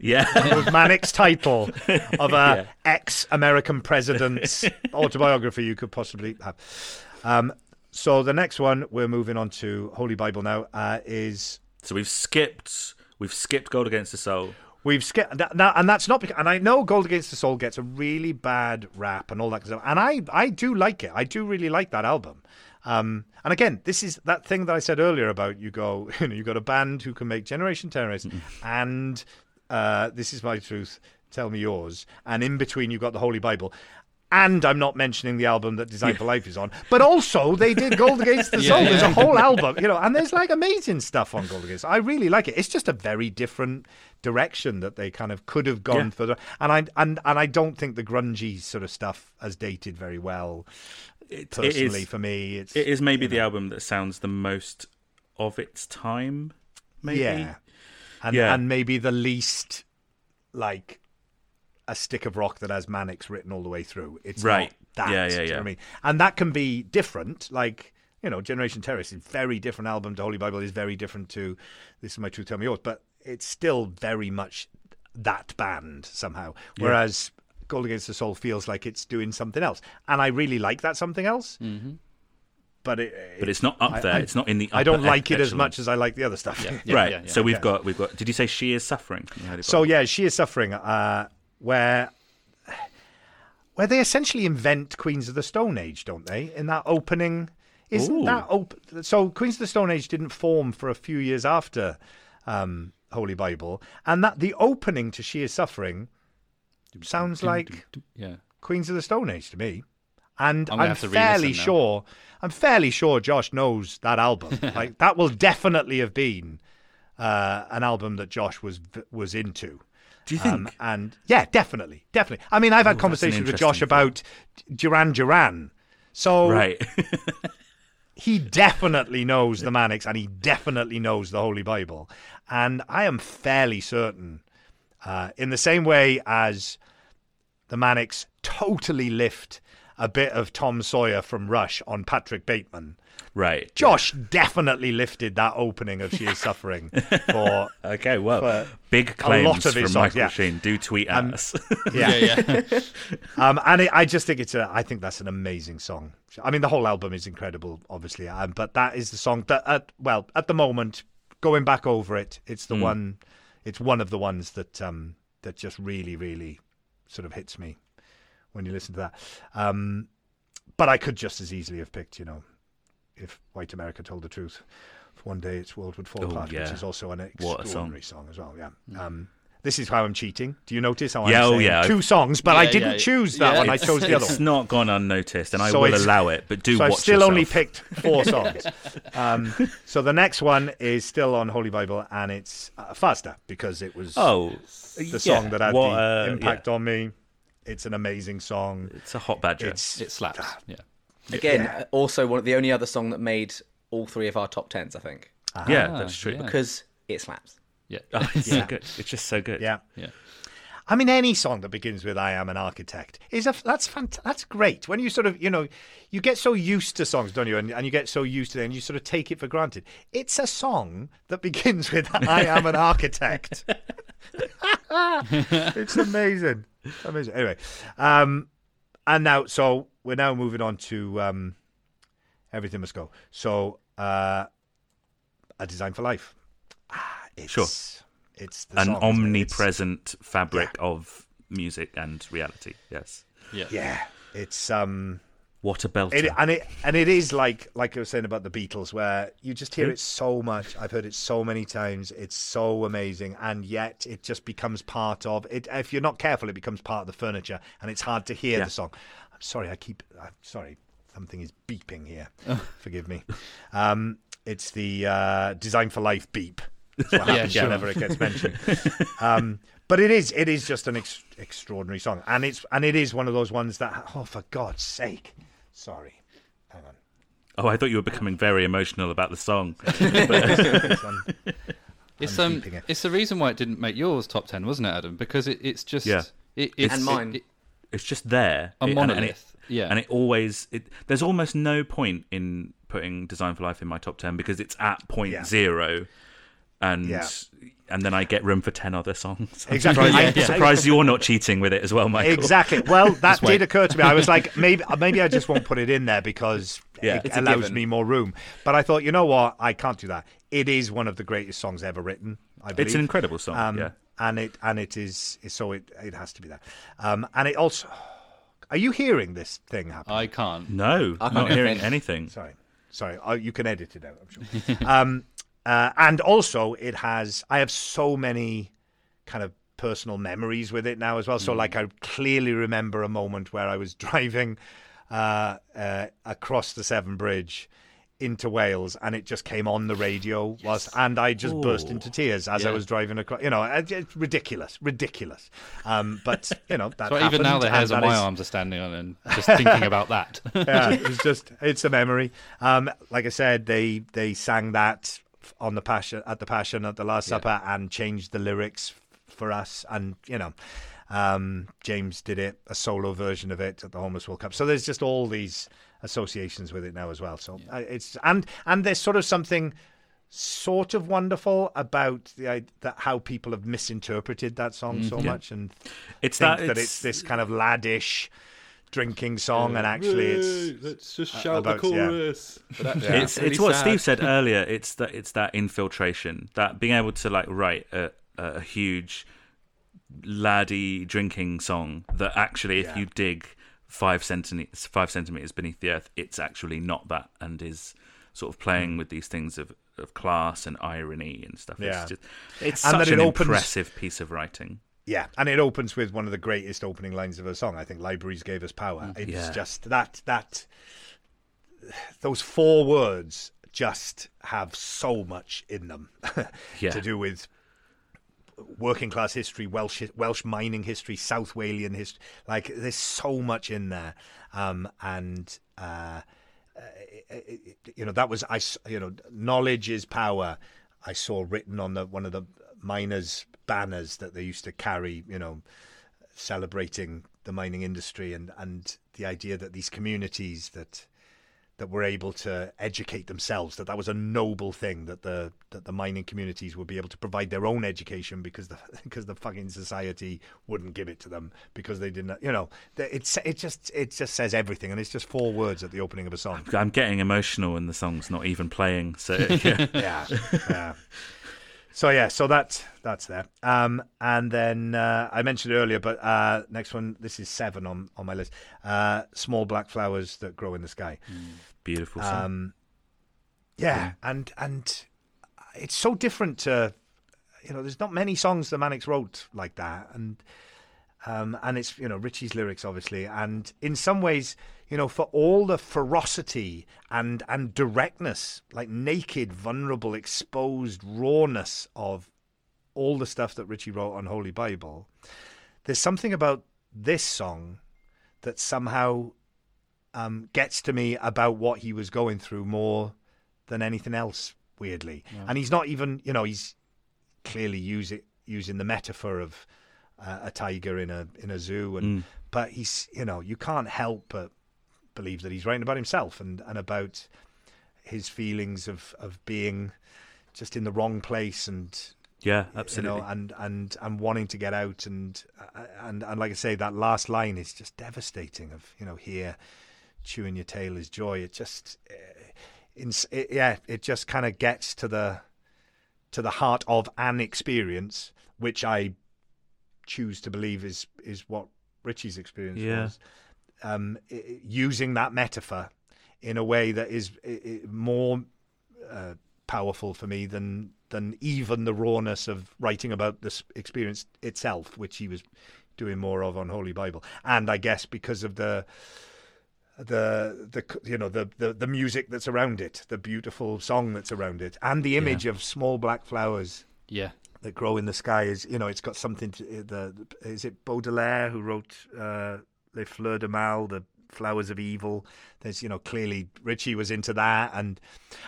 Yeah. most Manic's title of a yeah. ex-American president's autobiography you could possibly have. Um, so the next one we're moving on to Holy Bible now uh, is. So we've skipped. We've skipped Gold Against the Soul. We've skipped that, now, and that's not because. And I know "Gold Against the Soul" gets a really bad rap and all that stuff. And I, I do like it. I do really like that album. Um, and again, this is that thing that I said earlier about you go, you know, you got a band who can make Generation Terrorists, and uh, This Is My Truth, Tell Me Yours, and in between you got the Holy Bible. And I'm not mentioning the album that Design for Life is on, but also they did Gold Against the Soul. Yeah, yeah. There's a whole album, you know, and there's like amazing stuff on Gold Against. I really like it. It's just a very different direction that they kind of could have gone yeah. further. And I and and I don't think the grungy sort of stuff has dated very well. It, personally, it is, for me, it's, it is maybe the know. album that sounds the most of its time. Maybe, yeah, and yeah. and maybe the least like. A stick of rock that has Manic's written all the way through. It's right. not that. Yeah, yeah, yeah. You know I mean? And that can be different. Like, you know, Generation Terrorists is a very different album to Holy Bible, is very different to This Is My Truth, Tell Me Yours, but it's still very much that band somehow. Whereas yeah. Gold Against the Soul feels like it's doing something else. And I really like that something else. Mm-hmm. But it, it, but it's not up there. I, I, it's not in the. Upper I don't like it as much as I like the other stuff. Yeah. Yeah, right. Yeah, yeah, so yeah. we've got we've got. Did you say She Is Suffering? So yeah, She Is Suffering. Uh, Where, where they essentially invent Queens of the Stone Age, don't they? In that opening, isn't Ooh. that open? So Queens of the Stone Age didn't form for a few years after um, Holy Bible, and that the opening to "She Is Suffering" sounds like yeah. Queens of the Stone Age to me. And I'm, I'm fairly sure, I'm fairly sure Josh knows that album. Like that will definitely have been uh, an album that Josh was was into. Do you think? Um, and yeah, definitely, definitely. I mean, I've had Ooh, conversations with Josh thing. about Duran Duran, so right. he definitely knows the Manics, and he definitely knows the Holy Bible, and I am fairly certain, uh, in the same way as the Manics totally lift a bit of Tom Sawyer from Rush on Patrick Bateman. Right. Josh yeah. definitely lifted that opening of She Is Suffering for Okay, well for big claims a lot of from Michael yeah. Sheen. Do tweet at um, us. Yeah, yeah. yeah. um, and it, I just think it's a I think that's an amazing song. I mean the whole album is incredible, obviously, um, but that is the song that at, well, at the moment, going back over it, it's the mm. one it's one of the ones that um, that just really, really sort of hits me when you listen to that. Um, but I could just as easily have picked, you know, If White America Told the Truth, for One Day Its World Would Fall Apart, oh, yeah. which is also an extraordinary song. song as well. Yeah. Um, this is how I'm cheating. Do you notice how yeah, I'm oh, yeah. two songs, but yeah, I didn't yeah. choose that yeah. one. It's, I chose the other one. It's not gone unnoticed, and I so will allow it, but do so watch I've still yourself. Only picked four songs. um, so the next one is still on Holy Bible, and it's uh, Faster, because it was oh, the yeah. song that had what, the uh, impact yeah. on me. It's an amazing song. It's a hot badger. It's, it slaps. Uh, yeah. Again, yeah. also one of the only other song that made all three of our top tens, I think. Uh-huh. Yeah, that's true. Yeah. Because it slaps. Yeah, oh, it's yeah. so good. It's just so good. Yeah, yeah. I mean, any song that begins with "I am an architect" is a that's fant- that's great. When you sort of you know, you get so used to songs, don't you? And, and you get so used to them, and you sort of take it for granted. It's a song that begins with "I am an architect." It's amazing, amazing. Anyway, um, and now so. We're now moving on to um, Everything Must Go. So, uh, A Design for Life. Ah, it's, sure. It's the an song, omnipresent it's, fabric yeah. of music and reality. Yes. Yeah. Yeah. It's um. What a belter! It, and it and it is like like I was saying about the Beatles, where you just hear it so much. I've heard it so many times. It's so amazing, and yet it just becomes part of it. If you're not careful, it becomes part of the furniture, and it's hard to hear yeah. the song. I'm sorry, I keep. I'm sorry, something is beeping here. Oh. Forgive me. Um, it's the uh, Design for Life beep. That's what happens yeah, sure. whenever it gets mentioned. um, but it is, it is just an ex- extraordinary song, and it's and it is one of those ones that. Oh, for God's sake! Sorry, hang on. Oh, I thought you were becoming very emotional about the song. It's um, it. it's the reason why it didn't make yours top ten, wasn't it, Adam? Because it, it's just yeah. it, it's, and mine. It, it, It's just there. A monolith, and it, yeah. And it always... It, there's almost no point in putting Design for Life in my top ten because it's at point yeah. zero and yeah. and then I get room for ten other songs. I'm exactly. surprised, yeah. surprised you're not cheating with it as well, Michael. Exactly. Well, that did occur to me. I was like, maybe maybe I just won't put it in there because yeah, it allows me more room. But I thought, you know what? I can't do that. It is one of the greatest songs ever written, I believe. It's an incredible song, um, yeah. And it and it is so it it has to be that, um, and it also. Are you hearing this thing happen? I can't. No, I'm not hearing anything. Sorry, sorry. Oh, you can edit it out. I'm sure. um, uh, and also, it has. I have so many kind of personal memories with it now as well. So, mm. like, I clearly remember a moment where I was driving uh, uh, across the Severn Bridge into Wales, and it just came on the radio, yes. whilst, and I just Ooh. burst into tears as yeah. I was driving across. You know, it's ridiculous, ridiculous. Um, but you know, that so happened, even now the hairs on my is... arms are standing on, and just thinking about that. Yeah, it's just it's a memory. Um, like I said, they they sang that on the Passion at the Passion at the Last yeah. Supper, and changed the lyrics for us, and you know, um, James did it a solo version of it at the Homeless World Cup. So there's just all these associations with it now as well, so yeah. it's and and there's sort of something sort of wonderful about the that how people have misinterpreted that song so yeah. much, and it's think that, it's, that it's this kind of laddish drinking song, yeah, and actually it's let's just shout about, the chorus. Yeah. Yeah. It's it's what Steve said earlier. It's that it's that infiltration, that being able to like write a, a huge laddie drinking song that actually, if yeah. you dig Five centimeters, five centimeters beneath the earth, it's actually not that, and is sort of playing with these things of, of class and irony and stuff. Yeah. It's just, it's and such an it opens, impressive piece of writing. Yeah, and it opens with one of the greatest opening lines of a song. I think Libraries Gave Us Power. It's yeah. just that that those four words just have so much in them yeah. to do with working class history, Welsh Welsh mining history, South Walian history. Like, there's so much in there, um, and uh, it, it, you know that was I. You know, knowledge is power. I saw written on the one of the miners' banners that they used to carry. You know, celebrating the mining industry, and, and the idea that these communities that that were able to educate themselves, that that was a noble thing, that the that the mining communities would be able to provide their own education because the because the fucking society wouldn't give it to them because they didn't, you know, it's it just it just says everything, and it's just four words at the opening of a song. I'm getting emotional and the song's not even playing, so yeah. yeah, yeah. So yeah, so that's that's there. Um, and then uh, I mentioned earlier, but uh, next one, this is seven on, on my list. Uh, Small Black Flowers That Grow in the Sky. Mm, beautiful song. Um, yeah, yeah, and and it's so different to, you know, there's not many songs the Manics wrote like that, and um, and it's, you know, Richie's lyrics obviously, and in some ways, you know, for all the ferocity and and directness, like naked, vulnerable, exposed rawness of all the stuff that Richie wrote on Holy Bible, there's something about this song that somehow um, gets to me about what he was going through more than anything else, weirdly. Yeah. And he's not even, you know, he's clearly use it, using the metaphor of uh, a tiger in a in a zoo, and mm. but he's, you know, you can't help but believe that he's writing about himself and, and about his feelings of, of being just in the wrong place, and yeah, absolutely, you know, and, and and wanting to get out, and and and like I say, that last line is just devastating. Of, you know, here chewing your tail is joy. It just, it, it, yeah, it just kind of gets to the to the heart of an experience, which I choose to believe is is what Richie's experience yeah. was. Um, using that metaphor in a way that is more uh, powerful for me than than even the rawness of writing about this experience itself, which he was doing more of on Holy Bible. And I guess because of the the the you know the the, the music that's around it, the beautiful song that's around it, and the image yeah. of small black flowers yeah that grow in the sky is, you know, it's got something to the, the is it Baudelaire who wrote uh Les Fleurs de Mal, the Flowers of Evil. There's, you know, clearly Richie was into that. And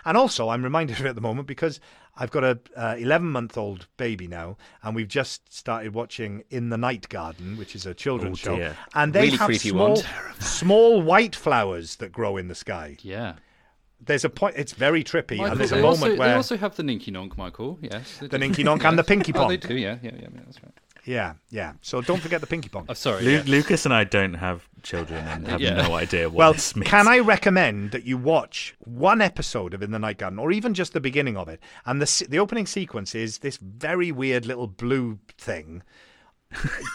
and also I'm reminded of it at the moment because I've got a uh, eleven-month-old baby now, and we've just started watching In the Night Garden, which is a children's oh, show. And they really have small, small white flowers that grow in the sky. Yeah. There's a point, it's very trippy. Michael, and there's a moment also, where... They also have the Ninky Nonk, Michael, yes. The do. Ninky Nonk and the Pinky Pong. Oh, they do, yeah, yeah, yeah, that's right. Yeah, yeah. So don't forget the pinky pong. I'm oh, sorry. Lu- yeah. Lucas and I don't have children and have yeah. no idea what well, this means. Can I recommend that you watch one episode of In the Night Garden, or even just the beginning of it? And the the opening sequence is this very weird little blue thing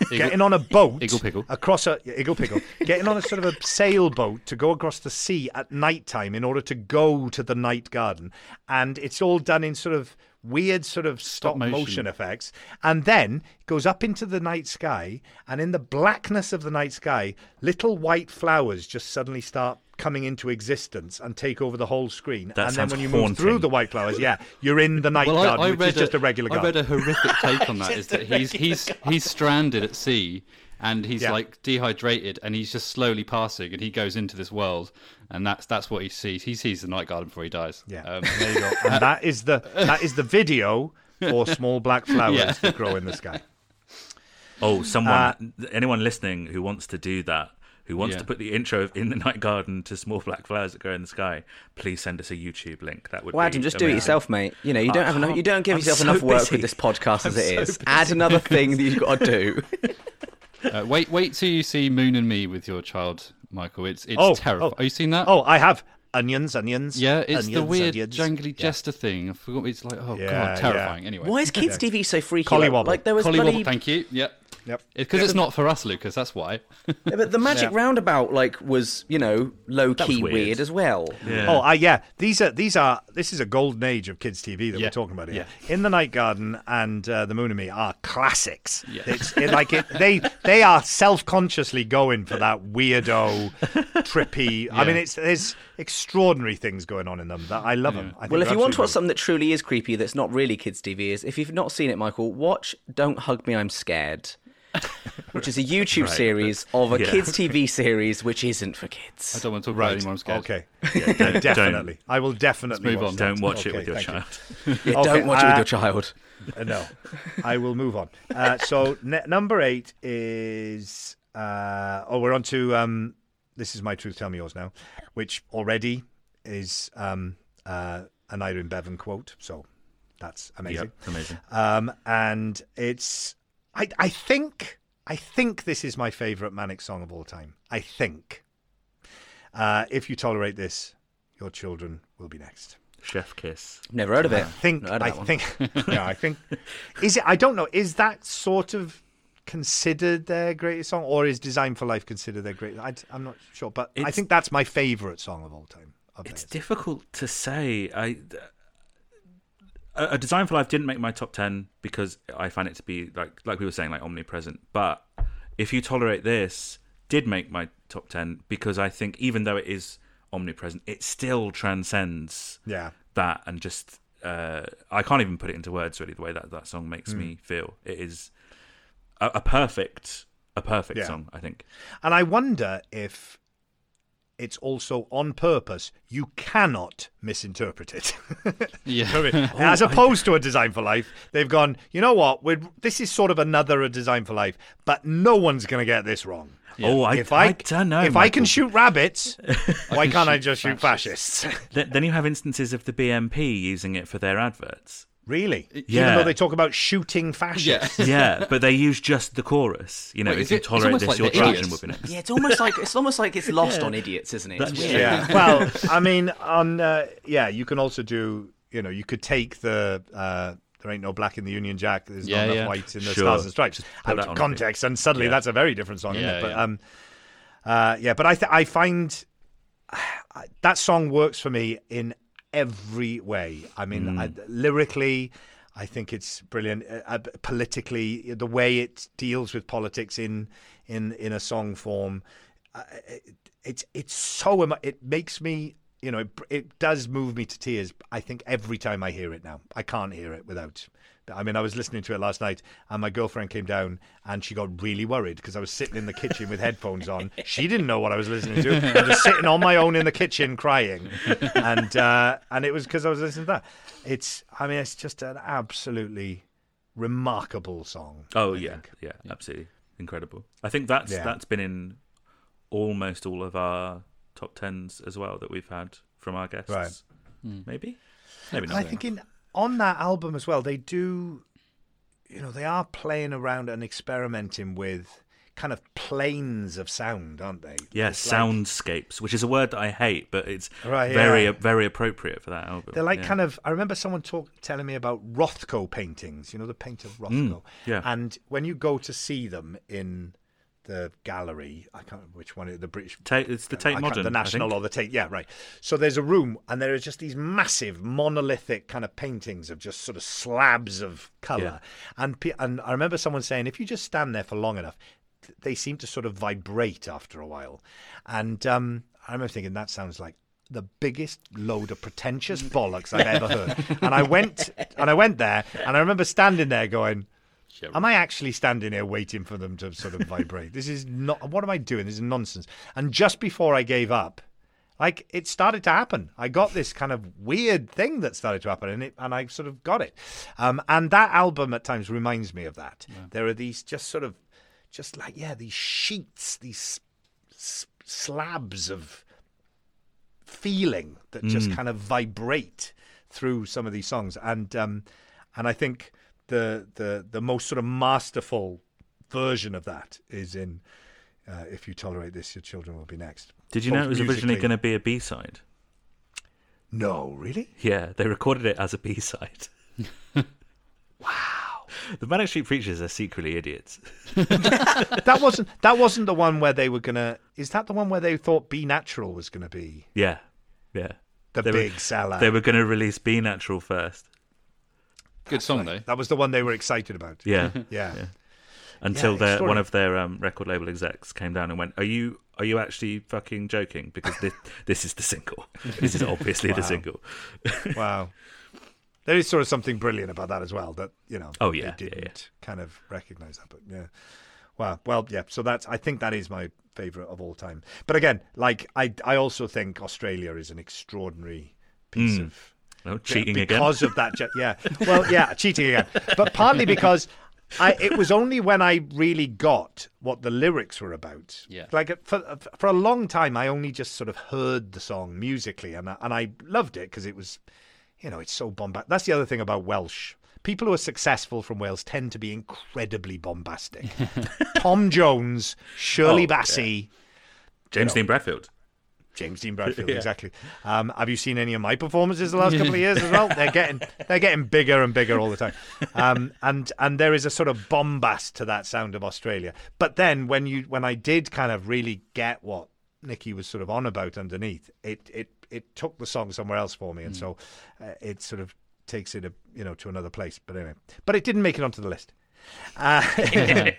getting on a boat Iggle Pickle. across a yeah, Iggle Pickle, getting on a sort of a sailboat to go across the sea at night time in order to go to the night garden. And it's all done in sort of weird sort of stop, stop motion. motion effects, and then goes up into the night sky, and in the blackness of the night sky, little white flowers just suddenly start coming into existence and take over the whole screen. That and then when you haunting. move through the white flowers, yeah, you're in the night well, garden, I, I which is a, just a regular garden. I read a horrific take on that, is that he's he's garden. he's stranded at sea, and he's yeah. like dehydrated, and he's just slowly passing, and he goes into this world, and that's that's what he sees. He sees the night garden before he dies. Yeah, um, there you go. And that is the that is the video for Small Black Flowers yeah. That Grow in the Sky. Oh, someone, uh, anyone listening who wants to do that, who wants yeah. to put the intro of In the Night Garden to Small Black Flowers That Grow in the Sky, please send us a YouTube link. That would. Well, Adam, just amazing. do it yourself, mate. You know, you don't I have enough, you don't give I'm yourself so enough work busy. with this podcast I'm as it so is. Busy. Add another thing that you've got to do. Uh, wait, wait till you see Moon and Me with your child, Michael. It's it's oh, terrifying. Oh. Have you seen that? Oh, I have. Onions, onions. Yeah, it's onions, the weird onions. jangly yeah. jester thing. I forgot. It's like, oh yeah, god, terrifying. Yeah. Anyway, why is kids' yeah. T V so freaky? Collie Wobble. Like, there was Collie bloody... Wobble. Thank you. Yep. Yep. Because it's, it's not for us, Lucas. That's why. Yeah, but the Magic yeah. Roundabout, like, was, you know, low key weird. weird as well. Yeah. Oh, uh, yeah. These are these are this is a golden age of kids' T V that yeah. we're talking about here. Yeah. In the Night Garden and uh, The Moon and Me are classics. Yeah. It's it, like it, they they are self consciously going for that weirdo, trippy. Yeah. I mean, it's there's extraordinary things going on in them that I love yeah. them. I well, if you want to watch something that truly is creepy, that's not really kids' T V, is if you've not seen it, Michael, watch Don't Hug Me, I'm Scared. Which is a YouTube right. series of a yeah. kids' T V series which isn't for kids. I don't want to talk right. about anymore. I'm scared. Okay. Yeah, don't, definitely. Don't. I will definitely move on. Don't watch it with your child. Yeah, don't watch it with your child. No. I will move on. Uh, so ne- number eight is... Uh, oh, we're on to... Um, this is My Truth, Tell Me Yours now, which already is um, uh, an Irene Bevan quote. So that's amazing. Yep, amazing. Um, and it's... I, I think I think this is my favourite Manic song of all time. I think. Uh, if you tolerate this, your children will be next. Chef Kiss. Never heard of it. I think. I think. Yeah, I think. Is it? I don't know. Is that sort of considered their greatest song, or is Designed for Life considered their greatest? I, I'm not sure, but it's, I think that's my favourite song of all time. Of it's theirs. Difficult to say. I. A Design for Life didn't make my top ten because I find it to be, like like we were saying, like omnipresent. But If You Tolerate This did make my top ten because I think even though it is omnipresent, it still transcends yeah. that and just... Uh, I can't even put it into words, really, the way that that song makes mm. me feel. It is a, a perfect, a perfect yeah. song, I think. And I wonder if... it's also on purpose. You cannot misinterpret it. yeah. As opposed to A Design for Life, they've gone, you know what, We're, this is sort of another A Design for Life, but no one's going to get this wrong. Yeah. Oh, I, if I, I don't know. If Michael. I can shoot rabbits, why can't I just shoot fascists? Then you have instances of the B M P using it for their adverts. Really? Yeah. Even though they talk about shooting fascists. Yeah, yeah, but they use just the chorus. You know, Wait, if it, you tolerate this, like your traction would be next. Yeah, it's almost like it's almost like it's lost yeah. on idiots, isn't it? That's weird. Yeah. Well, I mean, on uh, yeah, you can also do. You know, you could take the uh, there ain't no black in the Union Jack. There's yeah, not enough yeah. white in the sure. Stars and Stripes. Out of context, and suddenly yeah. that's a very different song. Yeah, isn't it? But yeah. um, uh, yeah, but I th- I find uh, that song works for me in every way. I mean, mm. I, lyrically, I think it's brilliant. Uh, politically, the way it deals with politics in in, in a song form, uh, it, it's it's so emo- it makes me, you know, it, it does move me to tears. I think every time I hear it now, I can't hear it without. I mean, I was listening to it last night, and my girlfriend came down, and she got really worried because I was sitting in the kitchen with headphones on. She didn't know what I was listening to. I was sitting on my own in the kitchen crying, and uh, and it was because I was listening to that. It's, I mean, it's just an absolutely remarkable song. Oh yeah, yeah, yeah, absolutely incredible. I think that's yeah. that's been in almost all of our top tens as well that we've had from our guests. Right, mm. maybe, maybe not. I think in. On that album as well, they do, you know, they are playing around and experimenting with kind of planes of sound, aren't they? Yeah, like, soundscapes, which is a word that I hate, but it's right, very yeah. very appropriate for that album. They're like yeah. kind of, I remember someone talk, telling me about Rothko paintings, you know, the painter Rothko. Mm, yeah. And when you go to see them in the gallery, I can't remember which one, the British... Tate, it's the Tate Modern, The National or the Tate, yeah, right. So there's a room, and there are just these massive monolithic kind of paintings of just sort of slabs of colour. Yeah. And and I remember someone saying, if you just stand there for long enough, they seem to sort of vibrate after a while. And um, I remember thinking, that sounds like the biggest load of pretentious bollocks I've ever heard. And I went, and I went there, and I remember standing there going... am I actually standing here waiting for them to sort of vibrate? This is not... what am I doing? This is nonsense. And just before I gave up, like, it started to happen. I got this kind of weird thing that started to happen, and it, and I sort of got it. Um, and that album at times reminds me of that. Yeah. There are these just sort of... just like, yeah, these sheets, these s- slabs of feeling that mm. just kind of vibrate through some of these songs. And um, and I think... The, the the most sort of masterful version of that is in uh, If You Tolerate This, Your Children Will Be Next. Did you Both know it was musically... originally going to be a B-side? No, really? Yeah, they recorded it as a B-side. Wow. The Manic Street Preachers are secretly idiots. That wasn't that wasn't the one where they were going to... Is that the one where they thought Be Natural was going to be? Yeah, yeah. The they big were, seller. They were going to release Be Natural first. Good song, like, though. That was the one they were excited about. Yeah, yeah. yeah. Until yeah, their, one of their um, record label execs came down and went, "Are you are you actually fucking joking? Because this this is the single. This is obviously wow. the single." Wow. There is sort of something brilliant about that as well. That you know, oh yeah, they didn't yeah, yeah. kind of recognise that, but yeah. Wow. Well, yeah. So that's. I think that is my favourite of all time. But again, like I, I also think Australia is an extraordinary piece mm. of. No, cheating yeah, because again. Because of that, yeah. Well, yeah, cheating again. But partly because I, it was only when I really got what the lyrics were about. Yeah. Like, for for a long time, I only just sort of heard the song musically, and I, and I loved it because it was, you know, it's so bombastic. That's the other thing about Welsh. People who are successful from Wales tend to be incredibly bombastic. Tom Jones, Shirley oh, Bassey. Yeah. James Dean Bradfield. James Dean Bradfield, yeah. Exactly. Um, have you seen any of my performances the last couple of years as well? They're getting they're getting bigger and bigger all the time. Um, and and there is a sort of bombast to that sound of Australia. But then when you when I did kind of really get what Nicky was sort of on about underneath, it it it took the song somewhere else for me, and mm. so uh, it sort of takes it a, you know to another place. But anyway, but it didn't make it onto the list. Uh,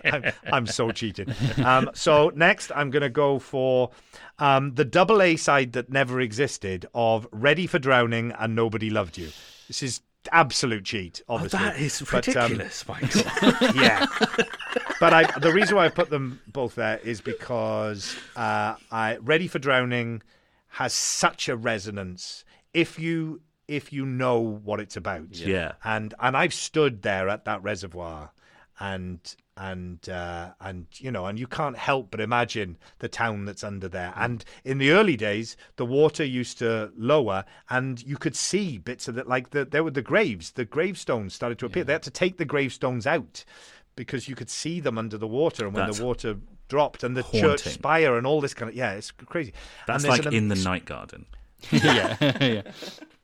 I'm, I'm so cheated. Um, so next I'm going to go for um, the double A side that never existed of Ready for Drowning and Nobody Loved You. This is absolute cheat, obviously. Oh, that is but, ridiculous, um, Michael. Yeah. But I, the reason why I put them both there is because uh, I, Ready for Drowning has such a resonance if you if you know what it's about. Yeah. And, and I've stood there at that reservoir and and uh, and you know and you can't help but imagine the town that's under there. And in the early days the water used to lower and you could see bits of that, like the, there were the graves the gravestones started to appear. Yeah. They had to take the gravestones out because you could see them under the water, and when that's the water dropped and the haunting. Church spire and all this kind of yeah it's crazy. That's and like an, in the night garden. Yeah. Yeah.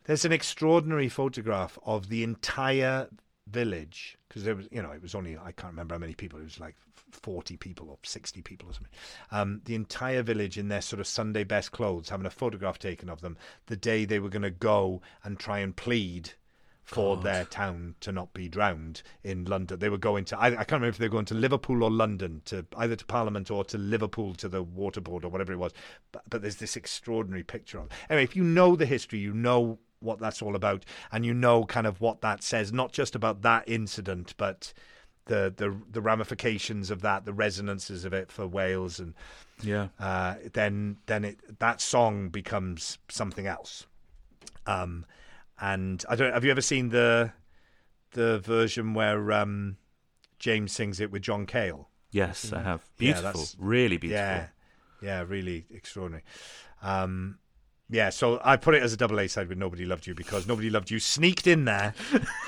There's an extraordinary photograph of the entire village, because there was, you know, it was only, I can't remember how many people, it was like forty people or sixty people or something. Um, the entire village in their sort of Sunday best clothes, having a photograph taken of them the day they were going to go and try and plead for God. Their town to not be drowned in London. They were going to, I, I can't remember if they were going to Liverpool or London, to either to Parliament or to Liverpool, to the Water Board or whatever it was. But, but there's this extraordinary picture of it. Anyway, if you know the history, you know what that's all about, and you know kind of what that says, not just about that incident, but the the, the ramifications of that, the resonances of it for Wales, and yeah, uh, then then it that song becomes something else. Um, and I don't have you ever seen the the version where um, James sings it with John Cale? Yes, I have. Beautiful, yeah, really beautiful. Yeah, yeah, really extraordinary. Um, Yeah, so I put it as a double A side with Nobody Loved You because Nobody Loved You sneaked in there,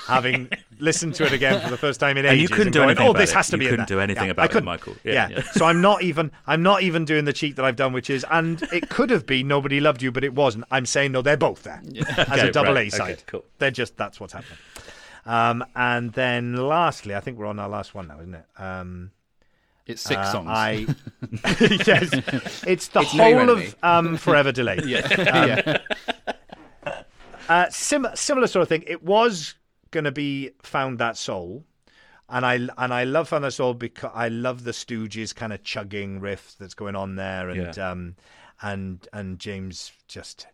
having listened to it again for the first time in ages. And you couldn't and do going, anything. Oh, about this it. Has to you be. You couldn't in do anything yeah, about it, Michael. Yeah, yeah. yeah. So I'm not even. I'm not even doing the cheat that I've done, which is, and it could have been Nobody Loved You, but it wasn't. I'm saying no, they're both there yeah. as okay, a double right. A side. Okay, cool. They're just that's what's happening. Um, and then lastly, I think we're on our last one now, isn't it? Um, It's six uh, songs. I, yes, it's the it's whole of um, Forever Delayed. Yeah. Um, yeah. Uh, sim- similar sort of thing. It was going to be Found That Soul, and I and I love Found That Soul because I love the Stooges kind of chugging riff that's going on there, and yeah. um, and and James just,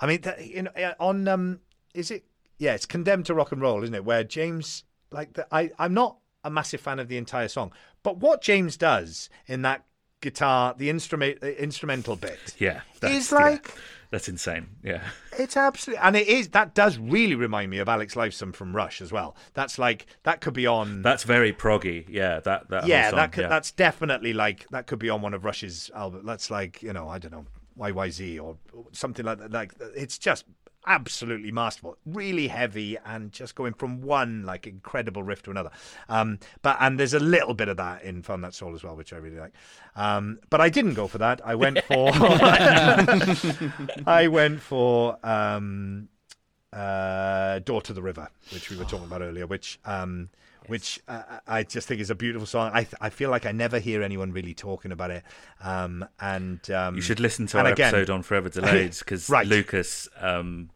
I mean, that, you know, on um, is it? Yeah, it's Condemned to Rock and Roll, isn't it? Where James, like, the, I I'm not a massive fan of the entire song. But what James does in that guitar, the instrument, the instrumental bit, yeah, is like yeah, that's insane. Yeah, it's absolutely, and it is. That does really remind me of Alex Lifeson from Rush as well. That's like that could be on. That's very proggy. Yeah, that that. Yeah, song, that could, yeah. that's definitely like that could be on one of Rush's albums. That's like you know I don't know Y Y Z or something like that. Like it's just absolutely masterful, really heavy, and just going from one like incredible riff to another. Um, but and there's a little bit of that in Found That Soul as well, which I really like. Um, but I didn't go for that. I went for I went for um, uh, Door to the River, which we were talking about earlier, which um, yes. which uh, I just think is a beautiful song. I th- I feel like I never hear anyone really talking about it. Um, and um, you should listen to our again, episode on Forever Delayed because right. Lucas. Um,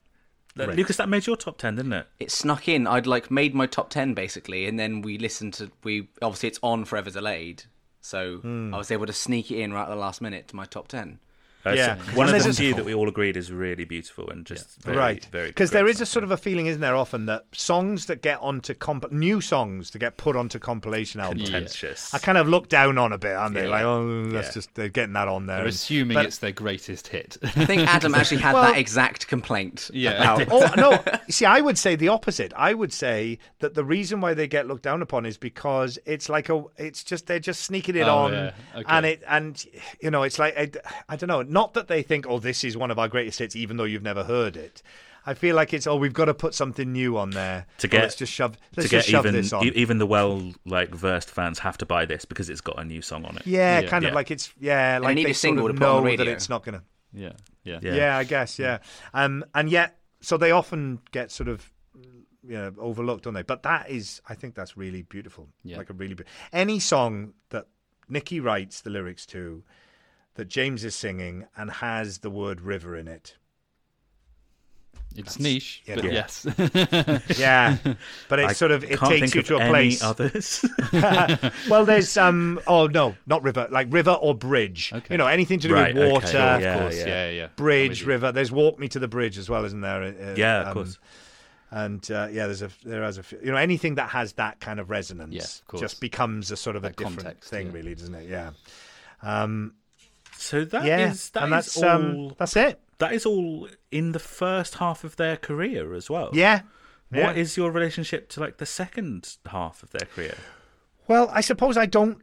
Right. Lucas, that made your top ten, didn't it? It snuck in. I'd like made my top ten basically, and then we listened to we obviously it's on Forever Delayed, so mm. I was able to sneak it in right at the last minute to my top ten. Uh, yeah, so one of the few that we all agreed is really beautiful and just yeah. very, right. very. Because there is a sort of a feeling, isn't there, often that songs that get onto comp- new songs that get put onto compilation albums, contentious. I kind of look down on a bit, aren't yeah. they? Like, oh, that's yeah. just they're getting that on there. They're and, assuming but, it's their greatest hit. I think Adam actually had well, that exact complaint. Yeah. About... oh no, see, I would say the opposite. I would say that the reason why they get looked down upon is because it's like a, it's just they're just sneaking it oh, on, yeah. okay. and it and you know, it's like I, I don't know. Not that they think, oh, this is one of our greatest hits, even though you've never heard it. I feel like it's, oh, we've got to put something new on there. To get, well, let's just shove, let's just shove even, this on. Even the well, like, versed fans have to buy this because it's got a new song on it. Yeah, yeah. kind yeah. of like it's, yeah, like they sort of know that it's not going to. Yeah. Yeah. yeah, yeah, I guess, yeah. Um, and yet, so they often get sort of, you know, overlooked, don't they? But that is, I think that's really beautiful. Yeah. Like a really, be- any song that Nicky writes the lyrics to, that James is singing and has the word river in it. It's That's, niche, yeah, but yeah. yes. yeah, but it's I sort of, it takes you to a place. Can't think of any others. Well, there's, um, oh, no, not river, like river or bridge. Okay. You know, anything to do right, with water. Okay. Yeah, yeah, of course, yeah, yeah. yeah. Bridge, river. There's Walk Me to the Bridge as well, isn't there? Uh, yeah, of um, course. And, uh, yeah, there's a, there has a, you know, anything that has that kind of resonance yeah, of course. just becomes a sort of that a different context, thing, yeah. really, doesn't it? Yeah. Um, so that yeah, is, that that's, is all. Um, that's it. That is all in the first half of their career as well. Yeah. yeah. What is your relationship to, like, the second half of their career? Well, I suppose I don't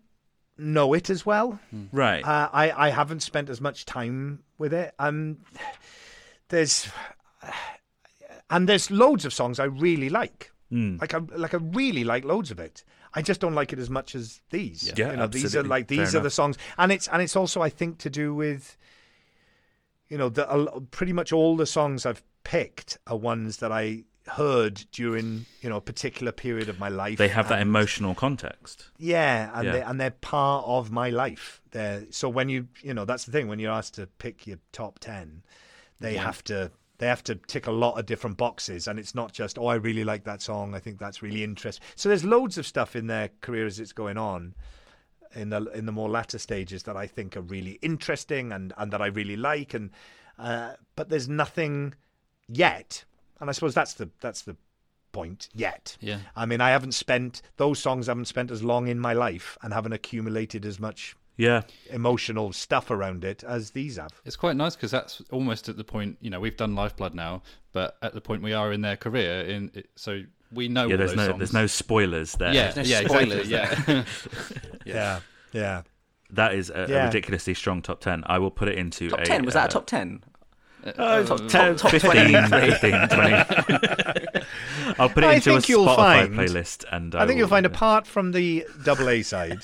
know it as well. Right. Uh, I, I haven't spent as much time with it. Um, there's... And there's loads of songs I really like. Mm. Like, I, like, I really like loads of it. I just don't like it as much as these. Yeah, yeah you know, absolutely. These are, like, these Fair are enough. the songs. And it's And it's also, I think, to do with... You know, the, uh, pretty much all the songs I've picked are ones that I heard during, you know, a particular period of my life. They have and, that emotional context. Yeah, and, yeah. They, and they're part of my life. They're, so when you, you know, that's the thing. When you're asked to pick your top ten, they yeah. have to they have to tick a lot of different boxes. And it's not just, oh, I really like that song. I think that's really interesting. So there's loads of stuff in their career as it's going on. in the in the more latter stages that I think are really interesting and, and that I really like and uh, but there's nothing yet, and I suppose that's the that's the point yet. Yeah. I mean I haven't spent those songs haven't spent as long in my life and haven't accumulated as much yeah. emotional stuff around it as these have. It's quite nice because that's almost at the point, you know, we've done Lifeblood now, but at the point we are in their career in so we know yeah, all there's those no songs. There's no spoilers there. Yeah, there's no yeah, spoilers. Exactly. Yeah. yeah, yeah, yeah. That is a, yeah. a ridiculously strong top ten. I will put it into top a top ten. Was uh, that a top ten? Uh, top ten, top fifteen, fifteen, twenty. I'll put it I into a Spotify find, playlist, and I, I think will, you'll find, yeah. apart from the double A side,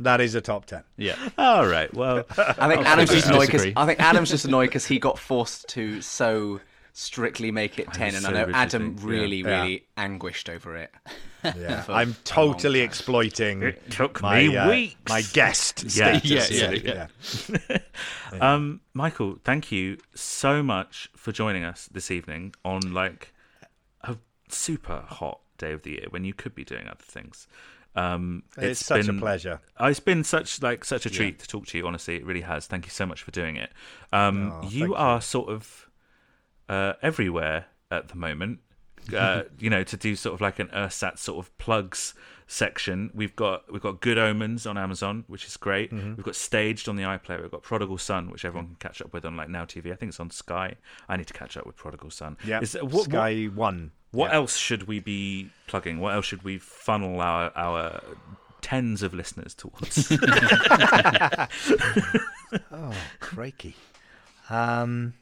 that is a top ten. Yeah. All right. Well, I think Adam's just annoyed because I think Adam's just annoyed because he got forced to so. strictly make it ten, and I know Adam really, really anguished over it. Yeah, I'm totally exploiting. It took me weeks. My guest. Yeah, yeah, yeah. Um, Michael, thank you so much for joining us this evening on like a super hot day of the year when you could be doing other things. Um, it's, it's such been, a pleasure. It's been such like such a treat yeah. to talk to you. Honestly, it really has. Thank you so much for doing it. Um, oh, you are you. sort of. Uh, everywhere at the moment, uh, you know, to do sort of like an ersatz sort of plugs section. We've got we've got Good Omens on Amazon, which is great. Mm-hmm. We've got Staged on the iPlayer. We've got Prodigal Son, which everyone can catch up with on like Now T V. I think it's on Sky. I need to catch up with Prodigal Son. Yeah, Sky what, One. What yeah. else should we be plugging? What else should we funnel our our tens of listeners towards? Oh, crikey. Um.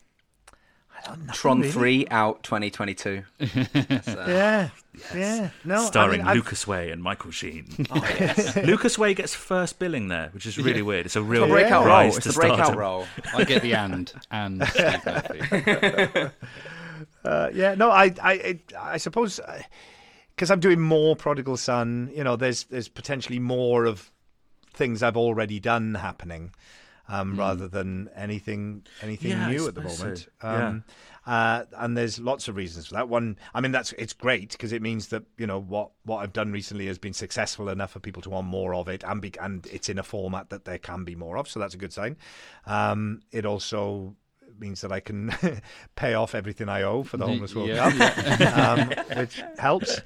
Tron three out twenty twenty-two. Yes, uh, yeah, yes. yeah. No, starring I mean, Lucas Way and Michael Sheen. Oh, yes. Lucas Way gets first billing there, which is really yeah. weird. It's a real it's a breakout role. It's a breakout role. I get the and and Steve Murphy. uh, yeah, no, I, I, I suppose because I'm doing more Prodigal Son. You know, there's there's potentially more of things I've already done happening. Um, mm. Rather than anything anything yeah, new at the moment. So. Um, yeah. uh, and there's lots of reasons for that. One, I mean, that's it's great because it means that, you know, what, what I've done recently has been successful enough for people to want more of it and, be, and it's in a format that there can be more of, so that's a good sign. Um, it also means that I can pay off everything I owe for the Homeless World Cup, yeah, yeah. um, which helps.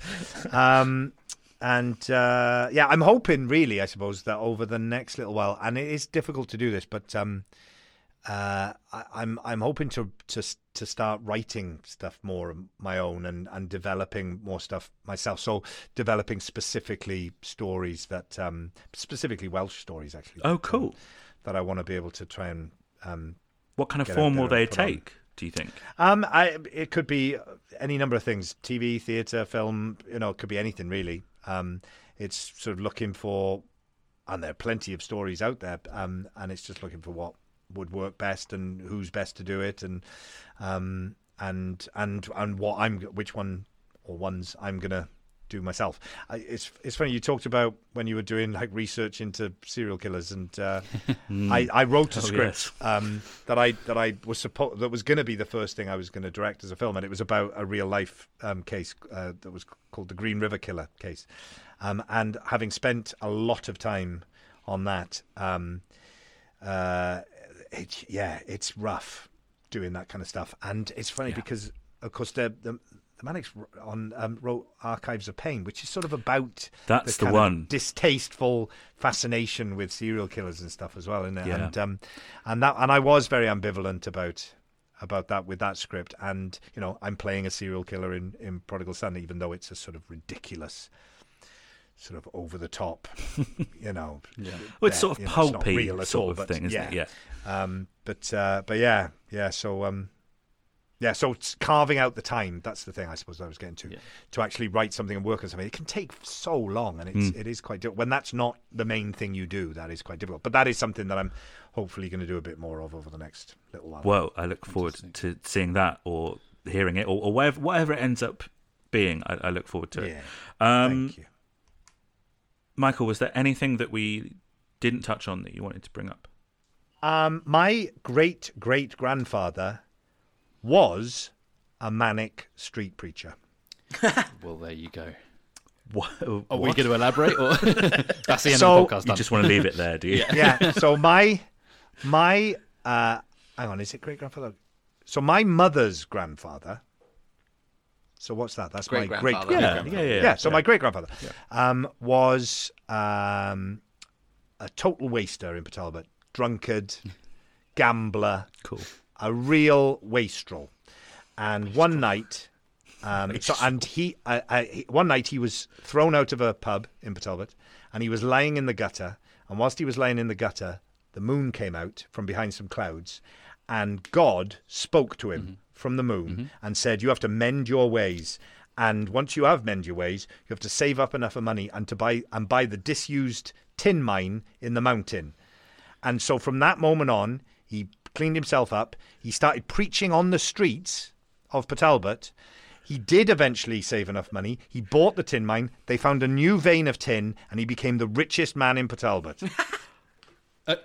Um And, uh, yeah, I'm hoping, really, I suppose, that over the next little while, and it is difficult to do this, but um, uh, I, I'm I'm hoping to, to to start writing stuff more of my own and, and developing more stuff myself. So developing specifically stories that, um, specifically Welsh stories, actually. Oh, cool. That, that I want to be able to try and... Um, what kind of form will they take? On. Do you think? Um, I it could be any number of things: T V, theatre, film. You know, it could be anything really. Um, it's sort of looking for, and there are plenty of stories out there. Um, and it's just looking for what would work best and who's best to do it, and um and and and what I'm which one or ones I'm gonna do myself. I, it's it's funny, you talked about when you were doing like research into serial killers, and uh, mm. I, I wrote a oh, script yes. um, that I that I was supposed that was going to be the first thing I was going to direct as a film, and it was about a real life um, case uh, that was called the Green River Killer case. Um, and having spent a lot of time on that, um, uh, it, yeah, it's rough doing that kind of stuff, and it's funny yeah. because of course they're. they're The Manics on um, wrote Archives of Pain, which is sort of about that's the, the one distasteful fascination with serial killers and stuff as well, isn't it? Yeah. And um, and that and I was very ambivalent about about that with that script. And you know, I'm playing a serial killer in, in Prodigal Son, even though it's a sort of ridiculous, sort of over the top, you know, yeah. well, it's sort of pulpy sort all, of but, thing, isn't yeah. it? Yeah. Um, but uh, but yeah, yeah. So. Um, Yeah, so it's carving out the time, that's the thing I suppose I was getting to, yeah. to actually write something and work on something. It can take so long, and it's, mm. it is quite difficult. When that's not the main thing you do, that is quite difficult. But that is something that I'm hopefully going to do a bit more of over the next little while. Well, I look forward to seeing that or hearing it, or, or whatever, whatever it ends up being, I, I look forward to it. Yeah. Um, Thank you. Michael, was there anything that we didn't touch on that you wanted to bring up? Um, my great-great-grandfather... was a Manic Street Preacher. Well, there you go. What? Are what? we going to elaborate? Or... That's the end so, of the podcast. Done. You just want to leave it there, do you? Yeah. yeah. So my, my, uh, hang on, is it great-grandfather? So my mother's grandfather. So what's that? That's great my great-grandfather. Yeah, yeah, yeah, yeah. Yeah, so yeah. my great-grandfather yeah. um, was um, a total waster in Port Talbot. Drunkard, gambler. Cool. A real wastrel, and one night, um, so, and he, uh, uh, he, one night he was thrown out of a pub in Port Talbot, and he was lying in the gutter. And whilst he was lying in the gutter, the moon came out from behind some clouds, and God spoke to him mm-hmm. from the moon mm-hmm. and said, "You have to mend your ways, and once you have mend your ways, you have to save up enough of money and to buy and buy the disused tin mine in the mountain." And so from that moment on, he. Cleaned himself up. He started preaching on the streets of Port Talbot. He did eventually save enough money. He bought the tin mine. They found a new vein of tin, and he became the richest man in Port Talbot. uh,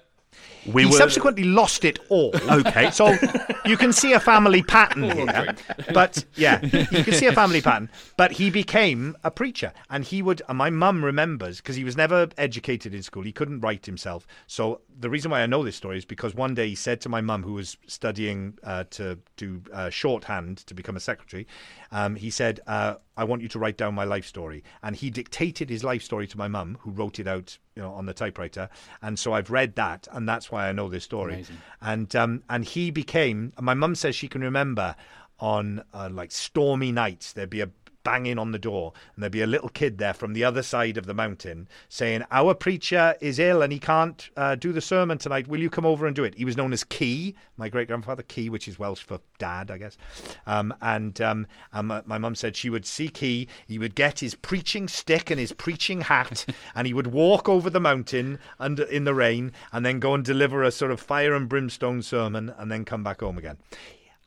we he were... subsequently lost it all. Okay, so you can see a family pattern here. But yeah, you can see a family pattern. But he became a preacher, and he would. And my mum remembers because he was never educated in school. He couldn't write himself, so. The reason why I know this story is because one day he said to my mum, who was studying uh, to do uh, shorthand to become a secretary, um, he said, uh, I want you to write down my life story. And he dictated his life story to my mum, who wrote it out you know, on the typewriter. And so I've read that, and that's why I know this story. Amazing. And um, and he became, my mum says she can remember on uh, like stormy nights, there'd be a banging on the door, and there'd be a little kid there from the other side of the mountain saying, our preacher is ill and he can't uh, do the sermon tonight, will you come over and do it? He was known as Key, my great-grandfather Key, which is Welsh for dad, I guess. Um, and um, and my, my mum said she would see Key, he would get his preaching stick and his preaching hat, and he would walk over the mountain under, in the rain, and then go and deliver a sort of fire and brimstone sermon, and then come back home again.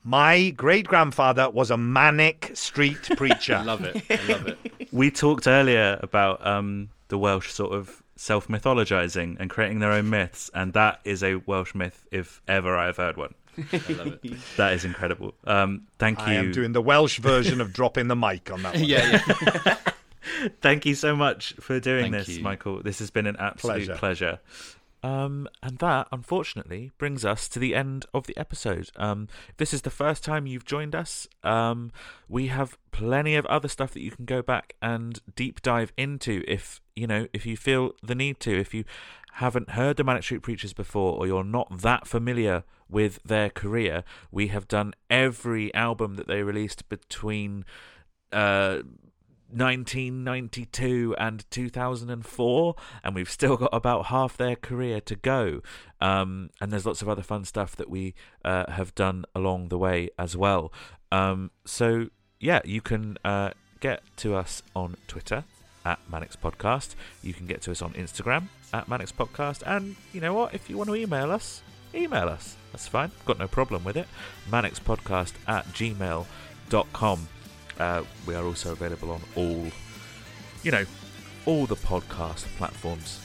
My great-grandfather was a Manic Street Preacher. I love it. I love it. We talked earlier about um, the Welsh sort of self-mythologizing and creating their own myths, and that is a Welsh myth if ever I have heard one. I love it. That is incredible. Um, thank you. I am doing the Welsh version of dropping the mic on that one. Yeah, yeah. Thank you so much for doing thank this, you. Michael. This has been an absolute pleasure. pleasure. Um, and that, unfortunately, brings us to the end of the episode. Um, if this is the first time you've joined us, um, we have plenty of other stuff that you can go back and deep dive into if you know if you feel the need to. If you haven't heard the Manic Street Preachers before, or you're not that familiar with their career, we have done every album that they released between uh, nineteen ninety-two and two thousand four, and we've still got about half their career to go, um and there's lots of other fun stuff that we uh, have done along the way as well. Um so yeah, you can uh get to us on Twitter at Manics Podcast, you can get to us on Instagram at Manics Podcast, and you know what, if you want to email us, email us. That's fine. Got no problem with it. manicspodcast at gmail dot com. Uh, we are also available on all, you know, all the podcast platforms.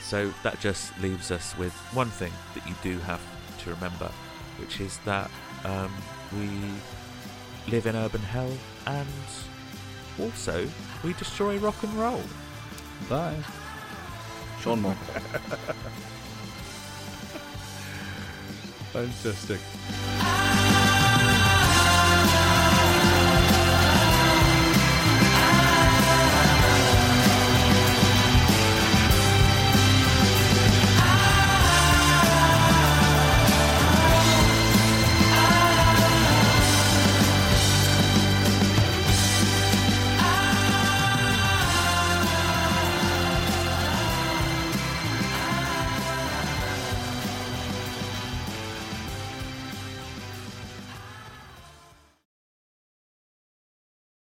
So that just leaves us with one thing that you do have to remember, which is that um, we live in urban hell, and also we destroy rock and roll. Bye. Sean Moore. Fantastic.